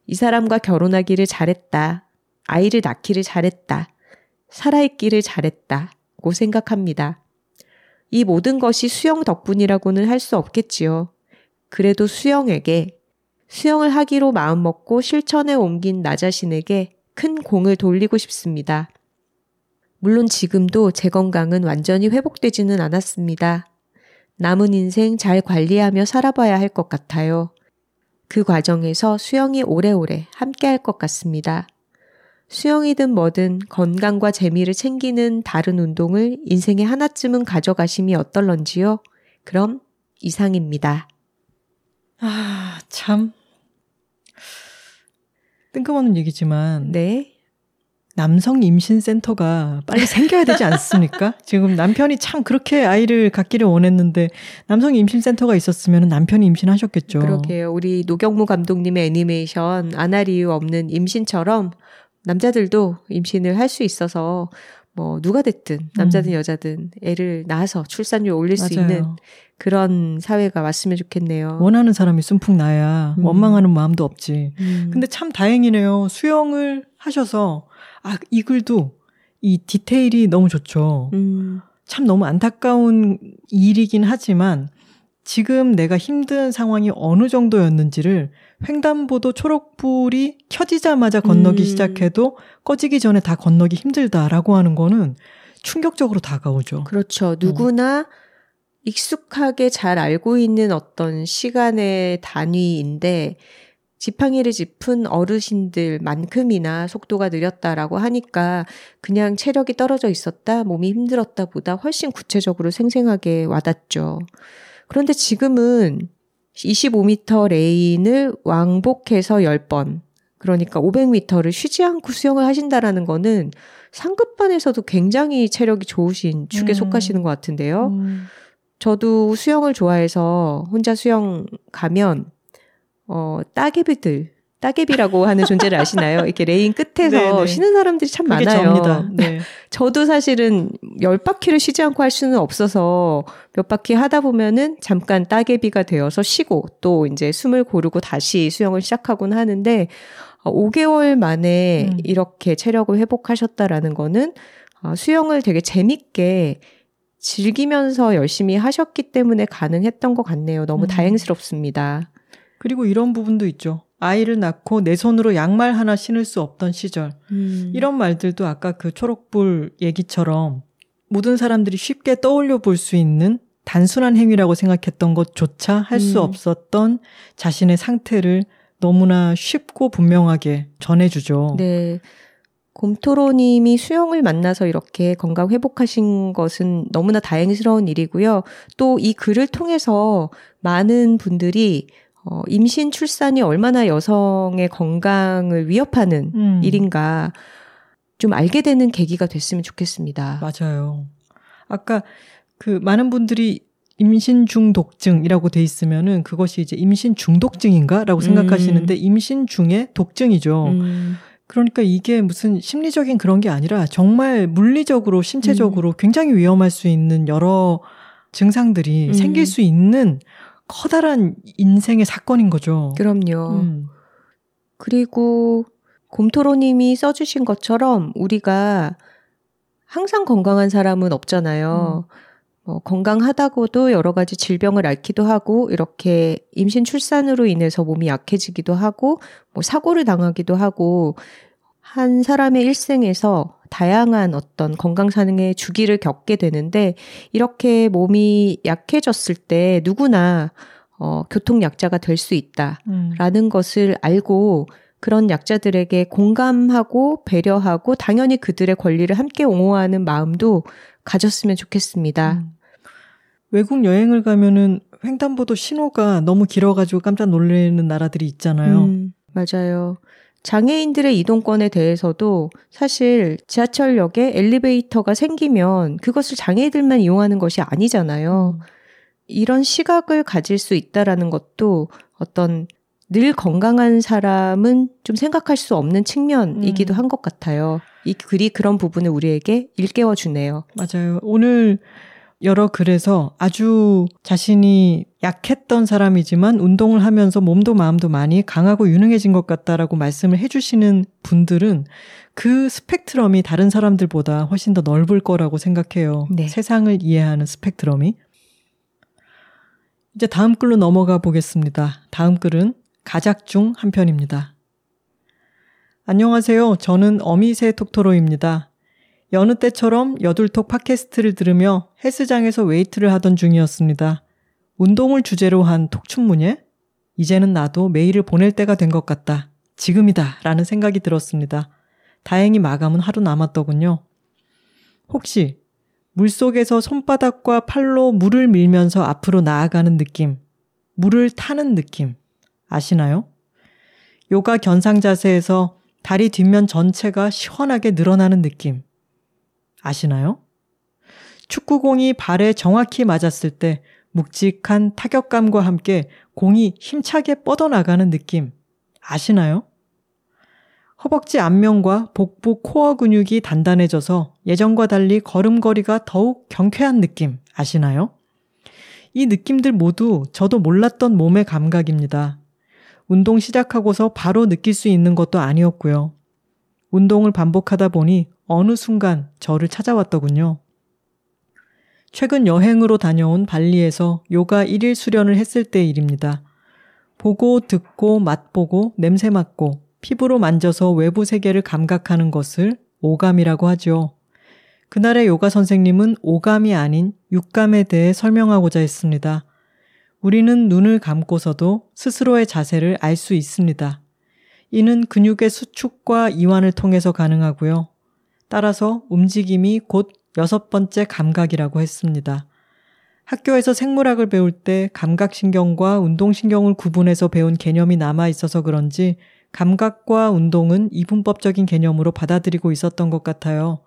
이 사람과 결혼하기를 잘했다, 아이를 낳기를 잘했다, 살아있기를 잘했다고 생각합니다. 이 모든 것이 수영 덕분이라고는 할 수 없겠지요. 그래도 수영에게, 수영을 하기로 마음먹고 실천에 옮긴 나 자신에게 큰 공을 돌리고 싶습니다. 물론 지금도 제 건강은 완전히 회복되지는 않았습니다. 남은 인생 잘 관리하며 살아봐야 할 것 같아요. 그 과정에서 수영이 오래오래 함께할 것 같습니다. 수영이든 뭐든 건강과 재미를 챙기는 다른 운동을 인생에 하나쯤은 가져가심이 어떨런지요? 그럼 이상입니다. 아, 참. 뜬금없는 얘기지만 네? 남성 임신센터가 빨리 생겨야 되지 않습니까? 지금 남편이 참 그렇게 아이를 갖기를 원했는데 남성 임신센터가 있었으면 남편이 임신하셨겠죠. 그러게요. 우리 노경무 감독님의 애니메이션 안 할 이유 없는 임신처럼 남자들도 임신을 할 수 있어서 뭐 누가 됐든 남자든 여자든 애를 낳아서 출산율 올릴 맞아요. 수 있는 그런 사회가 왔으면 좋겠네요. 원하는 사람이 숨풍 나야 원망하는 마음도 없지. 근데 참 다행이네요. 수영을 하셔서 이 글도 이 디테일이 너무 좋죠. 참 너무 안타까운 일이긴 하지만 지금 내가 힘든 상황이 어느 정도였는지를 횡단보도 초록불이 켜지자마자 건너기 시작해도 꺼지기 전에 다 건너기 힘들다라고 하는 거는 충격적으로 다가오죠. 그렇죠. 누구나 익숙하게 잘 알고 있는 어떤 시간의 단위인데 지팡이를 짚은 어르신들만큼이나 속도가 느렸다라고 하니까 그냥 체력이 떨어져 있었다, 몸이 힘들었다 보다 훨씬 구체적으로 생생하게 와닿죠. 그런데 지금은 25m 레인을 왕복해서 10번, 그러니까 500m를 쉬지 않고 수영을 하신다라는 거는 상급반에서도 굉장히 체력이 좋으신 축에 속하시는 것 같은데요. 저도 수영을 좋아해서 혼자 수영 가면 따개비라고 하는 존재를 아시나요? 이렇게 레인 끝에서 네네. 쉬는 사람들이 참 많아요. 접니다. 네. 저도 사실은 10바퀴를 쉬지 않고 할 수는 없어서 몇 바퀴 하다 보면은 잠깐 따개비가 되어서 쉬고 또 이제 숨을 고르고 다시 수영을 시작하곤 하는데 5개월 만에 이렇게 체력을 회복하셨다라는 거는 수영을 되게 재밌게 즐기면서 열심히 하셨기 때문에 가능했던 것 같네요. 너무 다행스럽습니다. 그리고 이런 부분도 있죠. 아이를 낳고 내 손으로 양말 하나 신을 수 없던 시절. 이런 말들도 아까 그 초록불 얘기처럼 모든 사람들이 쉽게 떠올려 볼 수 있는 단순한 행위라고 생각했던 것조차 할 수 없었던 자신의 상태를 너무나 쉽고 분명하게 전해주죠. 네. 곰토로님이 수영을 만나서 이렇게 건강 회복하신 것은 너무나 다행스러운 일이고요. 또 이 글을 통해서 많은 분들이 임신, 출산이 얼마나 여성의 건강을 위협하는 일인가 좀 알게 되는 계기가 됐으면 좋겠습니다. 맞아요. 아까 그 많은 분들이 임신 중독증이라고 돼 있으면은 그것이 이제 임신 중독증인가라고 생각하시는데 임신 중에 독증이죠. 그러니까 이게 무슨 심리적인 그런 게 아니라 정말 물리적으로, 신체적으로 굉장히 위험할 수 있는 여러 증상들이 생길 수 있는 커다란 인생의 사건인 거죠. 그럼요. 그리고 곰토로님이 써주신 것처럼 우리가 항상 건강한 사람은 없잖아요. 건강하다고도 여러 가지 질병을 앓기도 하고 이렇게 임신 출산으로 인해서 몸이 약해지기도 하고 사고를 당하기도 하고 한 사람의 일생에서 다양한 어떤 건강상의 주기를 겪게 되는데 이렇게 몸이 약해졌을 때 누구나 교통약자가 될 수 있다라는 것을 알고 그런 약자들에게 공감하고 배려하고 당연히 그들의 권리를 함께 옹호하는 마음도 가졌으면 좋겠습니다. 외국 여행을 가면은 횡단보도 신호가 너무 길어가지고 깜짝 놀라는 나라들이 있잖아요. 맞아요. 장애인들의 이동권에 대해서도 사실 지하철역에 엘리베이터가 생기면 그것을 장애인들만 이용하는 것이 아니잖아요. 이런 시각을 가질 수 있다라는 것도 어떤 늘 건강한 사람은 좀 생각할 수 없는 측면이기도 한 것 같아요. 이 글이 그런 부분을 우리에게 일깨워주네요. 맞아요. 오늘 여러 글에서 아주 자신이 약했던 사람이지만 운동을 하면서 몸도 마음도 많이 강하고 유능해진 것 같다라고 말씀을 해주시는 분들은 그 스펙트럼이 다른 사람들보다 훨씬 더 넓을 거라고 생각해요. 네. 세상을 이해하는 스펙트럼이. 이제 다음 글로 넘어가 보겠습니다. 다음 글은 가작 중 한 편입니다. 안녕하세요. 저는 어미새 톡토로입니다. 여느 때처럼 여둘톡 팟캐스트를 들으며 헬스장에서 웨이트를 하던 중이었습니다. 운동을 주제로 한 톡춘문예? 이제는 나도 메일을 보낼 때가 된 것 같다. 지금이다. 라는 생각이 들었습니다. 다행히 마감은 하루 남았더군요. 혹시 물속에서 손바닥과 팔로 물을 밀면서 앞으로 나아가는 느낌, 물을 타는 느낌 아시나요? 요가 견상 자세에서 다리 뒷면 전체가 시원하게 늘어나는 느낌. 아시나요? 축구공이 발에 정확히 맞았을 때 묵직한 타격감과 함께 공이 힘차게 뻗어나가는 느낌. 아시나요? 허벅지 앞면과 복부 코어 근육이 단단해져서 예전과 달리 걸음걸이가 더욱 경쾌한 느낌. 아시나요? 이 느낌들 모두 저도 몰랐던 몸의 감각입니다. 운동 시작하고서 바로 느낄 수 있는 것도 아니었고요. 운동을 반복하다 보니 어느 순간 저를 찾아왔더군요. 최근 여행으로 다녀온 발리에서 요가 1일 수련을 했을 때 일입니다. 보고, 듣고, 맛보고, 냄새 맡고, 피부로 만져서 외부 세계를 감각하는 것을 오감이라고 하죠. 그날의 요가 선생님은 오감이 아닌 육감에 대해 설명하고자 했습니다. 우리는 눈을 감고서도 스스로의 자세를 알 수 있습니다. 이는 근육의 수축과 이완을 통해서 가능하고요. 따라서 움직임이 곧 6번째 감각이라고 했습니다. 학교에서 생물학을 배울 때 감각신경과 운동신경을 구분해서 배운 개념이 남아있어서 그런지 감각과 운동은 이분법적인 개념으로 받아들이고 있었던 것 같아요.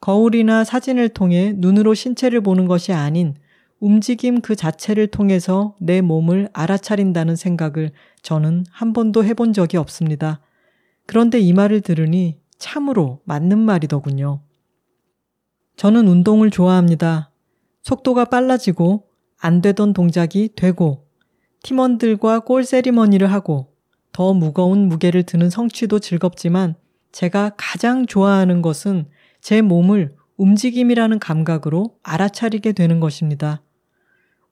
거울이나 사진을 통해 눈으로 신체를 보는 것이 아닌 움직임 그 자체를 통해서 내 몸을 알아차린다는 생각을 저는 한 번도 해본 적이 없습니다. 그런데 이 말을 들으니 참으로 맞는 말이더군요. 저는 운동을 좋아합니다. 속도가 빨라지고 안 되던 동작이 되고 팀원들과 골 세리머니를 하고 더 무거운 무게를 드는 성취도 즐겁지만 제가 가장 좋아하는 것은 제 몸을 움직임이라는 감각으로 알아차리게 되는 것입니다.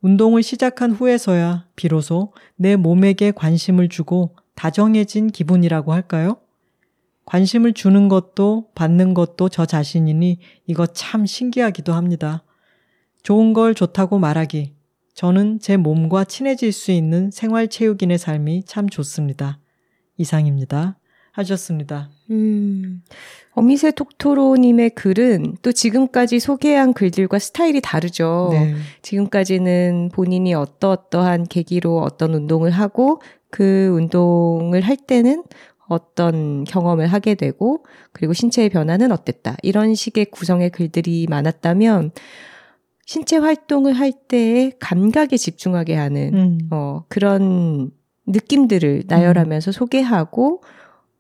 운동을 시작한 후에서야 비로소 내 몸에게 관심을 주고 다정해진 기분이라고 할까요? 관심을 주는 것도 받는 것도 저 자신이니 이거 참 신기하기도 합니다. 좋은 걸 좋다고 말하기. 저는 제 몸과 친해질 수 있는 생활체육인의 삶이 참 좋습니다. 이상입니다. 하셨습니다. 어미새 톡토로님의 글은 또 지금까지 소개한 글들과 스타일이 다르죠. 네. 지금까지는 본인이 어떠한 계기로 어떤 운동을 하고 그 운동을 할 때는 어떤 경험을 하게 되고 그리고 신체의 변화는 어땠다. 이런 식의 구성의 글들이 많았다면 신체 활동을 할 때의 감각에 집중하게 하는 그런 느낌들을 나열하면서 소개하고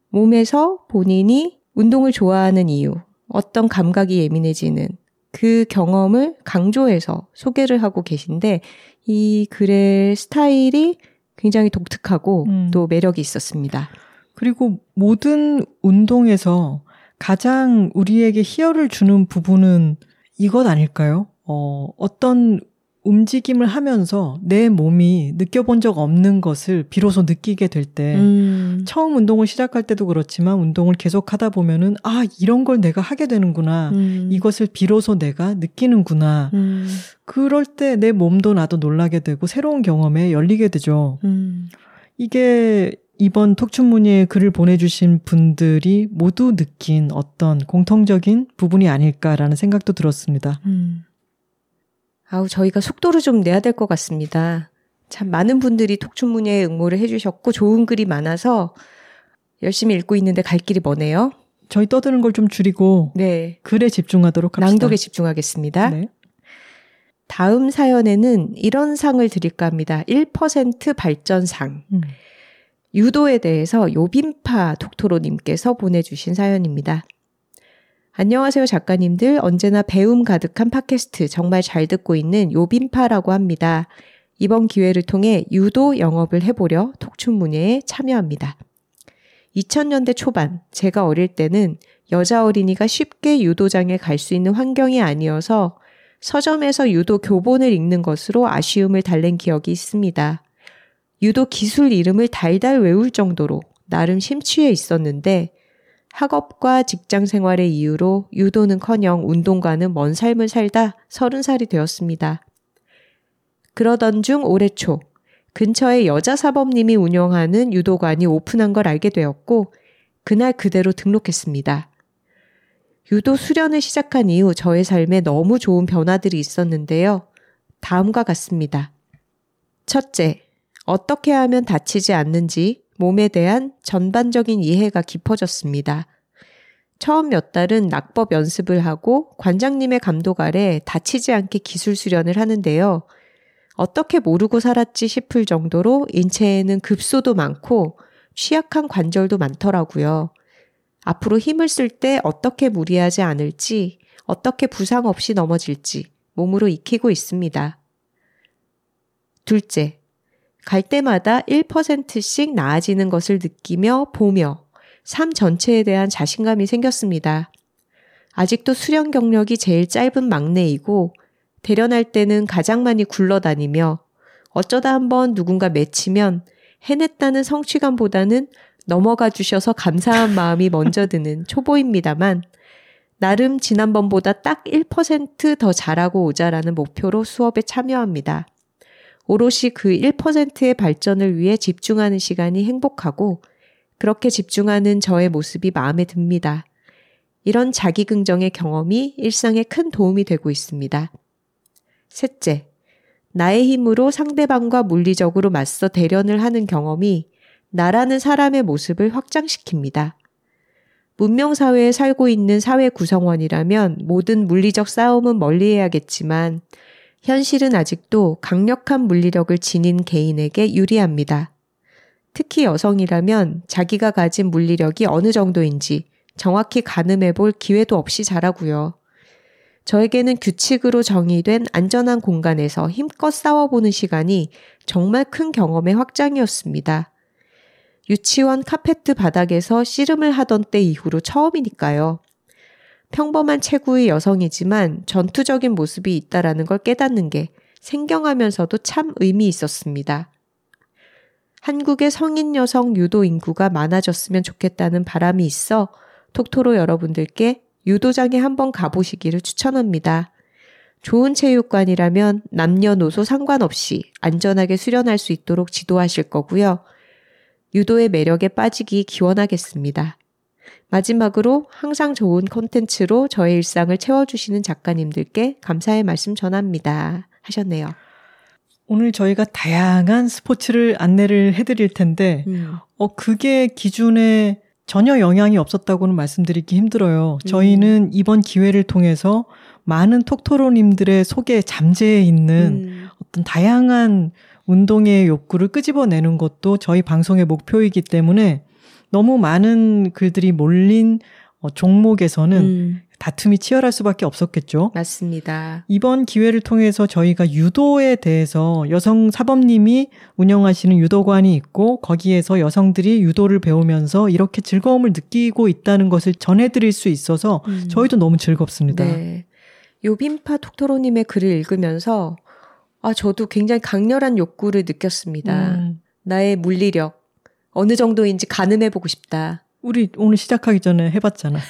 몸에서 본인이 운동을 좋아하는 이유, 어떤 감각이 예민해지는 그 경험을 강조해서 소개를 하고 계신데 이 글의 스타일이 굉장히 독특하고 또 매력이 있었습니다. 그리고 모든 운동에서 가장 우리에게 희열을 주는 부분은 이것 아닐까요? 어떤 움직임을 하면서 내 몸이 느껴본 적 없는 것을 비로소 느끼게 될 때 처음 운동을 시작할 때도 그렇지만 운동을 계속하다 보면은 아 이런 걸 내가 하게 되는구나. 이것을 비로소 내가 느끼는구나. 그럴 때 내 몸도 나도 놀라게 되고 새로운 경험에 열리게 되죠. 이게 이번 톡춘문예 글을 보내주신 분들이 모두 느낀 어떤 공통적인 부분이 아닐까라는 생각도 들었습니다. 아우 저희가 속도를 좀 내야 될 것 같습니다. 참 많은 분들이 톡춘문예에 응모를 해주셨고 좋은 글이 많아서 열심히 읽고 있는데 갈 길이 머네요. 저희 떠드는 걸 좀 줄이고 네. 글에 집중하도록 합시다. 낭독에 집중하겠습니다. 네. 다음 사연에는 이런 상을 드릴까 합니다. 1% 발전상. 유도에 대해서 요빈파 톡토로님께서 보내주신 사연입니다. 안녕하세요 작가님들. 언제나 배움 가득한 팟캐스트 정말 잘 듣고 있는 요빈파라고 합니다. 이번 기회를 통해 유도 영업을 해보려 톡춘문예에 참여합니다. 2000년대 초반 제가 어릴 때는 여자 어린이가 쉽게 유도장에 갈 수 있는 환경이 아니어서 서점에서 유도 교본을 읽는 것으로 아쉬움을 달랜 기억이 있습니다. 유도 기술 이름을 달달 외울 정도로 나름 심취해 있었는데 학업과 직장 생활의 이유로 유도는커녕 운동과는 먼 삶을 살다 30살이 되었습니다. 그러던 중 올해 초 근처의 여자 사범님이 운영하는 유도관이 오픈한 걸 알게 되었고 그날 그대로 등록했습니다. 유도 수련을 시작한 이후 저의 삶에 너무 좋은 변화들이 있었는데요. 다음과 같습니다. 첫째, 어떻게 하면 다치지 않는지 몸에 대한 전반적인 이해가 깊어졌습니다. 처음 몇 달은 낙법 연습을 하고 관장님의 감독 아래 다치지 않게 기술 수련을 하는데요. 어떻게 모르고 살았지 싶을 정도로 인체에는 급소도 많고 취약한 관절도 많더라고요. 앞으로 힘을 쓸 때 어떻게 무리하지 않을지, 어떻게 부상 없이 넘어질지 몸으로 익히고 있습니다. 둘째, 갈 때마다 1%씩 나아지는 것을 느끼며 보며 삶 전체에 대한 자신감이 생겼습니다. 아직도 수련 경력이 제일 짧은 막내이고 대련할 때는 가장 많이 굴러다니며 어쩌다 한번 누군가 맺히면 해냈다는 성취감보다는 넘어가 주셔서 감사한 마음이 먼저 드는 초보입니다만 나름 지난번보다 딱 1% 더 잘하고 오자라는 목표로 수업에 참여합니다. 오롯이 그 1%의 발전을 위해 집중하는 시간이 행복하고 그렇게 집중하는 저의 모습이 마음에 듭니다. 이런 자기긍정의 경험이 일상에 큰 도움이 되고 있습니다. 셋째, 나의 힘으로 상대방과 물리적으로 맞서 대련을 하는 경험이 나라는 사람의 모습을 확장시킵니다. 문명사회에 살고 있는 사회 구성원이라면 모든 물리적 싸움은 멀리해야겠지만 현실은 아직도 강력한 물리력을 지닌 개인에게 유리합니다. 특히 여성이라면 자기가 가진 물리력이 어느 정도인지 정확히 가늠해 볼 기회도 없이 자라고요. 저에게는 규칙으로 정의된 안전한 공간에서 힘껏 싸워보는 시간이 정말 큰 경험의 확장이었습니다. 유치원 카페트 바닥에서 씨름을 하던 때 이후로 처음이니까요. 평범한 체구의 여성이지만 전투적인 모습이 있다라는 걸 깨닫는 게 생경하면서도 참 의미 있었습니다. 한국의 성인 여성 유도 인구가 많아졌으면 좋겠다는 바람이 있어 톡토로 여러분들께 유도장에 한번 가보시기를 추천합니다. 좋은 체육관이라면 남녀노소 상관없이 안전하게 수련할 수 있도록 지도하실 거고요. 유도의 매력에 빠지기 기원하겠습니다. 마지막으로 항상 좋은 콘텐츠로 저의 일상을 채워주시는 작가님들께 감사의 말씀 전합니다. 하셨네요. 오늘 저희가 다양한 스포츠를 안내를 해드릴 텐데 그게 기준에 전혀 영향이 없었다고는 말씀드리기 힘들어요. 저희는 이번 기회를 통해서 많은 톡토로님들의 속에 잠재해 있는 어떤 다양한 운동의 욕구를 끄집어내는 것도 저희 방송의 목표이기 때문에 너무 많은 글들이 몰린 종목에서는 다툼이 치열할 수밖에 없었겠죠. 맞습니다. 이번 기회를 통해서 저희가 유도에 대해서 여성 사범님이 운영하시는 유도관이 있고 거기에서 여성들이 유도를 배우면서 이렇게 즐거움을 느끼고 있다는 것을 전해드릴 수 있어서 저희도 너무 즐겁습니다. 네. 요빈파 톡토로님의 글을 읽으면서 저도 굉장히 강렬한 욕구를 느꼈습니다. 나의 물리력 어느 정도인지 가늠해보고 싶다. 우리 오늘 시작하기 전에 해봤잖아.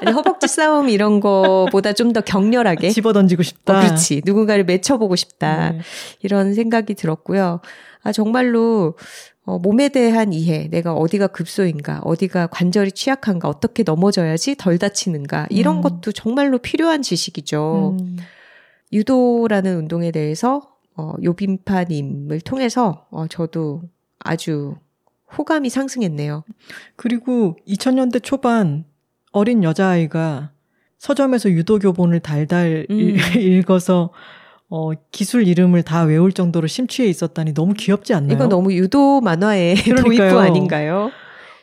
아니, 허벅지 싸움 이런 거보다 좀 더 격렬하게 집어던지고 싶다. 그렇지. 누군가를 맺혀보고 싶다. 네. 이런 생각이 들었고요. 정말로 몸에 대한 이해, 내가 어디가 급소인가, 어디가 관절이 취약한가, 어떻게 넘어져야지 덜 다치는가 이런 것도 정말로 필요한 지식이죠. 유도라는 운동에 대해서 요빈파님을 통해서 저도 아주 호감이 상승했네요. 그리고 2000년대 초반 어린 여자아이가 서점에서 유도 교본을 달달 읽어서 기술 이름을 다 외울 정도로 심취해 있었다니 너무 귀엽지 않나요? 이건 너무 유도 만화의 도입부 아닌가요?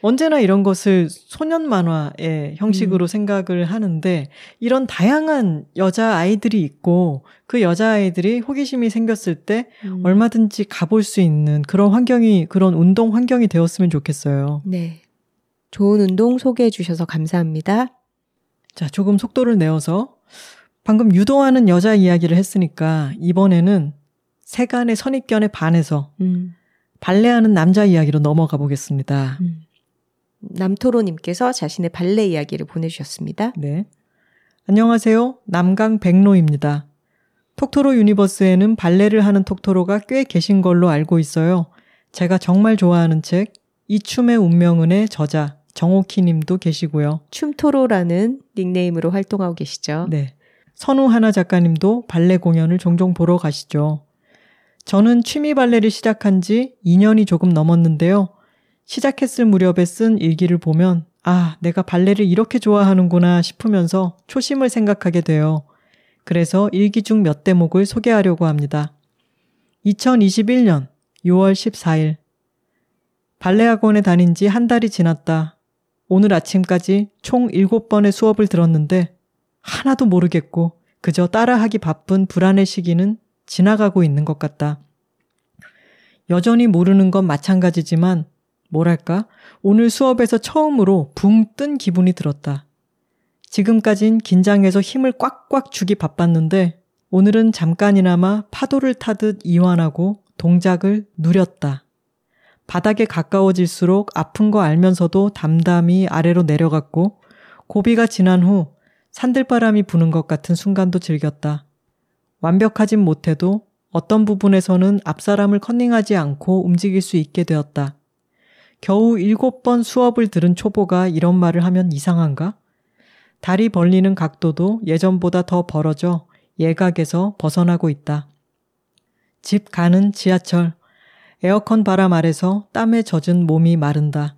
언제나 이런 것을 소년 만화의 형식으로 생각을 하는데 이런 다양한 여자아이들이 있고 그 여자아이들이 호기심이 생겼을 때 얼마든지 가볼 수 있는 그런 환경이, 그런 운동 환경이 되었으면 좋겠어요. 네. 좋은 운동 소개해 주셔서 감사합니다. 자, 조금 속도를 내어서 방금 유도하는 여자 이야기를 했으니까 이번에는 세간의 선입견에 반해서 발레하는 남자 이야기로 넘어가 보겠습니다. 남토로님께서 자신의 발레 이야기를 보내주셨습니다. 네. 안녕하세요. 남강 백로입니다. 톡토로 유니버스에는 발레를 하는 톡토로가 꽤 계신 걸로 알고 있어요. 제가 정말 좋아하는 책 이 춤의 운명은의 저자 정옥희님도 계시고요. 춤토로라는 닉네임으로 활동하고 계시죠. 네. 선우하나 작가님도 발레 공연을 종종 보러 가시죠. 저는 취미 발레를 시작한 지 2년이 조금 넘었는데요. 시작했을 무렵에 쓴 일기를 보면 내가 발레를 이렇게 좋아하는구나 싶으면서 초심을 생각하게 돼요. 그래서 일기 중 몇 대목을 소개하려고 합니다. 2021년 6월 14일 발레학원에 다닌 지 한 달이 지났다. 오늘 아침까지 총 7번의 수업을 들었는데 하나도 모르겠고 그저 따라하기 바쁜 불안의 시기는 지나가고 있는 것 같다. 여전히 모르는 건 마찬가지지만 뭐랄까? 오늘 수업에서 처음으로 붕 뜬 기분이 들었다. 지금까진 긴장해서 힘을 꽉꽉 주기 바빴는데 오늘은 잠깐이나마 파도를 타듯 이완하고 동작을 누렸다. 바닥에 가까워질수록 아픈 거 알면서도 담담히 아래로 내려갔고 고비가 지난 후 산들바람이 부는 것 같은 순간도 즐겼다. 완벽하진 못해도 어떤 부분에서는 앞사람을 컨닝하지 않고 움직일 수 있게 되었다. 겨우 7번 수업을 들은 초보가 이런 말을 하면 이상한가? 다리 벌리는 각도도 예전보다 더 벌어져 예각에서 벗어나고 있다. 집 가는 지하철. 에어컨 바람 아래서 땀에 젖은 몸이 마른다.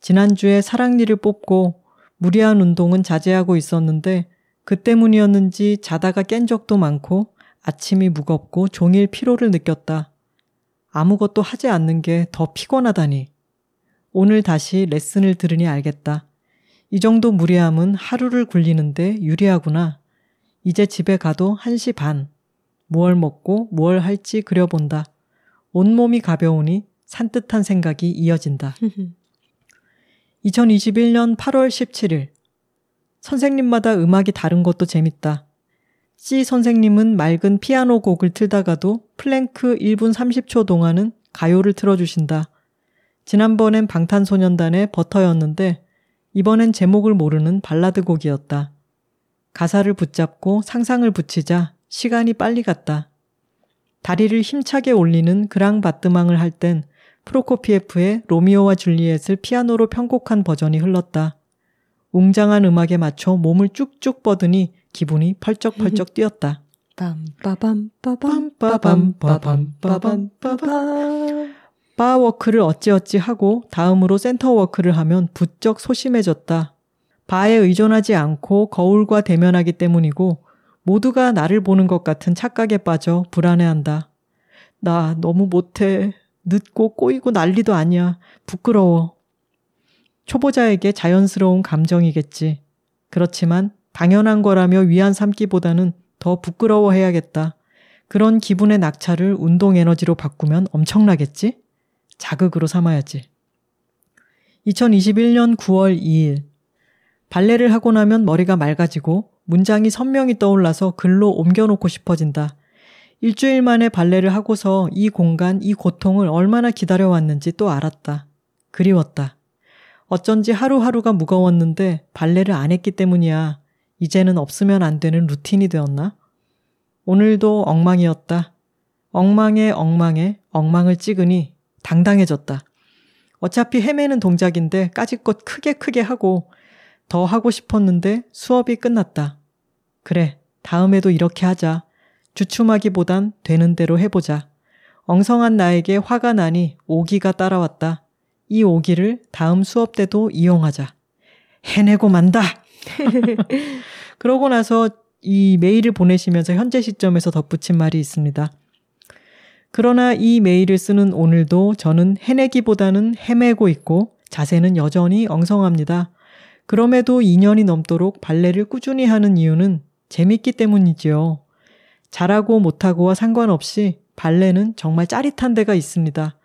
지난주에 사랑니를 뽑고 무리한 운동은 자제하고 있었는데 그 때문이었는지 자다가 깬 적도 많고 아침이 무겁고 종일 피로를 느꼈다. 아무것도 하지 않는 게 더 피곤하다니. 오늘 다시 레슨을 들으니 알겠다. 이 정도 무리함은 하루를 굴리는데 유리하구나. 이제 집에 가도 1시 반. 뭘 먹고 뭘 할지 그려본다. 온몸이 가벼우니 산뜻한 생각이 이어진다. 2021년 8월 17일. 선생님마다 음악이 다른 것도 재밌다. C 선생님은 맑은 피아노 곡을 틀다가도 플랭크 1분 30초 동안은 가요를 틀어주신다. 지난번엔 방탄소년단의 버터였는데 이번엔 제목을 모르는 발라드 곡이었다. 가사를 붙잡고 상상을 붙이자 시간이 빨리 갔다. 다리를 힘차게 올리는 그랑바트망을 할 땐 프로코피예프의 로미오와 줄리엣을 피아노로 편곡한 버전이 흘렀다. 웅장한 음악에 맞춰 몸을 쭉쭉 뻗으니 기분이 펄쩍펄쩍 뛰었다. 바워크를 어찌어찌 하고 다음으로 센터워크를 하면 부쩍 소심해졌다. 바에 의존하지 않고 거울과 대면하기 때문이고 모두가 나를 보는 것 같은 착각에 빠져 불안해한다. 나 너무 못해. 늦고 꼬이고 난리도 아니야. 부끄러워. 초보자에게 자연스러운 감정이겠지. 그렇지만 당연한 거라며 위안 삼기보다는 더 부끄러워해야겠다. 그런 기분의 낙차를 운동 에너지로 바꾸면 엄청나겠지? 자극으로 삼아야지. 2021년 9월 2일. 발레를 하고 나면 머리가 맑아지고 문장이 선명히 떠올라서 글로 옮겨놓고 싶어진다. 일주일 만에 발레를 하고서 이 공간, 이 고통을 얼마나 기다려왔는지 또 알았다. 그리웠다. 어쩐지 하루하루가 무거웠는데 발레를 안 했기 때문이야. 이제는 없으면 안 되는 루틴이 되었나? 오늘도 엉망이었다. 엉망에 엉망에 엉망을 찍으니 당당해졌다. 어차피 헤매는 동작인데 까짓것 크게 크게 하고 더 하고 싶었는데 수업이 끝났다. 그래, 다음에도 이렇게 하자. 주춤하기보단 되는 대로 해보자. 엉성한 나에게 화가 나니 오기가 따라왔다. 이 오기를 다음 수업 때도 이용하자. 해내고 만다. 그러고 나서 이 메일을 보내시면서 현재 시점에서 덧붙인 말이 있습니다. 그러나 이 메일을 쓰는 오늘도 저는 해내기보다는 헤매고 있고 자세는 여전히 엉성합니다. 그럼에도 2년이 넘도록 발레를 꾸준히 하는 이유는 재밌기 때문이지요. 잘하고 못하고와 상관없이 발레는 정말 짜릿한 데가 있습니다.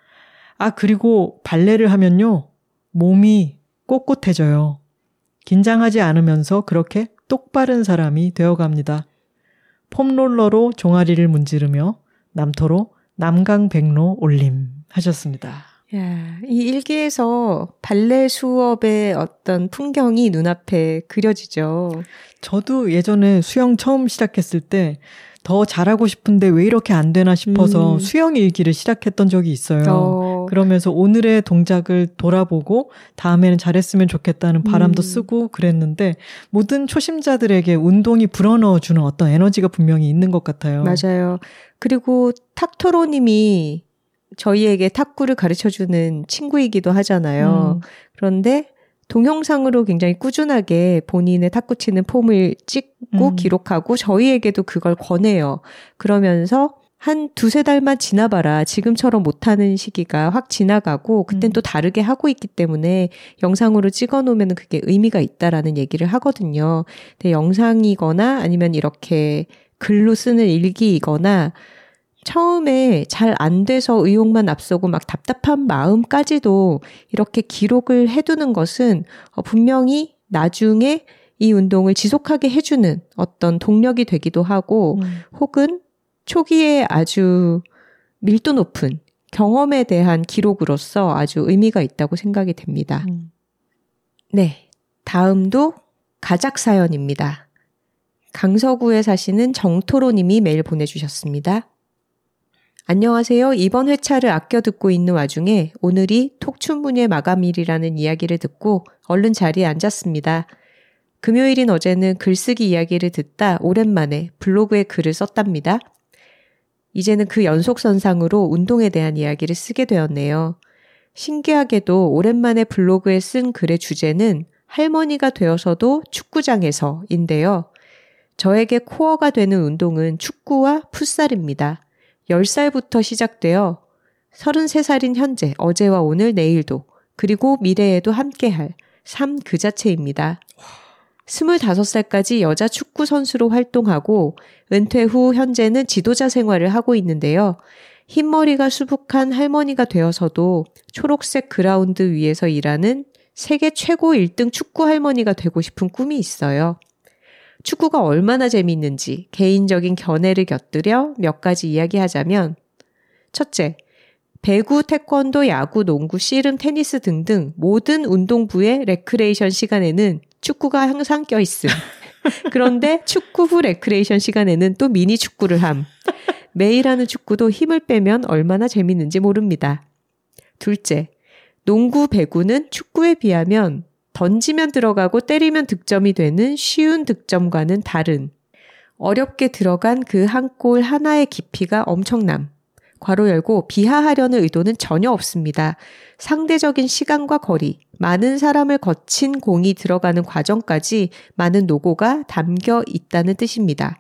아, 그리고 발레를 하면요. 몸이 꼿꼿해져요. 긴장하지 않으면서 그렇게 똑바른 사람이 되어갑니다. 폼롤러로 종아리를 문지르며 남토로 남강백로 올림 하셨습니다. 야, 이 일기에서 발레 수업의 어떤 풍경이 눈앞에 그려지죠. 저도 예전에 수영 처음 시작했을 때 더 잘하고 싶은데 왜 이렇게 안 되나 싶어서 수영 일기를 시작했던 적이 있어요. 그러면서 오늘의 동작을 돌아보고 다음에는 잘했으면 좋겠다는 바람도 쓰고 그랬는데 모든 초심자들에게 운동이 불어넣어주는 어떤 에너지가 분명히 있는 것 같아요. 맞아요. 그리고 탁토로 님이 저희에게 탁구를 가르쳐주는 친구이기도 하잖아요. 그런데 동영상으로 굉장히 꾸준하게 본인의 탁구 치는 폼을 찍고 기록하고 저희에게도 그걸 권해요. 그러면서 한 두세 달만 지나봐라. 지금처럼 못하는 시기가 확 지나가고 그땐 또 다르게 하고 있기 때문에 영상으로 찍어놓으면 그게 의미가 있다라는 얘기를 하거든요. 근데 영상이거나 아니면 이렇게 글로 쓰는 일기이거나 처음에 잘 안 돼서 의욕만 앞서고 막 답답한 마음까지도 이렇게 기록을 해두는 것은 분명히 나중에 이 운동을 지속하게 해주는 어떤 동력이 되기도 하고 혹은 초기에 아주 밀도 높은 경험에 대한 기록으로서 아주 의미가 있다고 생각이 됩니다. 네, 다음도 가작 사연입니다. 강서구에 사시는 정토로 님이 메일 보내주셨습니다. 안녕하세요. 이번 회차를 아껴 듣고 있는 와중에 오늘이 톡춘문예 마감일이라는 이야기를 듣고 얼른 자리에 앉았습니다. 금요일인 어제는 글쓰기 이야기를 듣다 오랜만에 블로그에 글을 썼답니다. 이제는 그 연속선상으로 운동에 대한 이야기를 쓰게 되었네요. 신기하게도 오랜만에 블로그에 쓴 글의 주제는 할머니가 되어서도 축구장에서인데요. 저에게 코어가 되는 운동은 축구와 풋살입니다. 10살부터 시작되어 33살인 현재, 어제와 오늘, 내일도, 그리고 미래에도 함께할 삶 그 자체입니다. 25살까지 여자 축구 선수로 활동하고 은퇴 후 현재는 지도자 생활을 하고 있는데요. 흰머리가 수북한 할머니가 되어서도 초록색 그라운드 위에서 일하는 세계 최고 1등 축구 할머니가 되고 싶은 꿈이 있어요. 축구가 얼마나 재미있는지 개인적인 견해를 곁들여 몇 가지 이야기하자면, 첫째, 배구, 태권도, 야구, 농구, 씨름, 테니스 등등 모든 운동부의 레크레이션 시간에는 축구가 항상 껴있음. 그런데 축구 후 레크레이션 시간에는 또 미니 축구를 함. 매일 하는 축구도 힘을 빼면 얼마나 재밌는지 모릅니다. 둘째, 농구, 배구는 축구에 비하면 던지면 들어가고 때리면 득점이 되는 쉬운 득점과는 다른, 어렵게 들어간 그 한 골 하나의 깊이가 엄청남. 괄호 열고 비하하려는 의도는 전혀 없습니다. 상대적인 시간과 거리, 많은 사람을 거친 공이 들어가는 과정까지 많은 노고가 담겨 있다는 뜻입니다.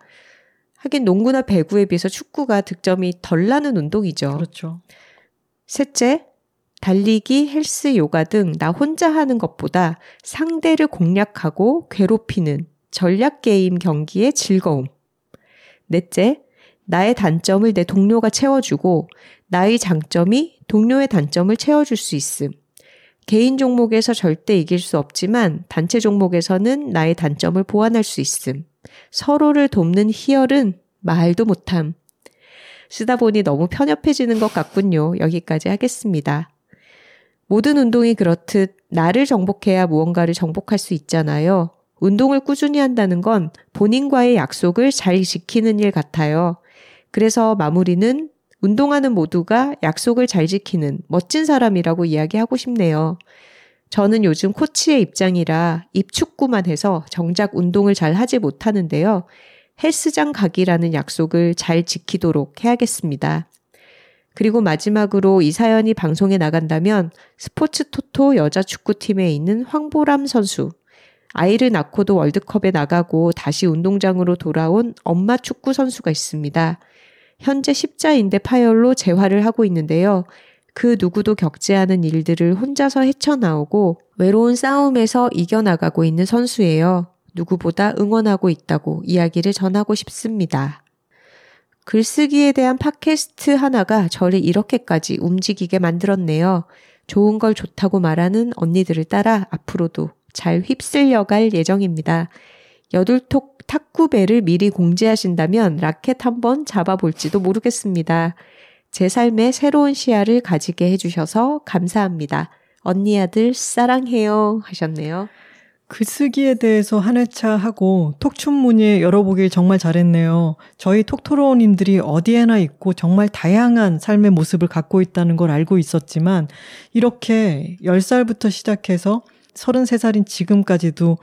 하긴 농구나 배구에 비해서 축구가 득점이 덜 나는 운동이죠. 그렇죠. 셋째, 달리기, 헬스, 요가 등 나 혼자 하는 것보다 상대를 공략하고 괴롭히는 전략 게임 경기의 즐거움. 넷째, 나의 단점을 내 동료가 채워주고 나의 장점이 동료의 단점을 채워줄 수 있음. 개인 종목에서 절대 이길 수 없지만 단체 종목에서는 나의 단점을 보완할 수 있음. 서로를 돕는 희열은 말도 못함. 쓰다 보니 너무 편협해지는 것 같군요. 여기까지 하겠습니다. 모든 운동이 그렇듯 나를 정복해야 무언가를 정복할 수 있잖아요. 운동을 꾸준히 한다는 건 본인과의 약속을 잘 지키는 일 같아요. 그래서 마무리는 운동하는 모두가 약속을 잘 지키는 멋진 사람이라고 이야기하고 싶네요. 저는 요즘 코치의 입장이라 입축구만 해서 정작 운동을 잘 하지 못하는데요. 헬스장 가기라는 약속을 잘 지키도록 해야겠습니다. 그리고 마지막으로 이 사연이 방송에 나간다면 스포츠 토토 여자 축구팀에 있는 황보람 선수, 아이를 낳고도 월드컵에 나가고 다시 운동장으로 돌아온 엄마 축구 선수가 있습니다. 현재 십자인대 파열로 재활을 하고 있는데요. 그 누구도 겪지않은 일들을 혼자서 헤쳐나오고 외로운 싸움에서 이겨나가고 있는 선수예요. 누구보다 응원하고 있다고 이야기를 전하고 싶습니다. 글쓰기에 대한 팟캐스트 하나가 저를 이렇게까지 움직이게 만들었네요. 좋은 걸 좋다고 말하는 언니들을 따라 앞으로도 잘 휩쓸려갈 예정입니다. 여둘톡 탁구배를 미리 공지하신다면 라켓 한번 잡아볼지도 모르겠습니다. 제 삶에 새로운 시야를 가지게 해주셔서 감사합니다. 언니 아들 사랑해요 하셨네요. 글쓰기에 대해서 한 회차 하고 톡춘문예 열어보길 정말 잘했네요. 저희 톡토로님들이 어디에나 있고 정말 다양한 삶의 모습을 갖고 있다는 걸 알고 있었지만 이렇게 10살부터 시작해서 33살인 지금까지도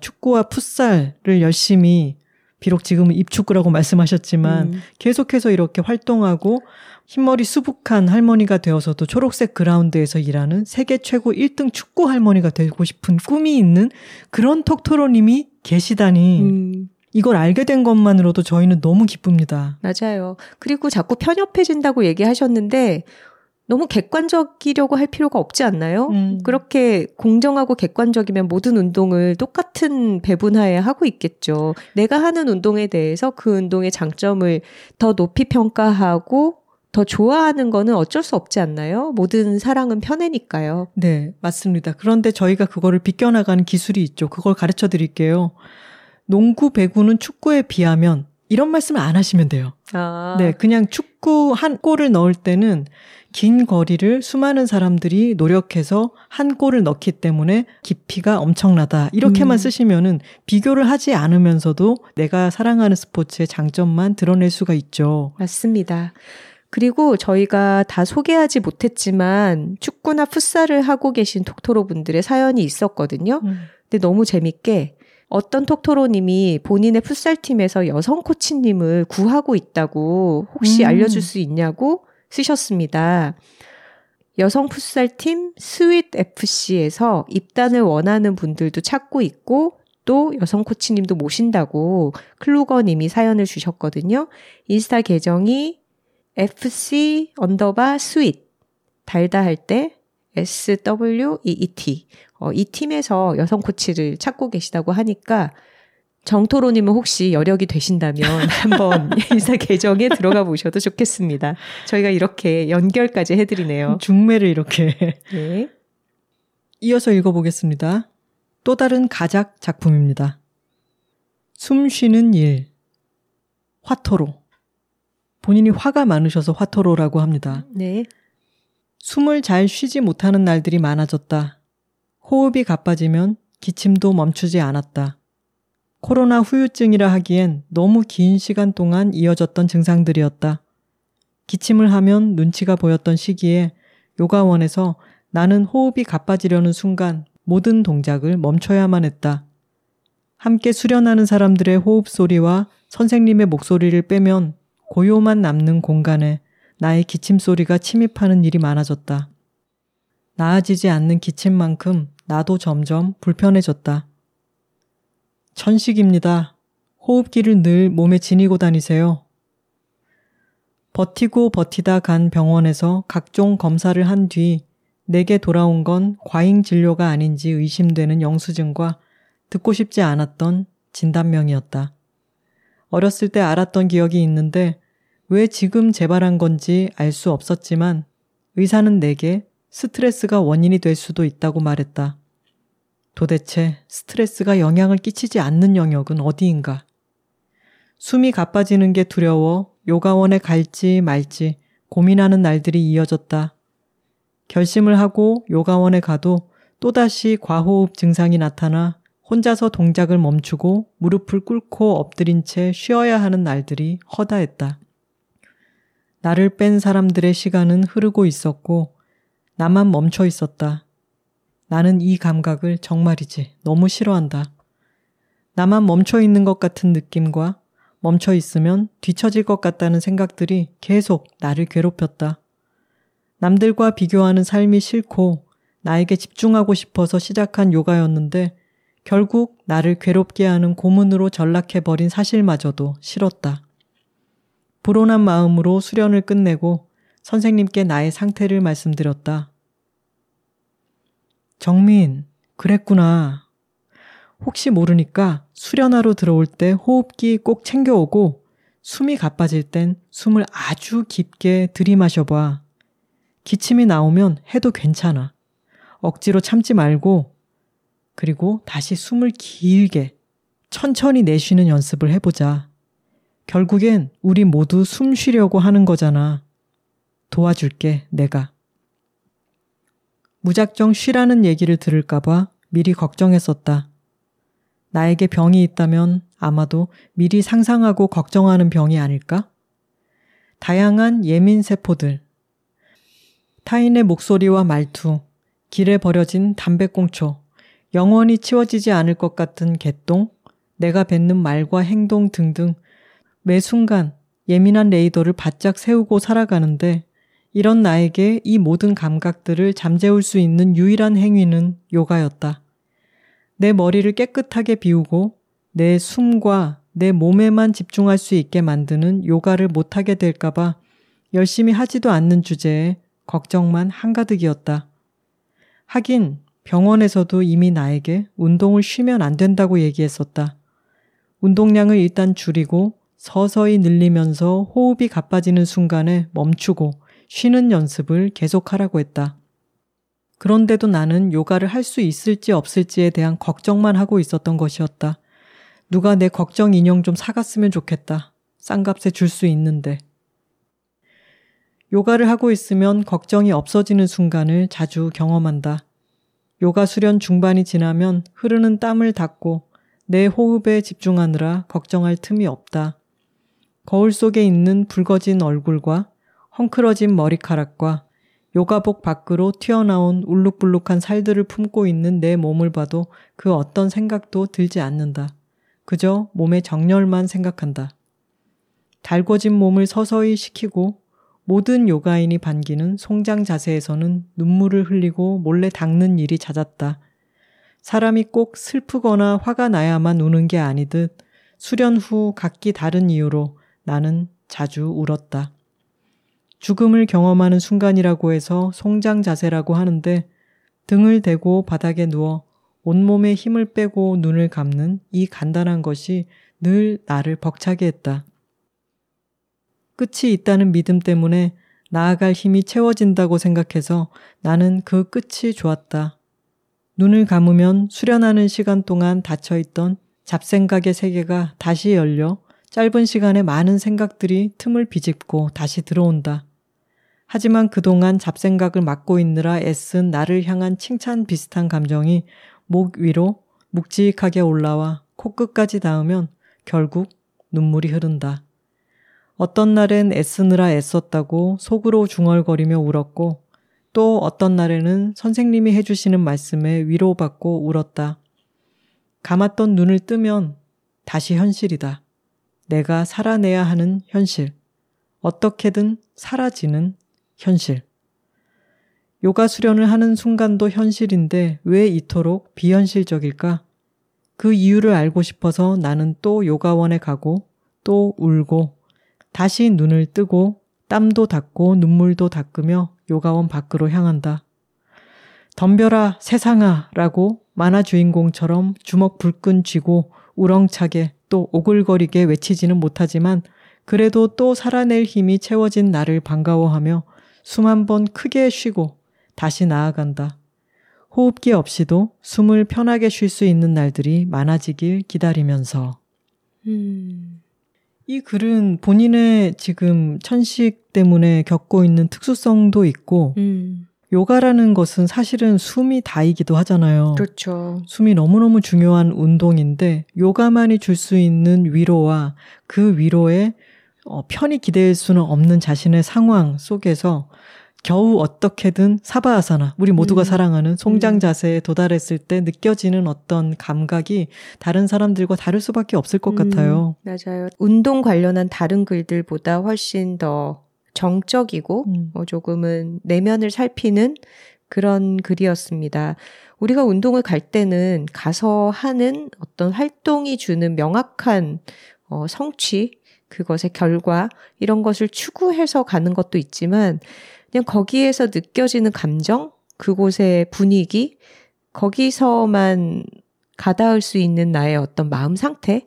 축구와 풋살을 열심히, 비록 지금은 입축구라고 말씀하셨지만 계속해서 이렇게 활동하고 흰머리 수북한 할머니가 되어서도 초록색 그라운드에서 일하는 세계 최고 1등 축구 할머니가 되고 싶은 꿈이 있는 그런 톡토로님이 계시다니 이걸 알게 된 것만으로도 저희는 너무 기쁩니다. 맞아요. 그리고 자꾸 편협해진다고 얘기하셨는데 너무 객관적이려고 할 필요가 없지 않나요? 그렇게 공정하고 객관적이면 모든 운동을 똑같은 배분하에 하고 있겠죠. 내가 하는 운동에 대해서 그 운동의 장점을 더 높이 평가하고 더 좋아하는 거는 어쩔 수 없지 않나요? 모든 사랑은 편애니까요. 네, 맞습니다. 그런데 저희가 그거를 비껴나가는 기술이 있죠. 그걸 가르쳐 드릴게요. 농구, 배구는 축구에 비하면 이런 말씀을 안 하시면 돼요. 아. 네, 그냥 축구 한 골을 넣을 때는 긴 거리를 수많은 사람들이 노력해서 한 골을 넣기 때문에 깊이가 엄청나다. 이렇게만 쓰시면은 비교를 하지 않으면서도 내가 사랑하는 스포츠의 장점만 드러낼 수가 있죠. 맞습니다. 그리고 저희가 다 소개하지 못했지만 축구나 풋살을 하고 계신 톡토로 분들의 사연이 있었거든요. 근데 너무 재밌게 어떤 톡토로님이 본인의 풋살팀에서 여성 코치님을 구하고 있다고 혹시 알려줄 수 있냐고 쓰셨습니다. 여성 풋살팀 스윗FC에서 입단을 원하는 분들도 찾고 있고 또 여성 코치님도 모신다고 클루거님이 사연을 주셨거든요. 인스타 계정이 FC_sweet 달다 할 때 SWEET 이 팀에서 여성 코치를 찾고 계시다고 하니까 정토로님은 혹시 여력이 되신다면 한번 인스타 계정에 들어가 보셔도 좋겠습니다. 저희가 이렇게 연결까지 해드리네요. 중매를 이렇게. 네. 이어서 읽어보겠습니다. 또 다른 가작 작품입니다. 숨쉬는 일. 화토로. 본인이 화가 많으셔서 화토로라고 합니다. 네. 숨을 잘 쉬지 못하는 날들이 많아졌다. 호흡이 가빠지면 기침도 멈추지 않았다. 코로나 후유증이라 하기엔 너무 긴 시간 동안 이어졌던 증상들이었다. 기침을 하면 눈치가 보였던 시기에 요가원에서 나는 호흡이 가빠지려는 순간 모든 동작을 멈춰야만 했다. 함께 수련하는 사람들의 호흡 소리와 선생님의 목소리를 빼면 고요만 남는 공간에 나의 기침 소리가 침입하는 일이 많아졌다. 나아지지 않는 기침만큼 나도 점점 불편해졌다. 천식입니다. 호흡기를 늘 몸에 지니고 다니세요. 버티고 버티다 간 병원에서 각종 검사를 한 뒤 내게 돌아온 건 과잉 진료가 아닌지 의심되는 영수증과 듣고 싶지 않았던 진단명이었다. 어렸을 때 알았던 기억이 있는데 왜 지금 재발한 건지 알 수 없었지만 의사는 내게 스트레스가 원인이 될 수도 있다고 말했다. 도대체 스트레스가 영향을 끼치지 않는 영역은 어디인가? 숨이 가빠지는 게 두려워 요가원에 갈지 말지 고민하는 날들이 이어졌다. 결심을 하고 요가원에 가도 또다시 과호흡 증상이 나타나 혼자서 동작을 멈추고 무릎을 꿇고 엎드린 채 쉬어야 하는 날들이 허다했다. 나를 뺀 사람들의 시간은 흐르고 있었고 나만 멈춰 있었다. 나는 이 감각을 정말이지 너무 싫어한다. 나만 멈춰 있는 것 같은 느낌과 멈춰 있으면 뒤처질 것 같다는 생각들이 계속 나를 괴롭혔다. 남들과 비교하는 삶이 싫고 나에게 집중하고 싶어서 시작한 요가였는데 결국 나를 괴롭게 하는 고문으로 전락해버린 사실마저도 싫었다. 불온한 마음으로 수련을 끝내고 선생님께 나의 상태를 말씀드렸다. 정민, 그랬구나. 혹시 모르니까 수련하러 들어올 때 호흡기 꼭 챙겨오고 숨이 가빠질 땐 숨을 아주 깊게 들이마셔봐. 기침이 나오면 해도 괜찮아. 억지로 참지 말고 그리고 다시 숨을 길게 천천히 내쉬는 연습을 해보자. 결국엔 우리 모두 숨 쉬려고 하는 거잖아. 도와줄게, 내가. 무작정 쉬라는 얘기를 들을까봐 미리 걱정했었다. 나에게 병이 있다면 아마도 미리 상상하고 걱정하는 병이 아닐까? 다양한 예민 세포들, 타인의 목소리와 말투, 길에 버려진 담배꽁초, 영원히 치워지지 않을 것 같은 개똥, 내가 뱉는 말과 행동 등등 매 순간 예민한 레이더를 바짝 세우고 살아가는데 이런 나에게 이 모든 감각들을 잠재울 수 있는 유일한 행위는 요가였다. 내 머리를 깨끗하게 비우고 내 숨과 내 몸에만 집중할 수 있게 만드는 요가를 못하게 될까봐 열심히 하지도 않는 주제에 걱정만 한가득이었다. 하긴 병원에서도 이미 나에게 운동을 쉬면 안 된다고 얘기했었다. 운동량을 일단 줄이고 서서히 늘리면서 호흡이 가빠지는 순간에 멈추고 쉬는 연습을 계속하라고 했다. 그런데도 나는 요가를 할 수 있을지 없을지에 대한 걱정만 하고 있었던 것이었다. 누가 내 걱정 인형 좀 사갔으면 좋겠다. 싼 값에 줄 수 있는데. 요가를 하고 있으면 걱정이 없어지는 순간을 자주 경험한다. 요가 수련 중반이 지나면 흐르는 땀을 닦고 내 호흡에 집중하느라 걱정할 틈이 없다. 거울 속에 있는 붉어진 얼굴과 헝클어진 머리카락과 요가복 밖으로 튀어나온 울룩불룩한 살들을 품고 있는 내 몸을 봐도 그 어떤 생각도 들지 않는다. 그저 몸의 정렬만 생각한다. 달궈진 몸을 서서히 식히고 모든 요가인이 반기는 송장 자세에서는 눈물을 흘리고 몰래 닦는 일이 잦았다. 사람이 꼭 슬프거나 화가 나야만 우는 게 아니듯 수련 후 각기 다른 이유로 나는 자주 울었다. 죽음을 경험하는 순간이라고 해서 송장 자세라고 하는데 등을 대고 바닥에 누워 온몸에 힘을 빼고 눈을 감는 이 간단한 것이 늘 나를 벅차게 했다. 끝이 있다는 믿음 때문에 나아갈 힘이 채워진다고 생각해서 나는 그 끝이 좋았다. 눈을 감으면 수련하는 시간 동안 닫혀있던 잡생각의 세계가 다시 열려 짧은 시간에 많은 생각들이 틈을 비집고 다시 들어온다. 하지만 그동안 잡생각을 막고 있느라 애쓴 나를 향한 칭찬 비슷한 감정이 목 위로 묵직하게 올라와 코끝까지 닿으면 결국 눈물이 흐른다. 어떤 날엔 애쓰느라 애썼다고 속으로 중얼거리며 울었고 또 어떤 날에는 선생님이 해주시는 말씀에 위로받고 울었다. 감았던 눈을 뜨면 다시 현실이다. 내가 살아내야 하는 현실. 어떻게든 사라지는 현실. 요가 수련을 하는 순간도 현실인데 왜 이토록 비현실적일까? 그 이유를 알고 싶어서 나는 또 요가원에 가고 또 울고 다시 눈을 뜨고 땀도 닦고 눈물도 닦으며 요가원 밖으로 향한다. 덤벼라 세상아 라고 만화 주인공처럼 주먹 불끈 쥐고 우렁차게 또 오글거리게 외치지는 못하지만 그래도 또 살아낼 힘이 채워진 나를 반가워하며 숨 한 번 크게 쉬고 다시 나아간다. 호흡기 없이도 숨을 편하게 쉴 수 있는 날들이 많아지길 기다리면서. 이 글은 본인의 지금 천식 때문에 겪고 있는 특수성도 있고 요가라는 것은 사실은 숨이 다이기도 하잖아요. 그렇죠. 숨이 너무너무 중요한 운동인데 요가만이 줄 수 있는 위로와 그 위로에 편히 기댈 수는 없는 자신의 상황 속에서 겨우 어떻게든 사바아사나 우리 모두가 사랑하는 송장 자세에 도달했을 때 느껴지는 어떤 감각이 다른 사람들과 다를 수밖에 없을 것 같아요. 맞아요. 운동 관련한 다른 글들보다 훨씬 더 정적이고 조금은 내면을 살피는 그런 글이었습니다. 우리가 운동을 갈 때는 가서 하는 어떤 활동이 주는 명확한 성취, 그것의 결과 이런 것을 추구해서 가는 것도 있지만 그냥 거기에서 느껴지는 감정, 그곳의 분위기, 거기서만 가닿을 수 있는 나의 어떤 마음 상태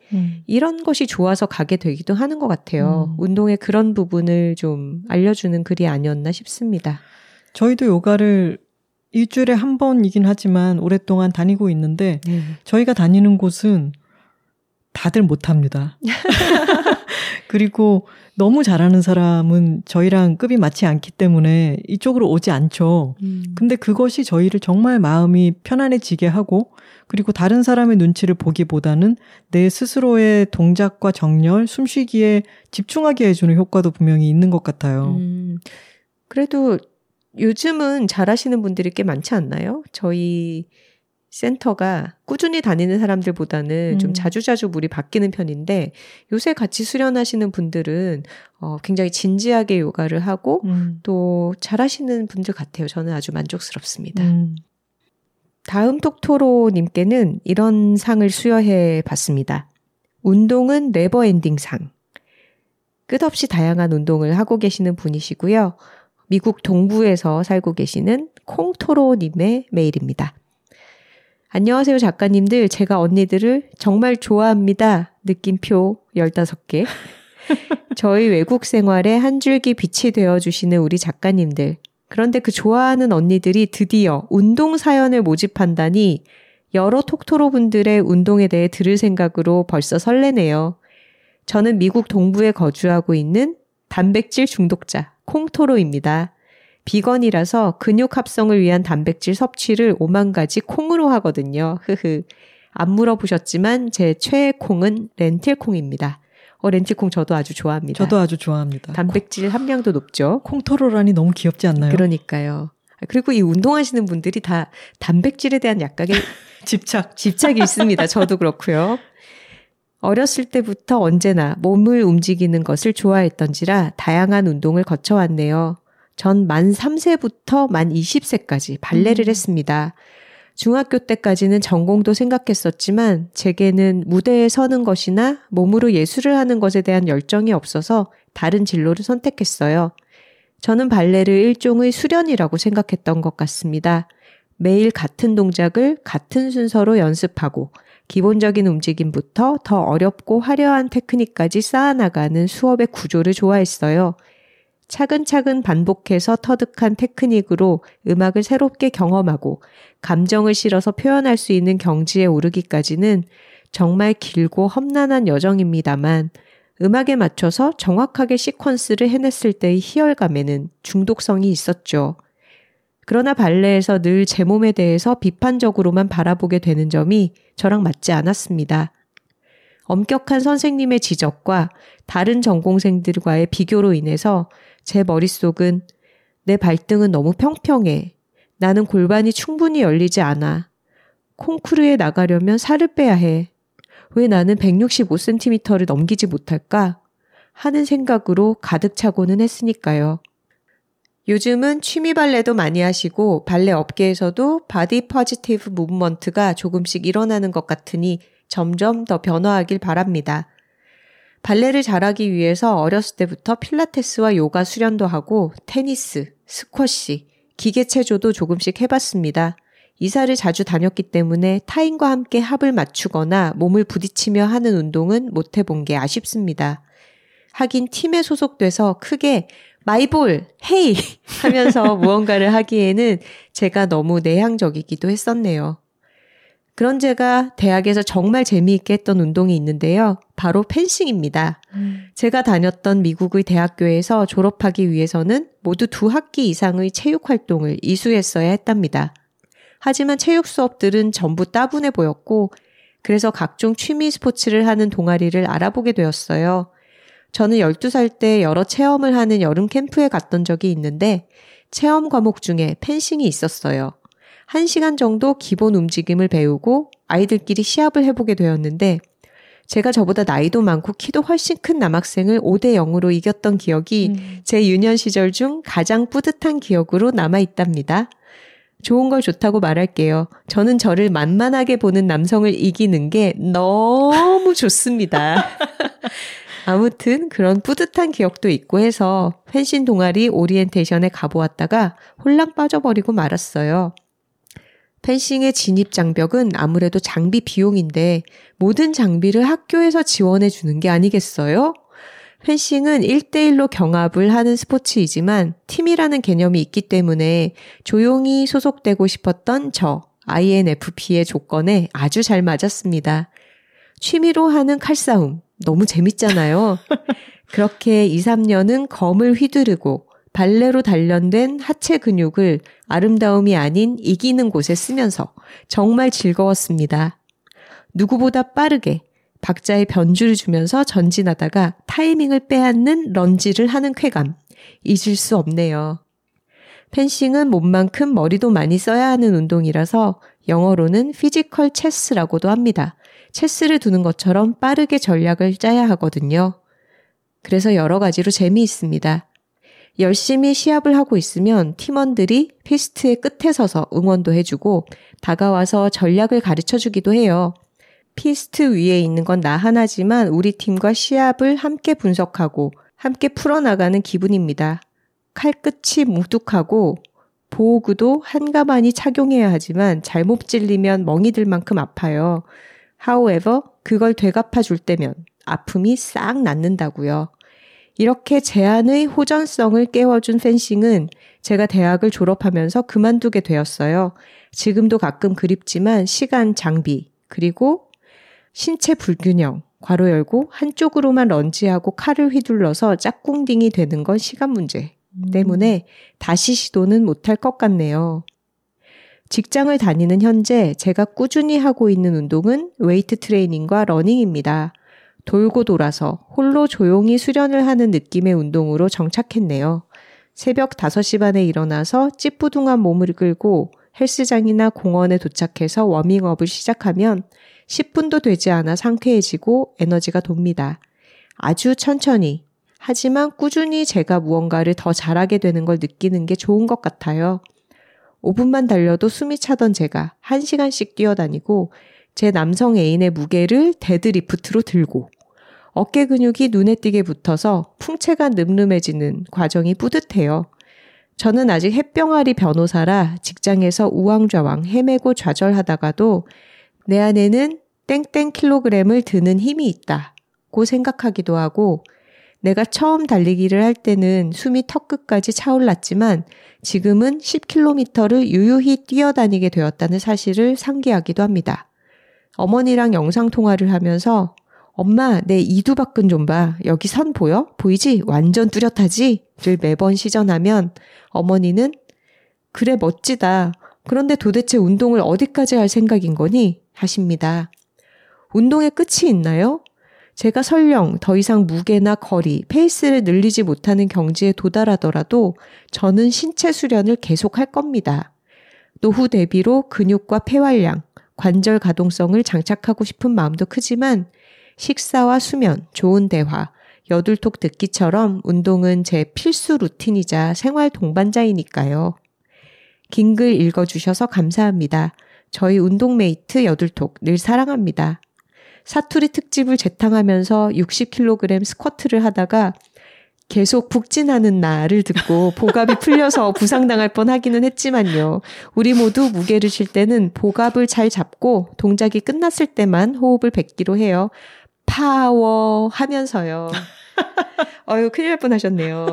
이런 것이 좋아서 가게 되기도 하는 것 같아요. 운동의 그런 부분을 좀 알려주는 글이 아니었나 싶습니다. 저희도 요가를 일주일에 한 번이긴 하지만 오랫동안 다니고 있는데 저희가 다니는 곳은 다들 못합니다. 그리고 너무 잘하는 사람은 저희랑 급이 맞지 않기 때문에 이쪽으로 오지 않죠. 근데 그것이 저희를 정말 마음이 편안해지게 하고 그리고 다른 사람의 눈치를 보기보다는 내 스스로의 동작과 정렬, 숨쉬기에 집중하게 해주는 효과도 분명히 있는 것 같아요. 그래도 요즘은 잘하시는 분들이 꽤 많지 않나요? 저희 센터가 꾸준히 다니는 사람들보다는 좀 자주자주 물이 바뀌는 편인데 요새 같이 수련하시는 분들은 굉장히 진지하게 요가를 하고 또 잘하시는 분들 같아요. 저는 아주 만족스럽습니다. 다음 톡토로님께는 이런 상을 수여해 봤습니다. 운동은 네버엔딩 상. 끝없이 다양한 운동을 하고 계시는 분이시고요. 미국 동부에서 살고 계시는 콩토로님의 메일입니다. 안녕하세요 작가님들, 제가 언니들을 정말 좋아합니다. 느낌표 15개. 저희 외국 생활에 한 줄기 빛이 되어주시는 우리 작가님들. 그런데 그 좋아하는 언니들이 드디어 운동 사연을 모집한다니 여러 톡토로 분들의 운동에 대해 들을 생각으로 벌써 설레네요. 저는 미국 동부에 거주하고 있는 단백질 중독자 콩토로입니다. 비건이라서 근육 합성을 위한 단백질 섭취를 5만 가지 콩으로 하거든요. 안 물어보셨지만 제 최애 콩은 렌틸콩입니다. 렌치콩 저도 아주 좋아합니다. 저도 아주 좋아합니다. 단백질 함량도 높죠. 콩토로라니 너무 귀엽지 않나요? 그러니까요. 그리고 이 운동하시는 분들이 다 단백질에 대한 약간의 집착이 있습니다. 저도 그렇고요. 어렸을 때부터 언제나 몸을 움직이는 것을 좋아했던지라 다양한 운동을 거쳐왔네요. 전 만 3세부터 만 20세까지 발레를 했습니다. 중학교 때까지는 전공도 생각했었지만 제게는 무대에 서는 것이나 몸으로 예술을 하는 것에 대한 열정이 없어서 다른 진로를 선택했어요. 저는 발레를 일종의 수련이라고 생각했던 것 같습니다. 매일 같은 동작을 같은 순서로 연습하고 기본적인 움직임부터 더 어렵고 화려한 테크닉까지 쌓아나가는 수업의 구조를 좋아했어요. 차근차근 반복해서 터득한 테크닉으로 음악을 새롭게 경험하고 감정을 실어서 표현할 수 있는 경지에 오르기까지는 정말 길고 험난한 여정입니다만 음악에 맞춰서 정확하게 시퀀스를 해냈을 때의 희열감에는 중독성이 있었죠. 그러나 발레에서 늘 제 몸에 대해서 비판적으로만 바라보게 되는 점이 저랑 맞지 않았습니다. 엄격한 선생님의 지적과 다른 전공생들과의 비교로 인해서 제 머릿속은 내 발등은 너무 평평해. 나는 골반이 충분히 열리지 않아. 콩쿠르에 나가려면 살을 빼야 해. 왜 나는 165cm를 넘기지 못할까? 하는 생각으로 가득 차고는 했으니까요. 요즘은 취미 발레도 많이 하시고 발레 업계에서도 바디 포지티브 무브먼트가 조금씩 일어나는 것 같으니 점점 더 변화하길 바랍니다. 발레를 잘하기 위해서 어렸을 때부터 필라테스와 요가 수련도 하고 테니스, 스쿼시, 기계체조도 조금씩 해봤습니다. 이사를 자주 다녔기 때문에 타인과 함께 합을 맞추거나 몸을 부딪히며 하는 운동은 못해본 게 아쉽습니다. 하긴 팀에 소속돼서 크게 마이볼, 헤이 하면서 무언가를 하기에는 제가 너무 내향적이기도 했었네요. 그런 제가 대학에서 정말 재미있게 했던 운동이 있는데요. 바로 펜싱입니다. 제가 다녔던 미국의 대학교에서 졸업하기 위해서는 모두 2학기 이상의 체육활동을 이수했어야 했답니다. 하지만 체육 수업들은 전부 따분해 보였고 그래서 각종 취미 스포츠를 하는 동아리를 알아보게 되었어요. 저는 12살 때 여러 체험을 하는 여름 캠프에 갔던 적이 있는데 체험 과목 중에 펜싱이 있었어요. 1시간 정도 기본 움직임을 배우고 아이들끼리 시합을 해보게 되었는데 제가 저보다 나이도 많고 키도 훨씬 큰 남학생을 5-0으로 이겼던 기억이 제 유년 시절 중 가장 뿌듯한 기억으로 남아있답니다. 좋은 걸 좋다고 말할게요. 저는 저를 만만하게 보는 남성을 이기는 게 너무 좋습니다. 아무튼 그런 뿌듯한 기억도 있고 해서 펜싱 동아리 오리엔테이션에 가보았다가 홀랑 빠져버리고 말았어요. 펜싱의 진입 장벽은 아무래도 장비 비용인데 모든 장비를 학교에서 지원해 주는 게 아니겠어요? 펜싱은 1대1로 경합을 하는 스포츠이지만 팀이라는 개념이 있기 때문에 조용히 소속되고 싶었던 저 INFP의 조건에 아주 잘 맞았습니다. 취미로 하는 칼싸움 너무 재밌잖아요. 그렇게 2-3년은 검을 휘두르고 발레로 단련된 하체 근육을 아름다움이 아닌 이기는 곳에 쓰면서 정말 즐거웠습니다. 누구보다 빠르게 박자에 변주를 주면서 전진하다가 타이밍을 빼앗는 런지를 하는 쾌감, 잊을 수 없네요. 펜싱은 몸만큼 머리도 많이 써야 하는 운동이라서 영어로는 피지컬 체스라고도 합니다. 체스를 두는 것처럼 빠르게 전략을 짜야 하거든요. 그래서 여러 가지로 재미있습니다. 열심히 시합을 하고 있으면 팀원들이 피스트의 끝에 서서 응원도 해주고 다가와서 전략을 가르쳐주기도 해요. 피스트 위에 있는 건 나 하나지만 우리 팀과 시합을 함께 분석하고 함께 풀어나가는 기분입니다. 칼끝이 뭉툭하고 보호구도 한가만히 착용해야 하지만 잘못 찔리면 멍이 들 만큼 아파요. However, 그걸 되갚아줄 때면 아픔이 싹 낫는다고요. 이렇게 제안의 호전성을 깨워준 펜싱은 제가 대학을 졸업하면서 그만두게 되었어요. 지금도 가끔 그립지만 시간, 장비, 그리고 신체 불균형, 괄호 열고 한쪽으로만 런지하고 칼을 휘둘러서 짝꿍딩이 되는 건 시간 문제 때문에 다시 시도는 못할 것 같네요. 직장을 다니는 현재 제가 꾸준히 하고 있는 운동은 웨이트 트레이닝과 러닝입니다. 돌고 돌아서 홀로 조용히 수련을 하는 느낌의 운동으로 정착했네요. 새벽 5시 반에 일어나서 찌뿌둥한 몸을 끌고 헬스장이나 공원에 도착해서 워밍업을 시작하면 10분도 되지 않아 상쾌해지고 에너지가 돕니다. 아주 천천히, 하지만 꾸준히 제가 무언가를 더 잘하게 되는 걸 느끼는 게 좋은 것 같아요. 5분만 달려도 숨이 차던 제가 1시간씩 뛰어다니고 제 남성 애인의 무게를 데드리프트로 들고 어깨 근육이 눈에 띄게 붙어서 풍채가 늠름해지는 과정이 뿌듯해요. 저는 아직 햇병아리 변호사라 직장에서 우왕좌왕 헤매고 좌절하다가도 내 안에는 땡땡 킬로그램을 드는 힘이 있다고 생각하기도 하고, 내가 처음 달리기를 할 때는 숨이 턱끝까지 차올랐지만 지금은 10km를 유유히 뛰어다니게 되었다는 사실을 상기하기도 합니다. 어머니랑 영상통화를 하면서 엄마, 내 이두박근 좀 봐. 여기 선 보여? 보이지? 완전 뚜렷하지? 를 매번 시전하면 어머니는 그래 멋지다. 그런데 도대체 운동을 어디까지 할 생각인 거니? 하십니다. 운동의 끝이 있나요? 제가 설령 더 이상 무게나 거리, 페이스를 늘리지 못하는 경지에 도달하더라도 저는 신체 수련을 계속할 겁니다. 노후 대비로 근육과 폐활량, 관절 가동성을 장착하고 싶은 마음도 크지만 식사와 수면, 좋은 대화, 여둘톡 듣기처럼 운동은 제 필수 루틴이자 생활 동반자이니까요. 긴 글 읽어주셔서 감사합니다. 저희 운동메이트 여둘톡 늘 사랑합니다. 사투리 특집을 재탕하면서 60kg 스쿼트를 하다가 계속 북진하는 나를 듣고 복압이 풀려서 부상당할 뻔하기는 했지만요. 우리 모두 무게를 쉴 때는 복압을 잘 잡고 동작이 끝났을 때만 호흡을 뱉기로 해요. 파워 하면서요. 어휴, 큰일 날 뻔하셨네요.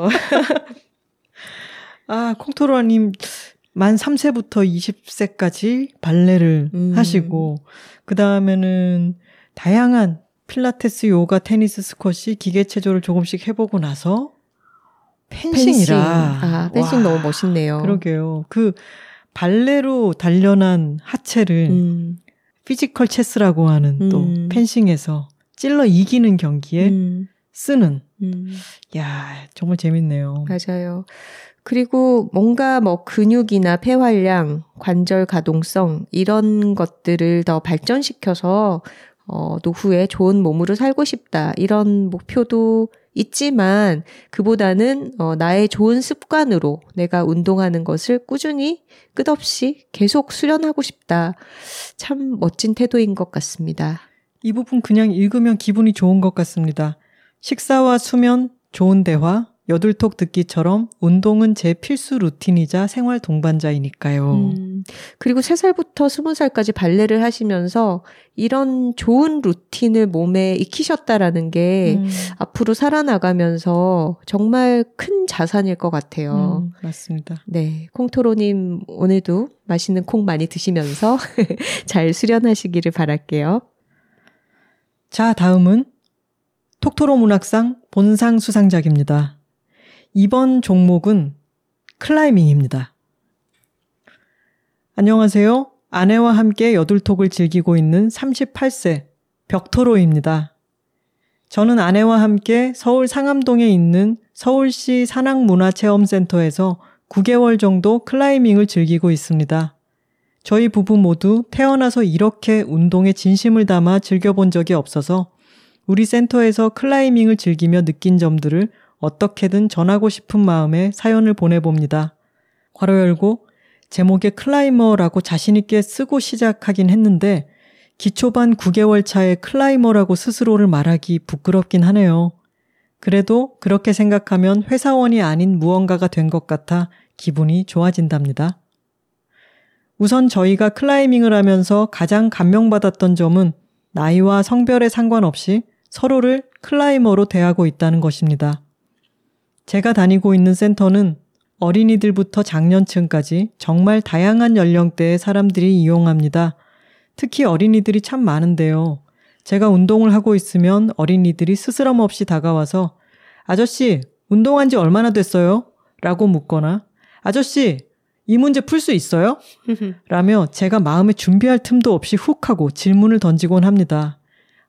아, 콩토로님 만 3세부터 20세까지 발레를 하시고, 그 다음에는 다양한 필라테스, 요가, 테니스, 스쿼시, 기계체조를 조금씩 해보고 나서 펜싱이라. 펜싱 너무 멋있네요. 그러게요. 그 발레로 단련한 하체를 피지컬 체스라고 하는 또 펜싱에서 찔러 이기는 경기에 쓰는. 야, 정말 재밌네요. 맞아요. 그리고 뭔가 뭐 근육이나 폐활량, 관절 가동성 이런 것들을 더 발전시켜서 노후에 좋은 몸으로 살고 싶다 이런 목표도 있지만 그보다는 나의 좋은 습관으로 내가 운동하는 것을 꾸준히 끝없이 계속 수련하고 싶다. 참 멋진 태도인 것 같습니다. 이 부분 그냥 읽으면 기분이 좋은 것 같습니다. 식사와 수면, 좋은 대화, 여둘톡 듣기처럼 운동은 제 필수 루틴이자 생활 동반자이니까요. 그리고 3살부터 20살까지 발레를 하시면서 이런 좋은 루틴을 몸에 익히셨다라는 게 앞으로 살아나가면서 정말 큰 자산일 것 같아요. 맞습니다. 네, 콩토로님 오늘도 맛있는 콩 많이 드시면서 잘 수련하시기를 바랄게요. 자, 다음은 톡토로 문학상 본상 수상작입니다. 이번 종목은 클라이밍입니다. 안녕하세요. 아내와 함께 여둘톡을 즐기고 있는 38세 벽토로입니다. 저는 아내와 함께 서울 상암동에 있는 서울시 산악문화체험센터에서 9개월 정도 클라이밍을 즐기고 있습니다. 저희 부부 모두 태어나서 이렇게 운동에 진심을 담아 즐겨본 적이 없어서 우리 센터에서 클라이밍을 즐기며 느낀 점들을 어떻게든 전하고 싶은 마음에 사연을 보내봅니다. 괄호 열고 제목에 클라이머라고 자신있게 쓰고 시작하긴 했는데 기초반 9개월 차에 클라이머라고 스스로를 말하기 부끄럽긴 하네요. 그래도 그렇게 생각하면 회사원이 아닌 무언가가 된 것 같아 기분이 좋아진답니다. 우선 저희가 클라이밍을 하면서 가장 감명받았던 점은 나이와 성별에 상관없이 서로를 클라이머로 대하고 있다는 것입니다. 제가 다니고 있는 센터는 어린이들부터 장년층까지 정말 다양한 연령대의 사람들이 이용합니다. 특히 어린이들이 참 많은데요. 제가 운동을 하고 있으면 어린이들이 스스럼 없이 다가와서 아저씨, 운동한 지 얼마나 됐어요? 라고 묻거나 아저씨, 이 문제 풀 수 있어요? 라며 제가 마음에 준비할 틈도 없이 훅 하고 질문을 던지곤 합니다.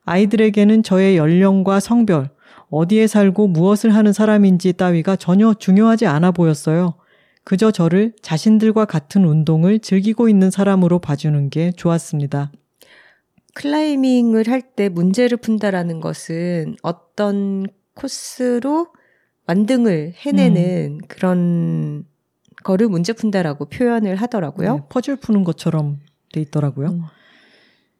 아이들에게는 저의 연령과 성별, 어디에 살고 무엇을 하는 사람인지 따위가 전혀 중요하지 않아 보였어요. 그저 저를 자신들과 같은 운동을 즐기고 있는 사람으로 봐주는 게 좋았습니다. 클라이밍을 할 때 문제를 푼다라는 것은 어떤 코스로 완등을 해내는 그런 거를 문제 푼다라고 표현을 하더라고요. 네, 퍼즐 푸는 것처럼 돼 있더라고요.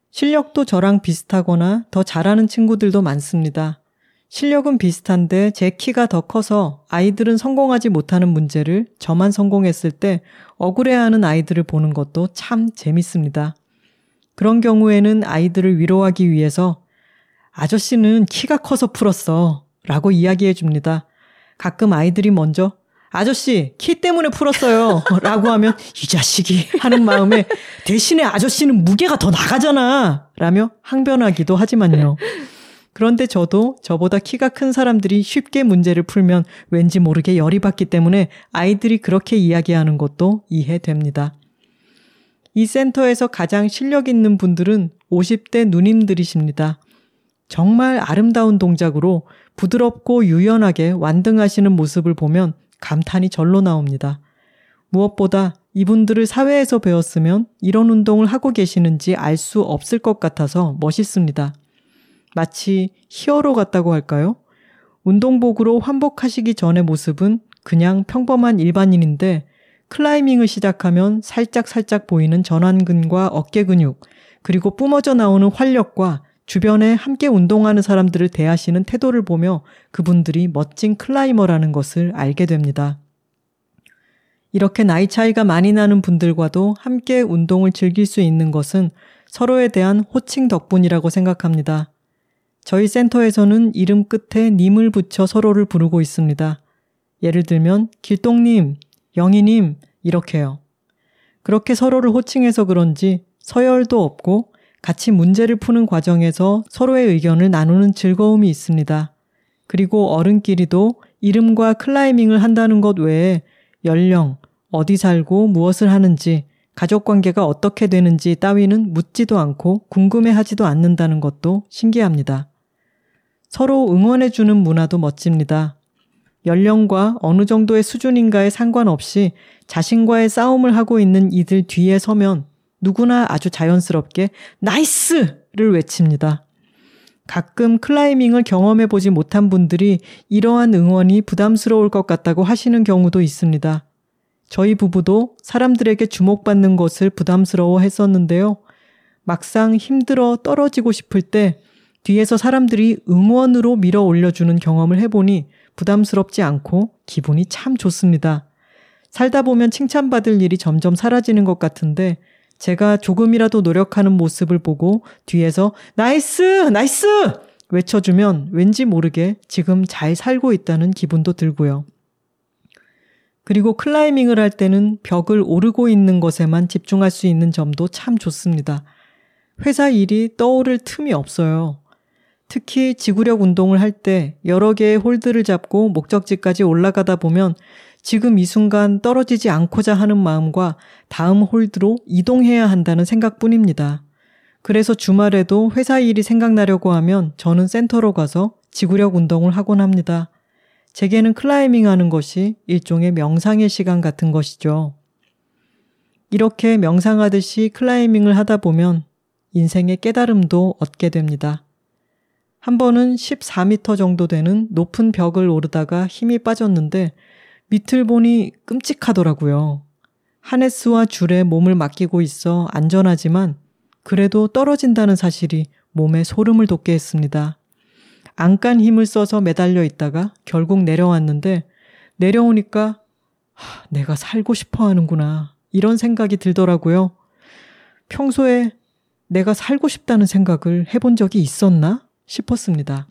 실력도 저랑 비슷하거나 더 잘하는 친구들도 많습니다. 실력은 비슷한데 제 키가 더 커서 아이들은 성공하지 못하는 문제를 저만 성공했을 때 억울해하는 아이들을 보는 것도 참 재밌습니다. 그런 경우에는 아이들을 위로하기 위해서 아저씨는 키가 커서 풀었어 라고 이야기해 줍니다. 가끔 아이들이 먼저 아저씨 키 때문에 풀었어요 라고 하면 이 자식이 하는 마음에 대신에 아저씨는 무게가 더 나가잖아 라며 항변하기도 하지만요. 그런데 저도 저보다 키가 큰 사람들이 쉽게 문제를 풀면 왠지 모르게 열이 받기 때문에 아이들이 그렇게 이야기하는 것도 이해됩니다. 이 센터에서 가장 실력 있는 분들은 50대 누님들이십니다. 정말 아름다운 동작으로 부드럽고 유연하게 완등하시는 모습을 보면 감탄이 절로 나옵니다. 무엇보다 이분들을 사회에서 배웠으면 이런 운동을 하고 계시는지 알 수 없을 것 같아서 멋있습니다. 마치 히어로 같다고 할까요? 운동복으로 환복하시기 전의 모습은 그냥 평범한 일반인인데 클라이밍을 시작하면 살짝살짝 보이는 전완근과 어깨 근육, 그리고 뿜어져 나오는 활력과 주변에 함께 운동하는 사람들을 대하시는 태도를 보며 그분들이 멋진 클라이머라는 것을 알게 됩니다. 이렇게 나이 차이가 많이 나는 분들과도 함께 운동을 즐길 수 있는 것은 서로에 대한 호칭 덕분이라고 생각합니다. 저희 센터에서는 이름 끝에 님을 붙여 서로를 부르고 있습니다. 예를 들면 길동님, 영희님 이렇게요. 그렇게 서로를 호칭해서 그런지 서열도 없고 같이 문제를 푸는 과정에서 서로의 의견을 나누는 즐거움이 있습니다. 그리고 어른끼리도 이름과 클라이밍을 한다는 것 외에 연령, 어디 살고 무엇을 하는지, 가족관계가 어떻게 되는지 따위는 묻지도 않고 궁금해하지도 않는다는 것도 신기합니다. 서로 응원해주는 문화도 멋집니다. 연령과 어느 정도의 수준인가에 상관없이 자신과의 싸움을 하고 있는 이들 뒤에 서면 누구나 아주 자연스럽게 나이스를 외칩니다. 가끔 클라이밍을 경험해보지 못한 분들이 이러한 응원이 부담스러울 것 같다고 하시는 경우도 있습니다. 저희 부부도 사람들에게 주목받는 것을 부담스러워 했었는데요. 막상 힘들어 떨어지고 싶을 때 뒤에서 사람들이 응원으로 밀어 올려주는 경험을 해보니 부담스럽지 않고 기분이 참 좋습니다. 살다 보면 칭찬받을 일이 점점 사라지는 것 같은데 제가 조금이라도 노력하는 모습을 보고 뒤에서 나이스! 나이스! 외쳐주면 왠지 모르게 지금 잘 살고 있다는 기분도 들고요. 그리고 클라이밍을 할 때는 벽을 오르고 있는 것에만 집중할 수 있는 점도 참 좋습니다. 회사 일이 떠오를 틈이 없어요. 특히 지구력 운동을 할 때 여러 개의 홀드를 잡고 목적지까지 올라가다 보면 지금 이 순간 떨어지지 않고자 하는 마음과 다음 홀드로 이동해야 한다는 생각뿐입니다. 그래서 주말에도 회사 일이 생각나려고 하면 저는 센터로 가서 지구력 운동을 하곤 합니다. 제게는 클라이밍 하는 것이 일종의 명상의 시간 같은 것이죠. 이렇게 명상하듯이 클라이밍을 하다 보면 인생의 깨달음도 얻게 됩니다. 한 번은 14m 정도 되는 높은 벽을 오르다가 힘이 빠졌는데 밑을 보니 끔찍하더라고요. 하네스와 줄에 몸을 맡기고 있어 안전하지만 그래도 떨어진다는 사실이 몸에 소름을 돋게 했습니다. 안간 힘을 써서 매달려 있다가 결국 내려왔는데 내려오니까 내가 살고 싶어 하는구나 이런 생각이 들더라고요. 평소에 내가 살고 싶다는 생각을 해본 적이 있었나 싶었습니다.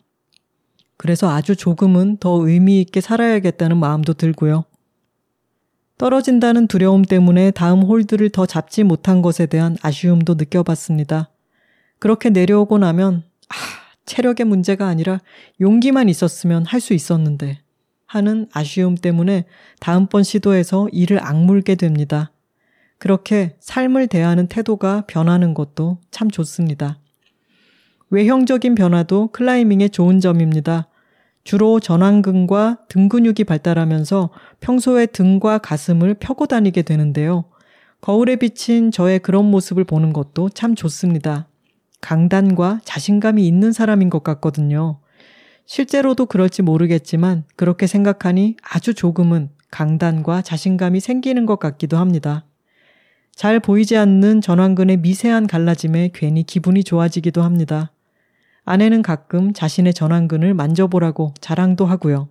그래서 아주 조금은 더 의미 있게 살아야겠다는 마음도 들고요. 떨어진다는 두려움 때문에 다음 홀드를 더 잡지 못한 것에 대한 아쉬움도 느껴봤습니다. 그렇게 내려오고 나면 체력의 문제가 아니라 용기만 있었으면 할 수 있었는데 하는 아쉬움 때문에 다음번 시도해서 이를 악물게 됩니다. 그렇게 삶을 대하는 태도가 변하는 것도 참 좋습니다. 외형적인 변화도 클라이밍의 좋은 점입니다. 주로 전완근과 등 근육이 발달하면서 평소에 등과 가슴을 펴고 다니게 되는데요. 거울에 비친 저의 그런 모습을 보는 것도 참 좋습니다. 강단과 자신감이 있는 사람인 것 같거든요. 실제로도 그럴지 모르겠지만 그렇게 생각하니 아주 조금은 강단과 자신감이 생기는 것 같기도 합니다. 잘 보이지 않는 전완근의 미세한 갈라짐에 괜히 기분이 좋아지기도 합니다. 아내는 가끔 자신의 전완근을 만져보라고 자랑도 하고요.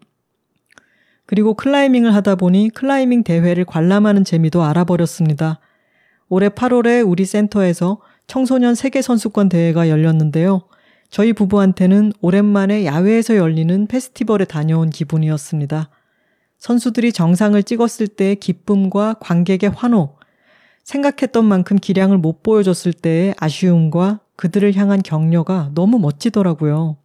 그리고 클라이밍을 하다 보니 클라이밍 대회를 관람하는 재미도 알아버렸습니다. 올해 8월에 우리 센터에서 청소년 세계선수권 대회가 열렸는데요. 저희 부부한테는 오랜만에 야외에서 열리는 페스티벌에 다녀온 기분이었습니다. 선수들이 정상을 찍었을 때의 기쁨과 관객의 환호, 생각했던 만큼 기량을 못 보여줬을 때의 아쉬움과 그들을 향한 격려가 너무 멋지더라고요.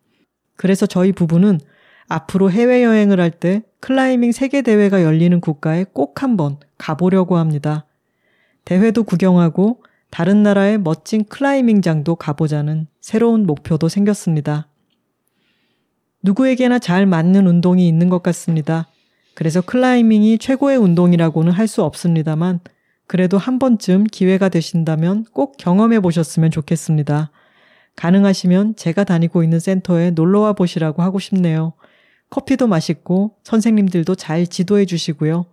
그래서 저희 부부는 앞으로 해외여행을 할 때 클라이밍 세계대회가 열리는 국가에 꼭 한번 가보려고 합니다. 대회도 구경하고 다른 나라의 멋진 클라이밍장도 가보자는 새로운 목표도 생겼습니다. 누구에게나 잘 맞는 운동이 있는 것 같습니다. 그래서 클라이밍이 최고의 운동이라고는 할 수 없습니다만 그래도 한 번쯤 기회가 되신다면 꼭 경험해 보셨으면 좋겠습니다. 가능하시면 제가 다니고 있는 센터에 놀러와 보시라고 하고 싶네요. 커피도 맛있고 선생님들도 잘 지도해 주시고요.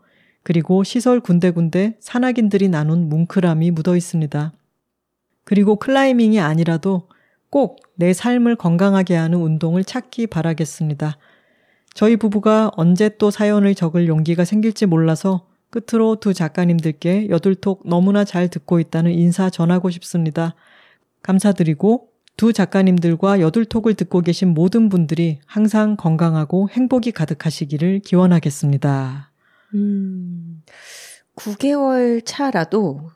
그리고 시설 군데군데 산악인들이 나눈 뭉클함이 묻어 있습니다. 그리고 클라이밍이 아니라도 꼭 내 삶을 건강하게 하는 운동을 찾기 바라겠습니다. 저희 부부가 언제 또 사연을 적을 용기가 생길지 몰라서 끝으로 두 작가님들께 여둘톡 너무나 잘 듣고 있다는 인사 전하고 싶습니다. 감사드리고 두 작가님들과 여둘톡을 듣고 계신 모든 분들이 항상 건강하고 행복이 가득하시기를 기원하겠습니다. 9개월 차라도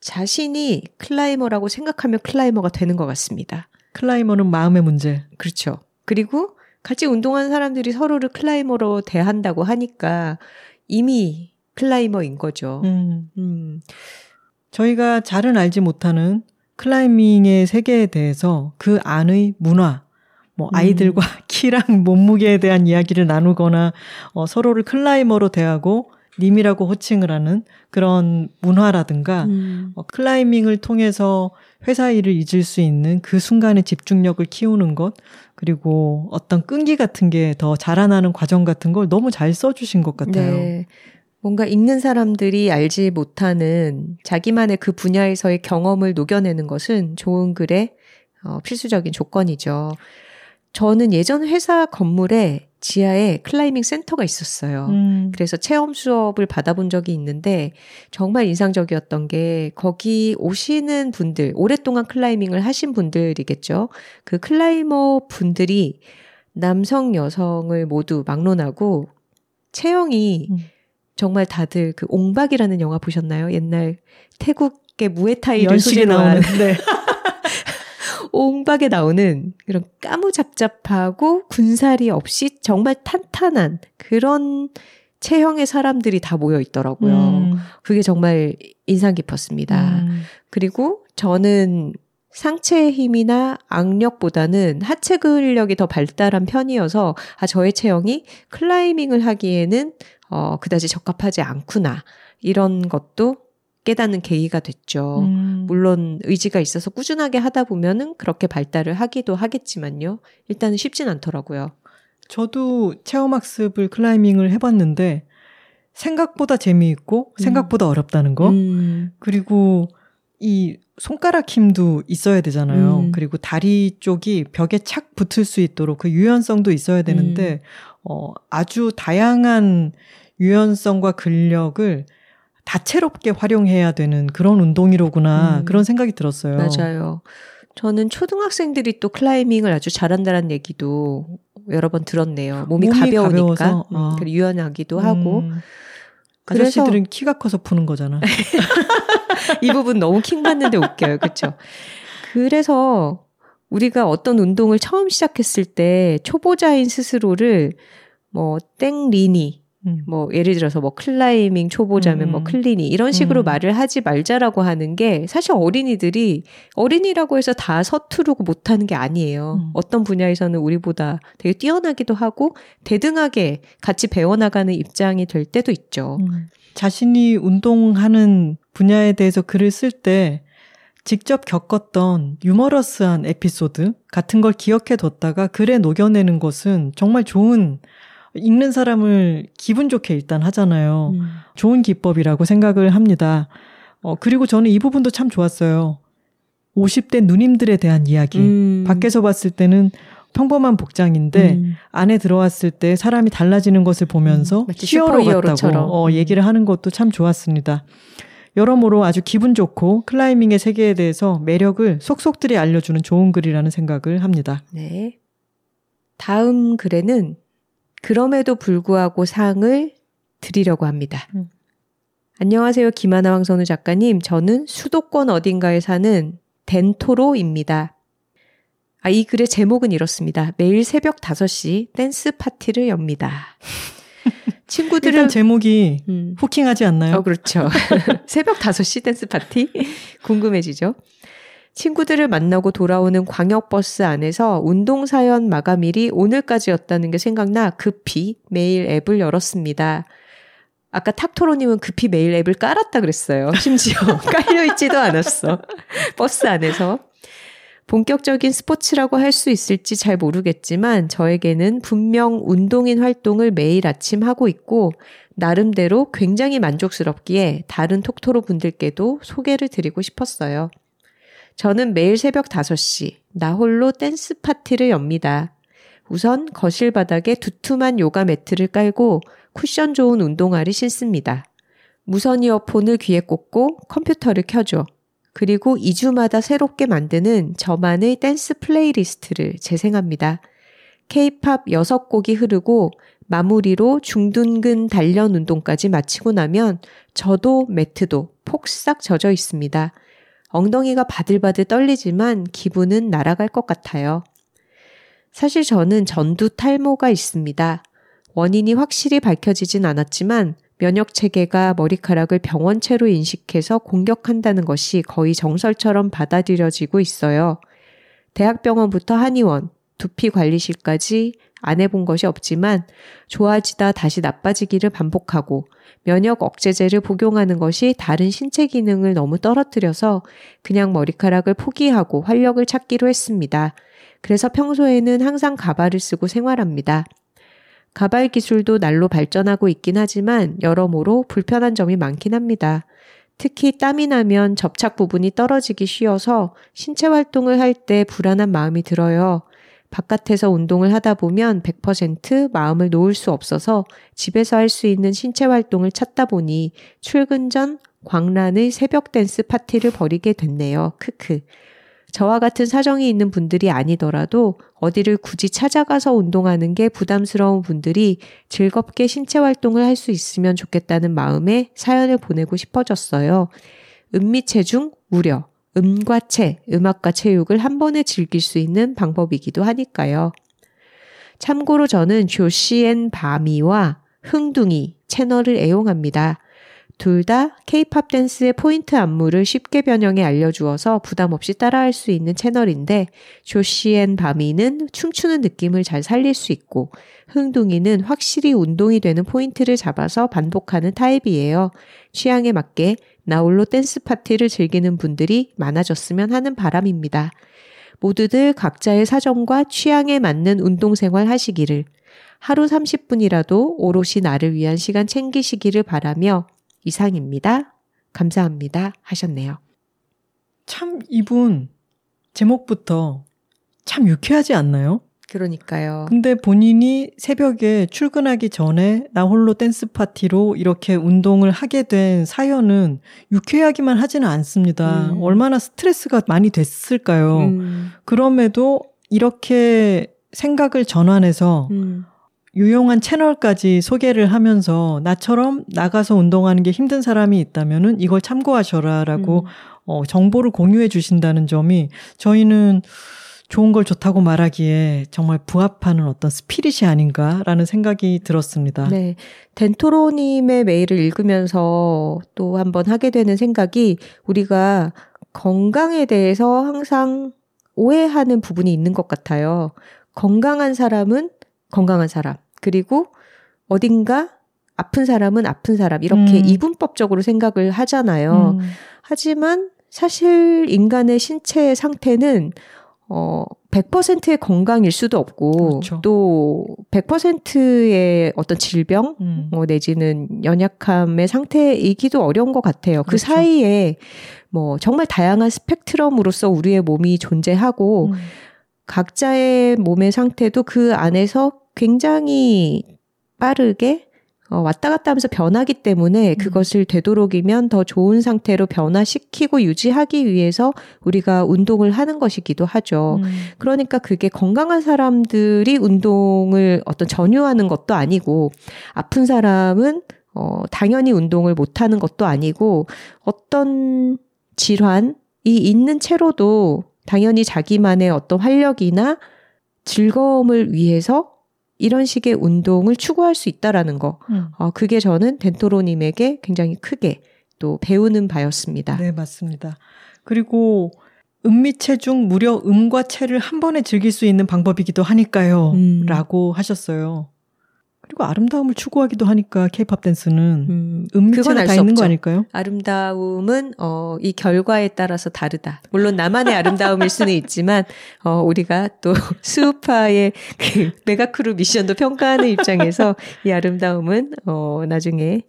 자신이 클라이머라고 생각하면 클라이머가 되는 것 같습니다. 클라이머는 마음의 문제. 그렇죠. 그리고 같이 운동하는 사람들이 서로를 클라이머로 대한다고 하니까 이미 클라이머인 거죠. 저희가 잘은 알지 못하는 클라이밍의 세계에 대해서 그 안의 문화, 뭐 아이들과 키랑 몸무게에 대한 이야기를 나누거나 서로를 클라이머로 대하고 님이라고 호칭을 하는 그런 문화라든가 클라이밍을 통해서 회사 일을 잊을 수 있는 그 순간의 집중력을 키우는 것, 그리고 어떤 끈기 같은 게 더 자라나는 과정 같은 걸 너무 잘 써주신 것 같아요. 네. 뭔가 읽는 사람들이 알지 못하는 자기만의 그 분야에서의 경험을 녹여내는 것은 좋은 글의 필수적인 조건이죠. 저는 예전 회사 건물에 지하에 클라이밍 센터가 있었어요. 그래서 체험 수업을 받아본 적이 있는데 정말 인상적이었던 게 거기 오시는 분들, 오랫동안 클라이밍을 하신 분들이겠죠. 그 클라이머 분들이 남성, 여성을 모두 막론하고 체형이 정말 다들 그 옹박이라는 영화 보셨나요? 옛날 태국의 무에타이를 소재로 나오는 네. 옹박에 나오는 그런 까무잡잡하고 군살이 없이 정말 탄탄한 그런 체형의 사람들이 다 모여 있더라고요. 그게 정말 인상 깊었습니다. 그리고 저는 상체의 힘이나 악력보다는 하체 근력이 더 발달한 편이어서 저의 체형이 클라이밍을 하기에는 그다지 적합하지 않구나 이런 것도 깨닫는 계기가 됐죠. 물론 의지가 있어서 꾸준하게 하다 보면은 그렇게 발달을 하기도 하겠지만요. 일단은 쉽진 않더라고요. 저도 체험학습을 클라이밍을 해봤는데 생각보다 재미있고 생각보다 어렵다는 거. 그리고 이 손가락 힘도 있어야 되잖아요. 그리고 다리 쪽이 벽에 착 붙을 수 있도록 그 유연성도 있어야 되는데 아주 다양한 유연성과 근력을 다채롭게 활용해야 되는 그런 운동이로구나 그런 생각이 들었어요. 맞아요. 저는 초등학생들이 또 클라이밍을 아주 잘한다는 얘기도 여러 번 들었네요. 몸이 가벼우니까 그리고 유연하기도 하고. 그래서 아저씨들은 키가 커서 푸는 거잖아. 이 부분 너무 킹받는데 웃겨요. 그렇죠? 그래서 우리가 어떤 운동을 처음 시작했을 때 초보자인 스스로를 뭐 땡리니 뭐 예를 들어서 뭐 클라이밍 초보자면 뭐 클리니 이런 식으로 말을 하지 말자라고 하는 게 사실 어린이들이 어린이라고 해서 다 서투르고 못하는 게 아니에요. 어떤 분야에서는 우리보다 되게 뛰어나기도 하고 대등하게 같이 배워나가는 입장이 될 때도 있죠. 자신이 운동하는 분야에 대해서 글을 쓸 때 직접 겪었던 유머러스한 에피소드 같은 걸 기억해뒀다가 글에 녹여내는 것은 정말 좋은 읽는 사람을 기분 좋게 일단 하잖아요. 좋은 기법이라고 생각을 합니다. 그리고 저는 이 부분도 참 좋았어요. 50대 누님들에 대한 이야기. 밖에서 봤을 때는 평범한 복장인데 안에 들어왔을 때 사람이 달라지는 것을 보면서 히어로 같다고 얘기를 하는 것도 참 좋았습니다. 여러모로 아주 기분 좋고 클라이밍의 세계에 대해서 매력을 속속들이 알려주는 좋은 글이라는 생각을 합니다. 네. 다음 글에는 그럼에도 불구하고 상을 드리려고 합니다. 안녕하세요. 김하나 황선우 작가님. 저는 수도권 어딘가에 사는 덴토로입니다. 이 글의 제목은 이렇습니다. 매일 새벽 5시 댄스 파티를 엽니다. 친구들은 일단 제목이 후킹하지 않나요? 그렇죠. 새벽 5시 댄스 파티? 궁금해지죠? 친구들을 만나고 돌아오는 광역버스 안에서 운동사연 마감일이 오늘까지였다는 게 생각나 급히 메일 앱을 열었습니다. 아까 탁토로님은 급히 메일 앱을 깔았다 그랬어요. 심지어 깔려있지도 않았어. 버스 안에서. 본격적인 스포츠라고 할 수 있을지 잘 모르겠지만 저에게는 분명 운동인 활동을 매일 아침 하고 있고 나름대로 굉장히 만족스럽기에 다른 톡토로 분들께도 소개를 드리고 싶었어요. 저는 매일 새벽 5시 나 홀로 댄스 파티를 엽니다. 우선 거실 바닥에 두툼한 요가 매트를 깔고 쿠션 좋은 운동화를 신습니다. 무선 이어폰을 귀에 꽂고 컴퓨터를 켜죠. 그리고 2주마다 새롭게 만드는 저만의 댄스 플레이리스트를 재생합니다. K-팝 6곡이 흐르고 마무리로 중둔근 단련 운동까지 마치고 나면 저도 매트도 폭삭 젖어 있습니다. 엉덩이가 바들바들 떨리지만 기분은 날아갈 것 같아요. 사실 저는 전두 탈모가 있습니다. 원인이 확실히 밝혀지진 않았지만 면역체계가 머리카락을 병원체로 인식해서 공격한다는 것이 거의 정설처럼 받아들여지고 있어요. 대학병원부터 한의원, 두피관리실까지 안 해본 것이 없지만 좋아지다 다시 나빠지기를 반복하고 면역 억제제를 복용하는 것이 다른 신체 기능을 너무 떨어뜨려서 그냥 머리카락을 포기하고 활력을 찾기로 했습니다. 그래서 평소에는 항상 가발을 쓰고 생활합니다. 가발 기술도 날로 발전하고 있긴 하지만 여러모로 불편한 점이 많긴 합니다. 특히 땀이 나면 접착 부분이 떨어지기 쉬워서 신체 활동을 할 때 불안한 마음이 들어요. 바깥에서 운동을 하다 보면 100% 마음을 놓을 수 없어서 집에서 할 수 있는 신체 활동을 찾다 보니 출근 전 광란의 새벽 댄스 파티를 벌이게 됐네요. 크크. 저와 같은 사정이 있는 분들이 아니더라도 어디를 굳이 찾아가서 운동하는 게 부담스러운 분들이 즐겁게 신체 활동을 할 수 있으면 좋겠다는 마음에 사연을 보내고 싶어졌어요. 음미체중 무려 음과 체, 음악과 체육을 한 번에 즐길 수 있는 방법이기도 하니까요. 참고로 저는 조시앤 바미와 흥둥이 채널을 애용합니다. 둘 다 K-팝 댄스의 포인트 안무를 쉽게 변형해 알려주어서 부담 없이 따라할 수 있는 채널인데 조시앤 바미는 춤추는 느낌을 잘 살릴 수 있고 흥둥이는 확실히 운동이 되는 포인트를 잡아서 반복하는 타입이에요. 취향에 맞게 나 홀로 댄스 파티를 즐기는 분들이 많아졌으면 하는 바람입니다. 모두들 각자의 사정과 취향에 맞는 운동생활 하시기를 하루 30분이라도 오롯이 나를 위한 시간 챙기시기를 바라며 이상입니다. 감사합니다. 하셨네요. 참 이분 제목부터 참 유쾌하지 않나요? 그러니까요. 근데 본인이 새벽에 출근하기 전에 나 홀로 댄스 파티로 이렇게 운동을 하게 된 사연은 유쾌하기만 하지는 않습니다. 얼마나 스트레스가 많이 됐을까요? 그럼에도 이렇게 생각을 전환해서 유용한 채널까지 소개를 하면서 나처럼 나가서 운동하는 게 힘든 사람이 있다면은 이걸 참고하셔라라고 정보를 공유해 주신다는 점이 저희는 좋은 걸 좋다고 말하기에 정말 부합하는 어떤 스피릿이 아닌가라는 생각이 들었습니다. 네, 덴토로님의 메일을 읽으면서 또 한번 하게 되는 생각이, 우리가 건강에 대해서 항상 오해하는 부분이 있는 것 같아요. 건강한 사람은 건강한 사람, 그리고 어딘가 아픈 사람은 아픈 사람, 이렇게 이분법적으로 생각을 하잖아요. 하지만 사실 인간의 신체의 상태는 100%의 건강일 수도 없고, 그렇죠. 또 100%의 어떤 질병 내지는 연약함의 상태이기도 어려운 것 같아요. 그렇죠. 그 사이에 뭐 정말 다양한 스펙트럼으로서 우리의 몸이 존재하고 각자의 몸의 상태도 그 안에서 굉장히 빠르게 왔다 갔다 하면서 변하기 때문에 그것을 되도록이면 더 좋은 상태로 변화시키고 유지하기 위해서 우리가 운동을 하는 것이기도 하죠. 그러니까 그게 건강한 사람들이 운동을 어떤 전유하는 것도 아니고, 아픈 사람은 당연히 운동을 못하는 것도 아니고, 어떤 질환이 있는 채로도 당연히 자기만의 어떤 활력이나 즐거움을 위해서 이런 식의 운동을 추구할 수 있다라는 거. 그게 저는 덴토로님에게 굉장히 크게 또 배우는 바였습니다. 네, 맞습니다. 그리고 음미 체중, 무려 음과 체를 한 번에 즐길 수 있는 방법이기도 하니까요. 라고 하셨어요. 그리고 아름다움을 추구하기도 하니까 케이팝 댄스는 음미체가 다 있는 거 아닐까요? 아름다움은 이 결과에 따라서 다르다. 물론 나만의 아름다움일 수는 있지만 우리가 또 수우파의 그 메가크루 미션도 평가하는 입장에서 이 아름다움은 나중에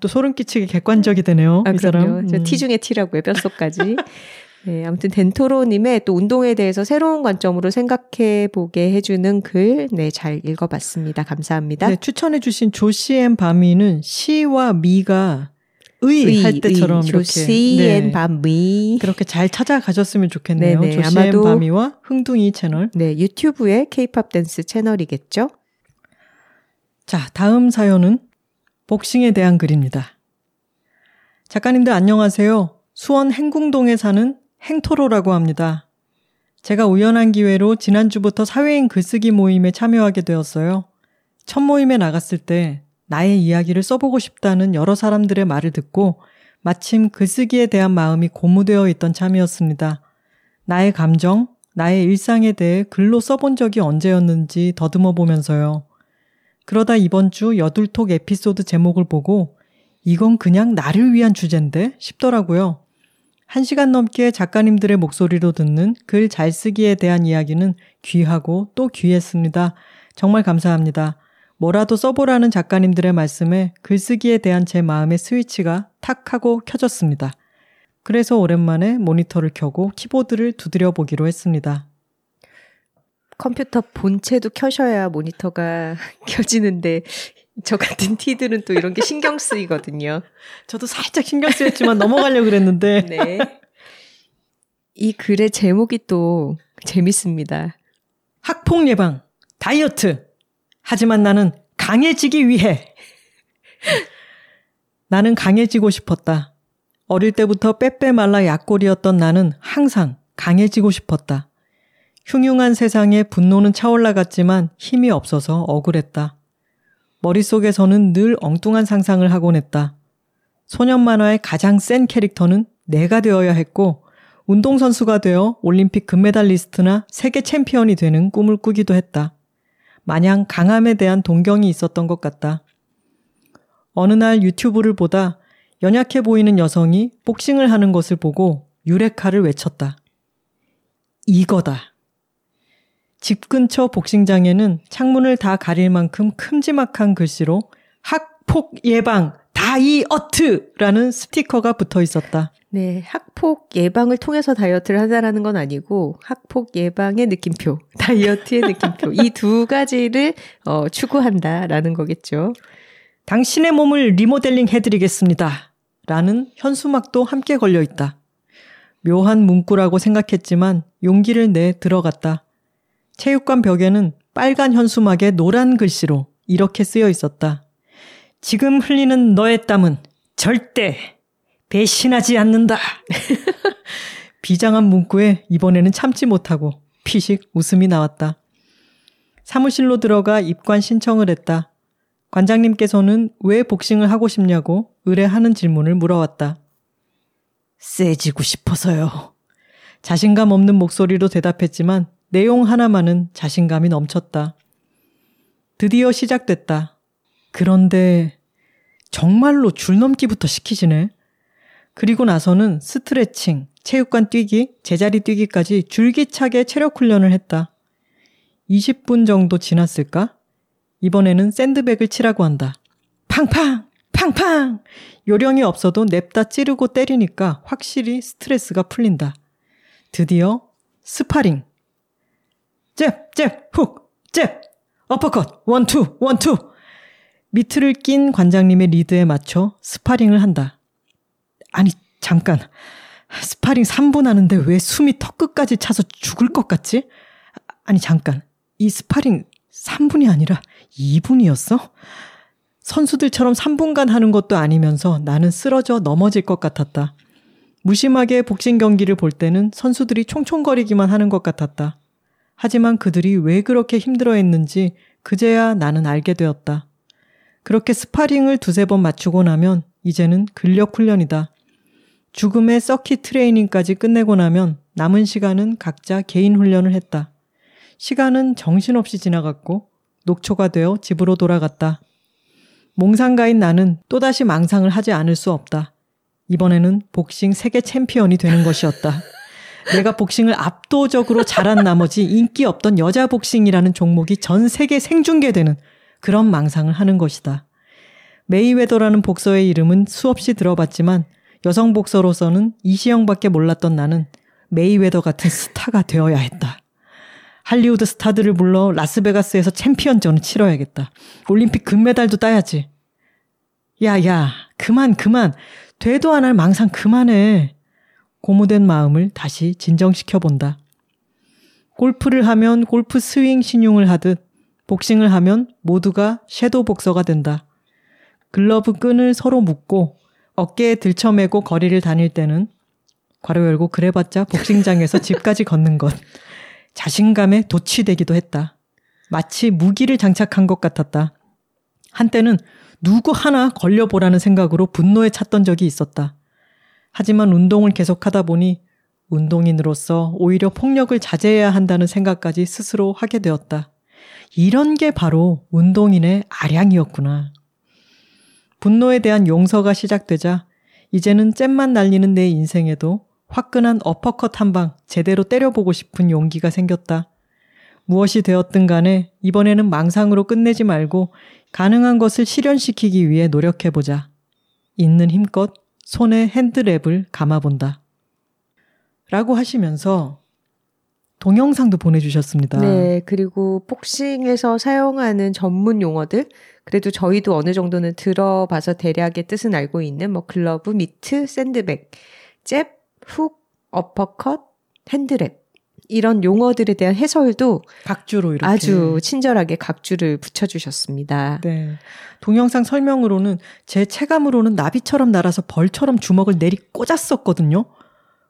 또 소름 끼치게 객관적이 되네요. 아, 이 사람. 티 중에 티라고요. 뼛속까지. 네, 아무튼 덴토로님의 또 운동에 대해서 새로운 관점으로 생각해보게 해주는 글, 네, 잘 읽어봤습니다. 감사합니다. 네, 추천해주신 조시앤밤미는 시와 미가 의 할 때처럼 이렇게 조시앤밤미, 네, 그렇게 잘 찾아가셨으면 좋겠네요. 조시앤밤미와 흥둥이 채널, 네, 유튜브의 K-POP 댄스 채널이겠죠. 자, 다음 사연은 복싱에 대한 글입니다. 작가님들 안녕하세요. 수원 행궁동에 사는 행토로라고 합니다. 제가 우연한 기회로 지난주부터 사회인 글쓰기 모임에 참여하게 되었어요. 첫 모임에 나갔을 때 나의 이야기를 써보고 싶다는 여러 사람들의 말을 듣고 마침 글쓰기에 대한 마음이 고무되어 있던 참이었습니다. 나의 감정, 나의 일상에 대해 글로 써본 적이 언제였는지 더듬어 보면서요. 그러다 이번 주 여둘톡 에피소드 제목을 보고 이건 그냥 나를 위한 주제인데 싶더라고요. 1시간 넘게 작가님들의 목소리로 듣는 글 잘 쓰기에 대한 이야기는 귀하고 또 귀했습니다. 정말 감사합니다. 뭐라도 써보라는 작가님들의 말씀에 글쓰기에 대한 제 마음의 스위치가 탁 하고 켜졌습니다. 그래서 오랜만에 모니터를 켜고 키보드를 두드려 보기로 했습니다. 컴퓨터 본체도 켜셔야 모니터가 켜지는데 저 같은 티들은 또 이런 게 신경 쓰이거든요. 저도 살짝 신경 쓰였지만 넘어가려고 그랬는데. 네. 이 글의 제목이 또 재밌습니다. 학폭 예방, 다이어트. 하지만 나는 강해지기 위해. 나는 강해지고 싶었다. 어릴 때부터 빼빼 말라 약골이었던 나는 항상 강해지고 싶었다. 흉흉한 세상에 분노는 차올라갔지만 힘이 없어서 억울했다. 머릿속에서는 늘 엉뚱한 상상을 하곤 했다. 소년 만화의 가장 센 캐릭터는 내가 되어야 했고, 운동선수가 되어 올림픽 금메달리스트나 세계 챔피언이 되는 꿈을 꾸기도 했다. 마냥 강함에 대한 동경이 있었던 것 같다. 어느 날 유튜브를 보다 연약해 보이는 여성이 복싱을 하는 것을 보고 유레카를 외쳤다. 이거다. 집 근처 복싱장에는 창문을 다 가릴 만큼 큼지막한 글씨로 학폭 예방 다이어트라는 스티커가 붙어 있었다. 네, 학폭 예방을 통해서 다이어트를 한다라는 건 아니고 학폭 예방의 느낌표, 다이어트의 느낌표, 이 두 가지를 추구한다라는 거겠죠. 당신의 몸을 리모델링 해드리겠습니다. 라는 현수막도 함께 걸려 있다. 묘한 문구라고 생각했지만 용기를 내 들어갔다. 체육관 벽에는 빨간 현수막에 노란 글씨로 이렇게 쓰여 있었다. 지금 흘리는 너의 땀은 절대 배신하지 않는다. 비장한 문구에 이번에는 참지 못하고 피식 웃음이 나왔다. 사무실로 들어가 입관 신청을 했다. 관장님께서는 왜 복싱을 하고 싶냐고 의뢰하는 질문을 물어왔다. 세지고 싶어서요. 자신감 없는 목소리로 대답했지만 내용 하나만은 자신감이 넘쳤다. 드디어 시작됐다. 그런데 정말로 줄넘기부터 시키시네. 그리고 나서는 스트레칭, 체육관 뛰기, 제자리 뛰기까지 줄기차게 체력 훈련을 했다. 20분 정도 지났을까? 이번에는 샌드백을 치라고 한다. 팡팡! 팡팡! 요령이 없어도 냅다 찌르고 때리니까 확실히 스트레스가 풀린다. 드디어 스파링. 잽! 잽! 훅! 잽! 어퍼컷! 원투! 원투! 미트를 낀 관장님의 리드에 맞춰 스파링을 한다. 아니 잠깐, 스파링 3분 하는데 왜 숨이 턱끝까지 차서 죽을 것 같지? 아니 잠깐, 이 스파링 3분이 아니라 2분이었어? 선수들처럼 3분간 하는 것도 아니면서 나는 쓰러져 넘어질 것 같았다. 무심하게 복싱 경기를 볼 때는 선수들이 총총거리기만 하는 것 같았다. 하지만 그들이 왜 그렇게 힘들어했는지 그제야 나는 알게 되었다. 그렇게 스파링을 두세 번 맞추고 나면 이제는 근력 훈련이다. 죽음의 서킷 트레이닝까지 끝내고 나면 남은 시간은 각자 개인 훈련을 했다. 시간은 정신없이 지나갔고 녹초가 되어 집으로 돌아갔다. 몽상가인 나는 또다시 망상을 하지 않을 수 없다. 이번에는 복싱 세계 챔피언이 되는 것이었다. 내가 복싱을 압도적으로 잘한 나머지 인기 없던 여자 복싱이라는 종목이 전 세계 생중계되는 그런 망상을 하는 것이다. 메이웨더라는 복서의 이름은 수없이 들어봤지만 여성 복서로서는 이시영밖에 몰랐던 나는 메이웨더 같은 스타가 되어야 했다. 할리우드 스타들을 불러 라스베가스에서 챔피언전을 치러야겠다. 올림픽 금메달도 따야지. 야야, 그만. 되도 안 할 망상 그만해. 고무된 마음을 다시 진정시켜본다. 골프를 하면 골프 스윙 신용을 하듯 복싱을 하면 모두가 섀도우 복서가 된다. 글러브 끈을 서로 묶고 어깨에 들쳐매고 거리를 다닐 때는 괄호 열고 그래봤자 복싱장에서 집까지 걷는 것. 자신감에 도취되기도 했다. 마치 무기를 장착한 것 같았다. 한때는 누구 하나 걸려보라는 생각으로 분노에 찼던 적이 있었다. 하지만 운동을 계속하다 보니 운동인으로서 오히려 폭력을 자제해야 한다는 생각까지 스스로 하게 되었다. 이런 게 바로 운동인의 아량이었구나. 분노에 대한 용서가 시작되자 이제는 잼만 날리는 내 인생에도 화끈한 어퍼컷 한 방 제대로 때려보고 싶은 용기가 생겼다. 무엇이 되었든 간에 이번에는 망상으로 끝내지 말고 가능한 것을 실현시키기 위해 노력해보자. 있는 힘껏 손에 핸드랩을 감아본다. 라고 하시면서 동영상도 보내주셨습니다. 네, 그리고 복싱에서 사용하는 전문 용어들, 그래도 저희도 어느 정도는 들어봐서 대략의 뜻은 알고 있는 뭐 글러브, 미트, 샌드백, 잽, 훅, 어퍼컷, 핸드랩 이런 용어들에 대한 해설도 각주로 이렇게 아주 친절하게 각주를 붙여주셨습니다. 네, 동영상 설명으로는 제 체감으로는 나비처럼 날아서 벌처럼 주먹을 내리꽂았었거든요.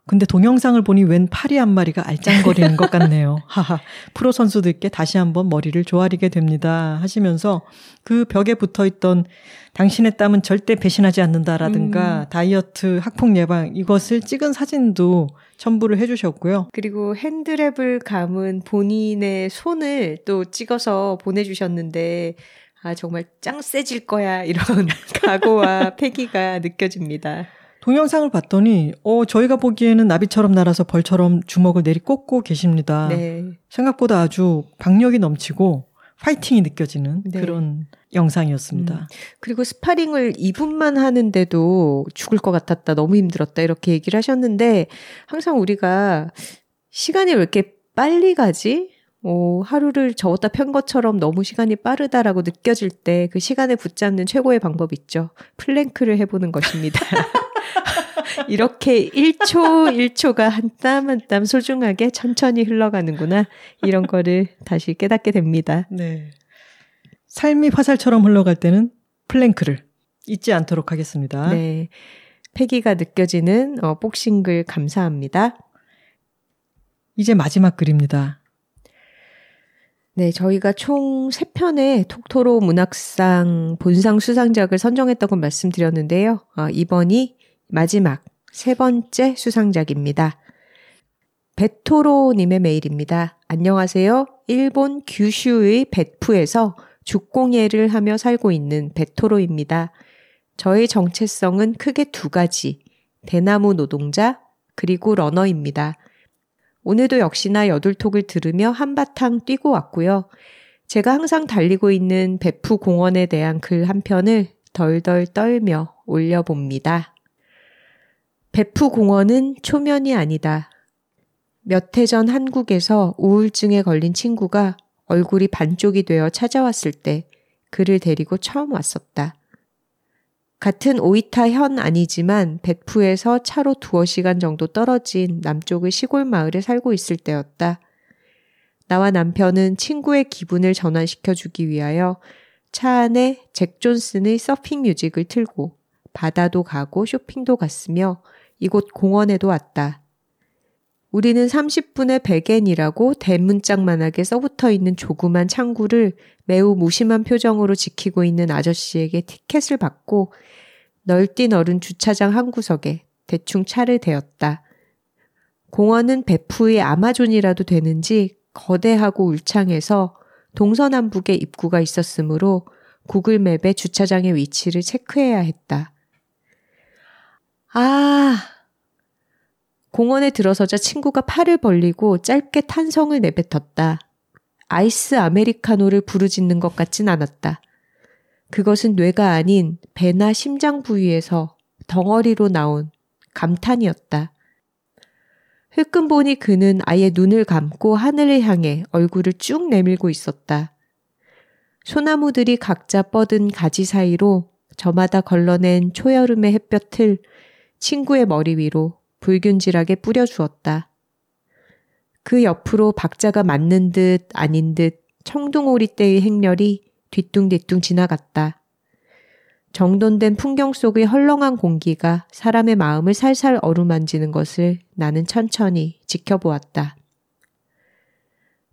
근데 동영상을 보니 웬 파리 한 마리가 알짱거리는 것 같네요. 하하. 프로 선수들께 다시 한번 머리를 조아리게 됩니다. 하시면서 그 벽에 붙어있던 당신의 땀은 절대 배신하지 않는다라든가 다이어트, 학폭 예방 이것을 찍은 사진도 첨부를 해주셨고요. 그리고 핸드랩을 감은 본인의 손을 또 찍어서 보내주셨는데 아 정말 짱 세질 거야 이런 각오와 패기가 느껴집니다. 동영상을 봤더니 저희가 보기에는 나비처럼 날아서 벌처럼 주먹을 내리꽂고 계십니다. 네. 생각보다 아주 박력이 넘치고 파이팅이 느껴지는 네. 그런 영상이었습니다. 그리고 스파링을 2분만 하는데도 죽을 것 같았다, 너무 힘들었다 이렇게 얘기를 하셨는데 항상 우리가 시간이 왜 이렇게 빨리 가지? 하루를 저었다 편 것처럼 너무 시간이 빠르다라고 느껴질 때 그 시간을 붙잡는 최고의 방법이 있죠. 플랭크를 해보는 것입니다. 이렇게 1초 1초가 한 땀 한 땀 소중하게 천천히 흘러가는구나. 이런 거를 다시 깨닫게 됩니다. 네. 삶이 화살처럼 흘러갈 때는 플랭크를 잊지 않도록 하겠습니다. 네. 패기가 느껴지는 복싱글 감사합니다. 이제 마지막 글입니다. 네, 저희가 총 3편의 톡토로 문학상 본상 수상작을 선정했다고 말씀드렸는데요. 이번이 마지막 세 번째 수상작입니다. 베토로님의 메일입니다. 안녕하세요. 일본 규슈의 벳푸에서 주공예를 하며 살고 있는 베토로입니다. 저의 정체성은 크게 두 가지, 대나무 노동자 그리고 러너입니다. 오늘도 역시나 여둘톡을 들으며 한바탕 뛰고 왔고요. 제가 항상 달리고 있는 베푸 공원에 대한 글 한 편을 덜덜 떨며 올려봅니다. 베푸 공원은 초면이 아니다. 몇 해 전 한국에서 우울증에 걸린 친구가 얼굴이 반쪽이 되어 찾아왔을 때 그를 데리고 처음 왔었다. 같은 오이타현 아니지만 벳푸에서 차로 2~5시간 정도 떨어진 남쪽의 시골 마을에 살고 있을 때였다. 나와 남편은 친구의 기분을 전환시켜주기 위하여 차 안에 잭 존슨의 서핑 뮤직을 틀고 바다도 가고 쇼핑도 갔으며 이곳 공원에도 왔다. 우리는 30분의 백엔이라고 대문짝만하게 써붙어 있는 조그만 창구를 매우 무심한 표정으로 지키고 있는 아저씨에게 티켓을 받고 널뛰넓은 주차장 한 구석에 대충 차를 대었다. 공원은 베푸의 아마존이라도 되는지 거대하고 울창해서 동서남북에 입구가 있었으므로 구글맵에 주차장의 위치를 체크해야 했다. 공원에 들어서자 친구가 팔을 벌리고 짧게 탄성을 내뱉었다. 아이스 아메리카노를 부르짖는 것 같진 않았다. 그것은 뇌가 아닌 배나 심장 부위에서 덩어리로 나온 감탄이었다. 흘끔 보니 그는 아예 눈을 감고 하늘을 향해 얼굴을 쭉 내밀고 있었다. 소나무들이 각자 뻗은 가지 사이로 저마다 걸러낸 초여름의 햇볕을 친구의 머리 위로 불균질하게 뿌려주었다. 그 옆으로 박자가 맞는 듯 아닌 듯 청둥오리 때의 행렬이 뒤뚱뒤뚱 지나갔다. 정돈된 풍경 속의 헐렁한 공기가 사람의 마음을 살살 어루만지는 것을 나는 천천히 지켜보았다.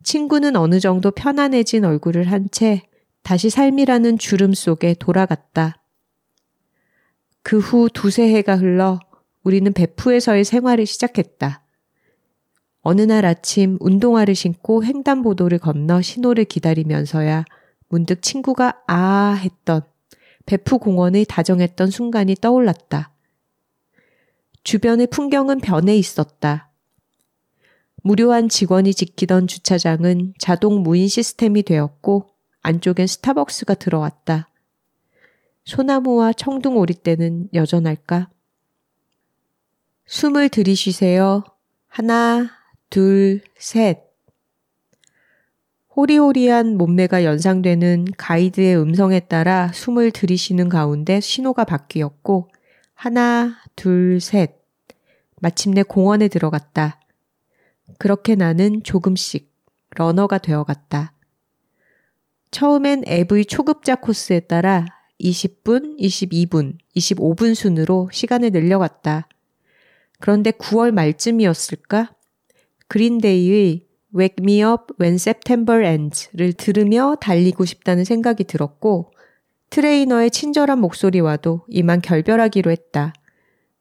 친구는 어느 정도 편안해진 얼굴을 한 채 다시 삶이라는 주름 속에 돌아갔다. 그 후 2~3해가 흘러 우리는 베푸에서의 생활을 시작했다. 어느 날 아침 운동화를 신고 횡단보도를 건너 신호를 기다리면서야 문득 친구가 했던 베푸 공원의 다정했던 순간이 떠올랐다. 주변의 풍경은 변해 있었다. 무료한 직원이 지키던 주차장은 자동 무인 시스템이 되었고 안쪽엔 스타벅스가 들어왔다. 소나무와 청둥오리떼는 여전할까? 숨을 들이쉬세요. 하나, 둘, 셋. 호리호리한 몸매가 연상되는 가이드의 음성에 따라 숨을 들이쉬는 가운데 신호가 바뀌었고 하나, 둘, 셋. 마침내 공원에 들어갔다. 그렇게 나는 조금씩 러너가 되어갔다. 처음엔 앱의 초급자 코스에 따라 20분, 22분, 25분 순으로 시간을 늘려갔다. 그런데 9월 말쯤이었을까? 그린데이의 Wake Me Up When September Ends를 들으며 달리고 싶다는 생각이 들었고 트레이너의 친절한 목소리와도 이만 결별하기로 했다.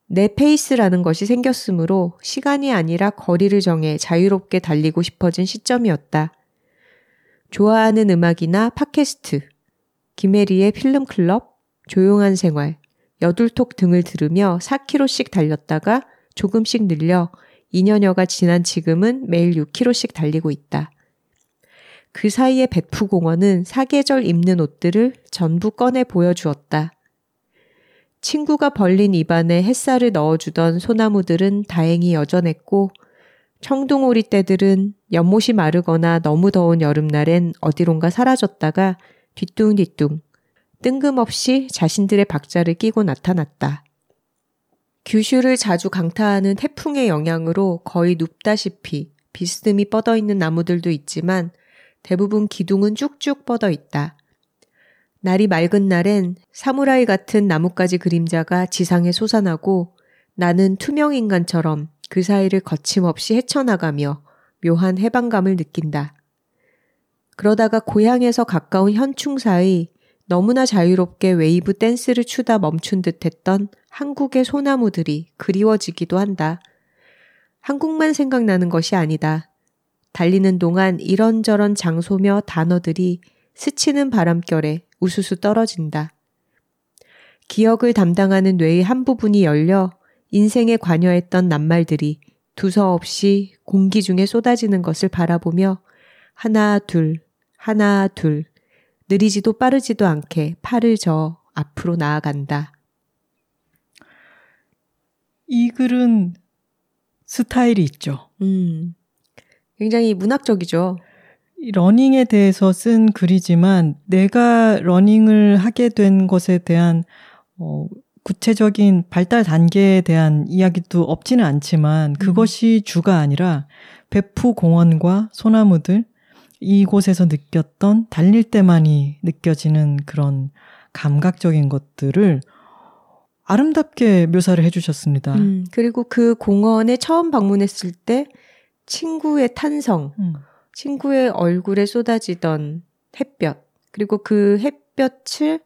내 페이스라는 것이 생겼으므로 시간이 아니라 거리를 정해 자유롭게 달리고 싶어진 시점이었다. 좋아하는 음악이나 팟캐스트, 김혜리의 필름클럽, 조용한 생활, 여둘톡 등을 들으며 4km씩 달렸다가 조금씩 늘려 2년여가 지난 지금은 매일 6km씩 달리고 있다. 그 사이에 베푸 공원은 사계절 입는 옷들을 전부 꺼내 보여주었다. 친구가 벌린 입안에 햇살을 넣어주던 소나무들은 다행히 여전했고 청둥오리떼들은 연못이 마르거나 너무 더운 여름날엔 어디론가 사라졌다가 뒤뚱뒤뚱 뜬금없이 자신들의 박자를 끼고 나타났다. 규슈를 자주 강타하는 태풍의 영향으로 거의 눕다시피 비스듬히 뻗어있는 나무들도 있지만 대부분 기둥은 쭉쭉 뻗어있다. 날이 맑은 날엔 사무라이 같은 나뭇가지 그림자가 지상에 솟아나고 나는 투명인간처럼 그 사이를 거침없이 헤쳐나가며 묘한 해방감을 느낀다. 그러다가 고향에서 가까운 현충사의 너무나 자유롭게 웨이브 댄스를 추다 멈춘 듯했던 한국의 소나무들이 그리워지기도 한다. 한국만 생각나는 것이 아니다. 달리는 동안 이런저런 장소며 단어들이 스치는 바람결에 우수수 떨어진다. 기억을 담당하는 뇌의 한 부분이 열려 인생에 관여했던 낱말들이 두서없이 공기 중에 쏟아지는 것을 바라보며 하나 둘, 하나 둘, 느리지도 빠르지도 않게 팔을 저어 앞으로 나아간다. 이 글은 스타일이 있죠. 굉장히 문학적이죠. 러닝에 대해서 쓴 글이지만 내가 러닝을 하게 된 것에 대한 구체적인 발달 단계에 대한 이야기도 없지는 않지만 그것이 주가 아니라 배프 공원과 소나무들 이곳에서 느꼈던 달릴 때만이 느껴지는 그런 감각적인 것들을 아름답게 묘사를 해주셨습니다. 그리고 그 공원에 처음 방문했을 때 친구의 탄성, 친구의 얼굴에 쏟아지던 햇볕, 그리고 그 햇볕을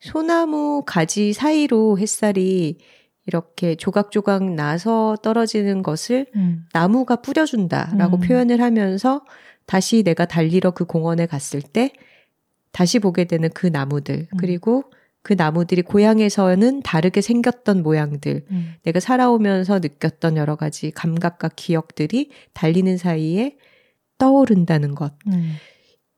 소나무 가지 사이로 햇살이 이렇게 조각조각 나서 떨어지는 것을 나무가 뿌려준다라고 표현을 하면서 다시 내가 달리러 그 공원에 갔을 때 다시 보게 되는 그 나무들, 그리고 그 나무들이 고향에서는 다르게 생겼던 모양들, 내가 살아오면서 느꼈던 여러 가지 감각과 기억들이 달리는 사이에 떠오른다는 것.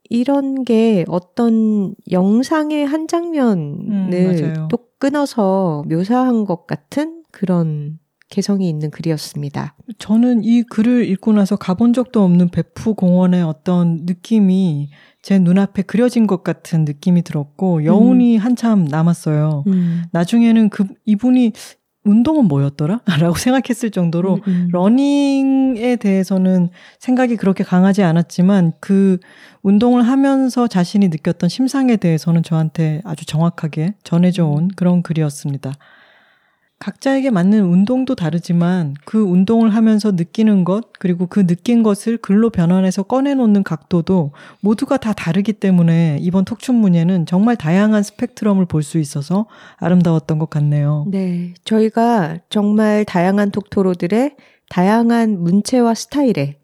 이런 게 어떤 영상의 한 장면을 또 끊어서 묘사한 것 같은 그런 개성이 있는 글이었습니다. 저는 이 글을 읽고 나서 가본 적도 없는 배프 공원의 어떤 느낌이 제 눈앞에 그려진 것 같은 느낌이 들었고 여운이 한참 남았어요. 나중에는 이분이 운동은 뭐였더라? 라고 생각했을 정도로 러닝에 대해서는 생각이 그렇게 강하지 않았지만 그 운동을 하면서 자신이 느꼈던 심상에 대해서는 저한테 아주 정확하게 전해져 온 그런 글이었습니다. 각자에게 맞는 운동도 다르지만 그 운동을 하면서 느끼는 것, 그리고 그 느낀 것을 글로 변환해서 꺼내놓는 각도도 모두가 다 다르기 때문에 이번 톡춘문예는 정말 다양한 스펙트럼을 볼 수 있어서 아름다웠던 것 같네요. 네, 저희가 정말 다양한 톡토로들의 다양한 문체와 스타일의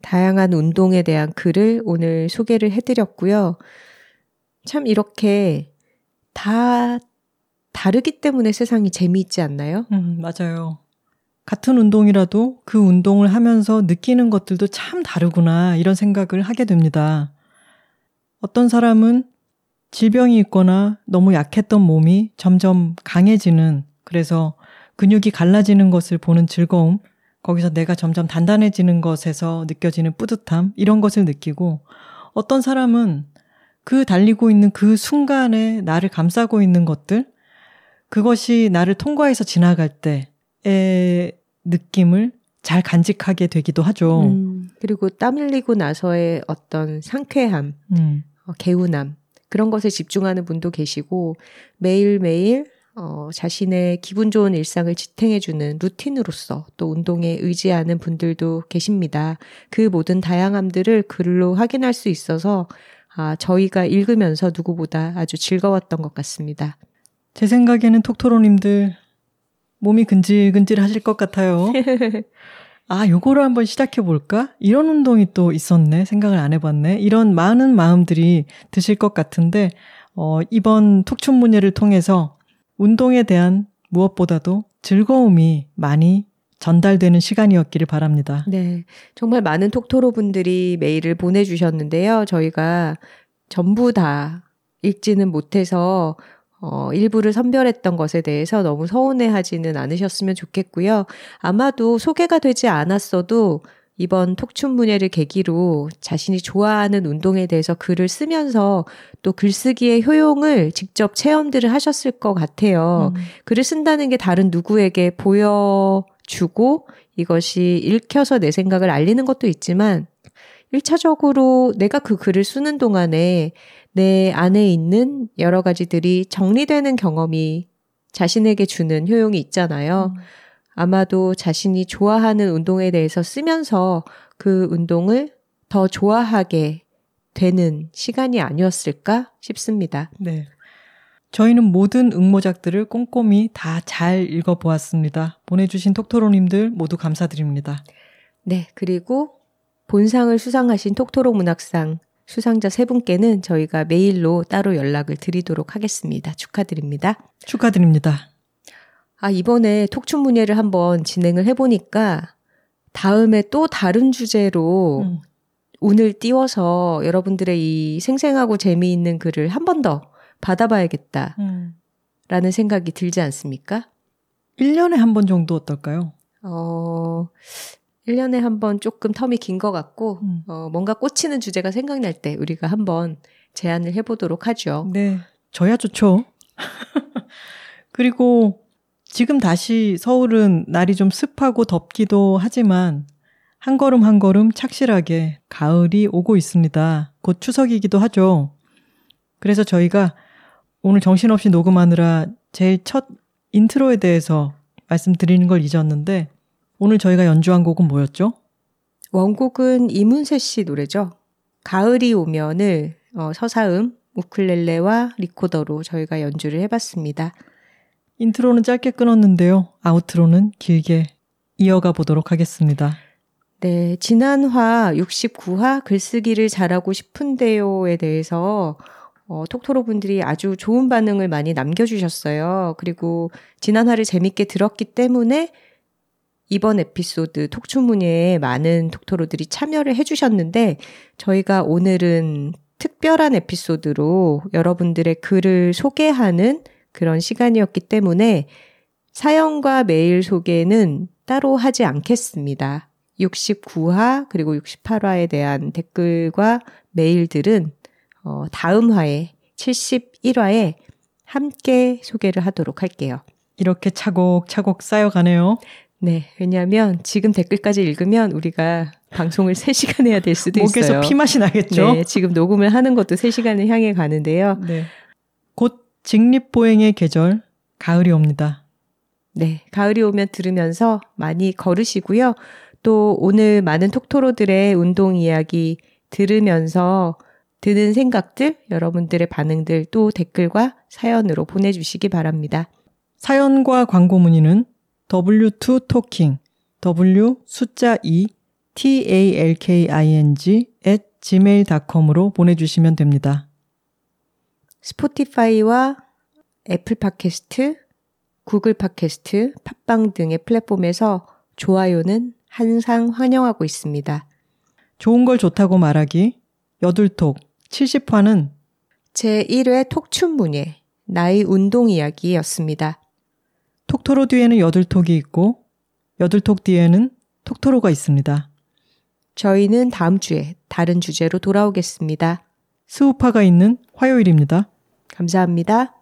다양한 운동에 대한 글을 오늘 소개를 해드렸고요. 참 이렇게 다 다르기 때문에 세상이 재미있지 않나요? 맞아요. 같은 운동이라도 그 운동을 하면서 느끼는 것들도 참 다르구나 이런 생각을 하게 됩니다. 어떤 사람은 질병이 있거나 너무 약했던 몸이 점점 강해지는, 그래서 근육이 갈라지는 것을 보는 즐거움, 거기서 내가 점점 단단해지는 것에서 느껴지는 뿌듯함, 이런 것을 느끼고, 어떤 사람은 그 달리고 있는 그 순간에 나를 감싸고 있는 것들, 그것이 나를 통과해서 지나갈 때의 느낌을 잘 간직하게 되기도 하죠. 그리고 땀 흘리고 나서의 어떤 상쾌함, 개운함, 그런 것에 집중하는 분도 계시고, 매일매일 자신의 기분 좋은 일상을 지탱해주는 루틴으로서 또 운동에 의지하는 분들도 계십니다. 그 모든 다양함들을 글로 확인할 수 있어서 저희가 읽으면서 누구보다 아주 즐거웠던 것 같습니다. 제 생각에는 톡토로님들 몸이 근질근질 하실 것 같아요. 아, 요거를 한번 시작해볼까? 이런 운동이 또 있었네. 생각을 안 해봤네. 이런 많은 마음들이 드실 것 같은데 이번 톡춘문예를 통해서 운동에 대한 무엇보다도 즐거움이 많이 전달되는 시간이었기를 바랍니다. 네, 정말 많은 톡토로분들이 메일을 보내주셨는데요. 저희가 전부 다 읽지는 못해서 일부를 선별했던 것에 대해서 너무 서운해하지는 않으셨으면 좋겠고요. 아마도 소개가 되지 않았어도 이번 톡춘문예를 계기로 자신이 좋아하는 운동에 대해서 글을 쓰면서 또 글쓰기의 효용을 직접 체험들을 하셨을 것 같아요. 글을 쓴다는 게 다른 누구에게 보여주고 이것이 읽혀서 내 생각을 알리는 것도 있지만 1차적으로 내가 그 글을 쓰는 동안에 내 안에 있는 여러 가지들이 정리되는 경험이 자신에게 주는 효용이 있잖아요. 아마도 자신이 좋아하는 운동에 대해서 쓰면서 그 운동을 더 좋아하게 되는 시간이 아니었을까 싶습니다. 네. 저희는 모든 응모작들을 꼼꼼히 다 잘 읽어보았습니다. 보내주신 톡토로님들 모두 감사드립니다. 네, 그리고 본상을 수상하신 톡토로 문학상 수상자 세 분께는 저희가 메일로 따로 연락을 드리도록 하겠습니다. 축하드립니다. 축하드립니다. 아, 이번에 톡춘문예를 한번 진행을 해보니까 다음에 또 다른 주제로 운을 띄워서 여러분들의 이 생생하고 재미있는 글을 한 번 더 받아봐야겠다라는 생각이 들지 않습니까? 1년에 한 번 정도 어떨까요? 1년에 한 번 조금 텀이 긴 것 같고 뭔가 꽂히는 주제가 생각날 때 우리가 한번 제안을 해보도록 하죠. 네, 저야 좋죠. 그리고 지금 다시 서울은 날이 좀 습하고 덥기도 하지만 한 걸음 한 걸음 착실하게 가을이 오고 있습니다. 곧 추석이기도 하죠. 그래서 저희가 오늘 정신없이 녹음하느라 제 첫 인트로에 대해서 말씀드리는 걸 잊었는데 오늘 저희가 연주한 곡은 뭐였죠? 원곡은 이문세 씨 노래죠. 가을이 오면을 서사음, 우쿨렐레와 리코더로 저희가 연주를 해봤습니다. 인트로는 짧게 끊었는데요. 아우트로는 길게 이어가 보도록 하겠습니다. 네, 지난화 69화 글쓰기를 잘하고 싶은데요에 대해서 톡토로 분들이 아주 좋은 반응을 많이 남겨주셨어요. 그리고 지난화를 재밌게 들었기 때문에 이번 에피소드 톡춘문예에 많은 톡토로들이 참여를 해주셨는데 저희가 오늘은 특별한 에피소드로 여러분들의 글을 소개하는 그런 시간이었기 때문에 사연과 메일 소개는 따로 하지 않겠습니다. 69화 그리고 68화에 대한 댓글과 메일들은 다음 화에 71화에 함께 소개를 하도록 할게요. 이렇게 차곡차곡 쌓여가네요. 네, 왜냐하면 지금 댓글까지 읽으면 우리가 방송을 3시간 해야 될 수도 있어요. 목에서 피맛이 나겠죠? 네, 지금 녹음을 하는 것도 3시간을 향해 가는데요. 네. 곧 직립보행의 계절, 가을이 옵니다. 네, 가을이 오면 들으면서 많이 걸으시고요. 또 오늘 많은 톡토로들의 운동 이야기 들으면서 드는 생각들, 여러분들의 반응들 또 댓글과 사연으로 보내주시기 바랍니다. 사연과 광고 문의는 w2talking, w 숫자 2, talking @gmail.com으로 보내주시면 됩니다. 스포티파이와 애플 팟캐스트, 구글 팟캐스트, 팟빵 등의 플랫폼에서 좋아요는 항상 환영하고 있습니다. 좋은 걸 좋다고 말하기, 여둘톡 70화는 제1회 톡춘문예, 나의 운동 이야기였습니다. 톡토로 뒤에는 여둘톡이 있고 여둘톡 뒤에는 톡토로가 있습니다. 저희는 다음 주에 다른 주제로 돌아오겠습니다. 스우파가 있는 화요일입니다. 감사합니다.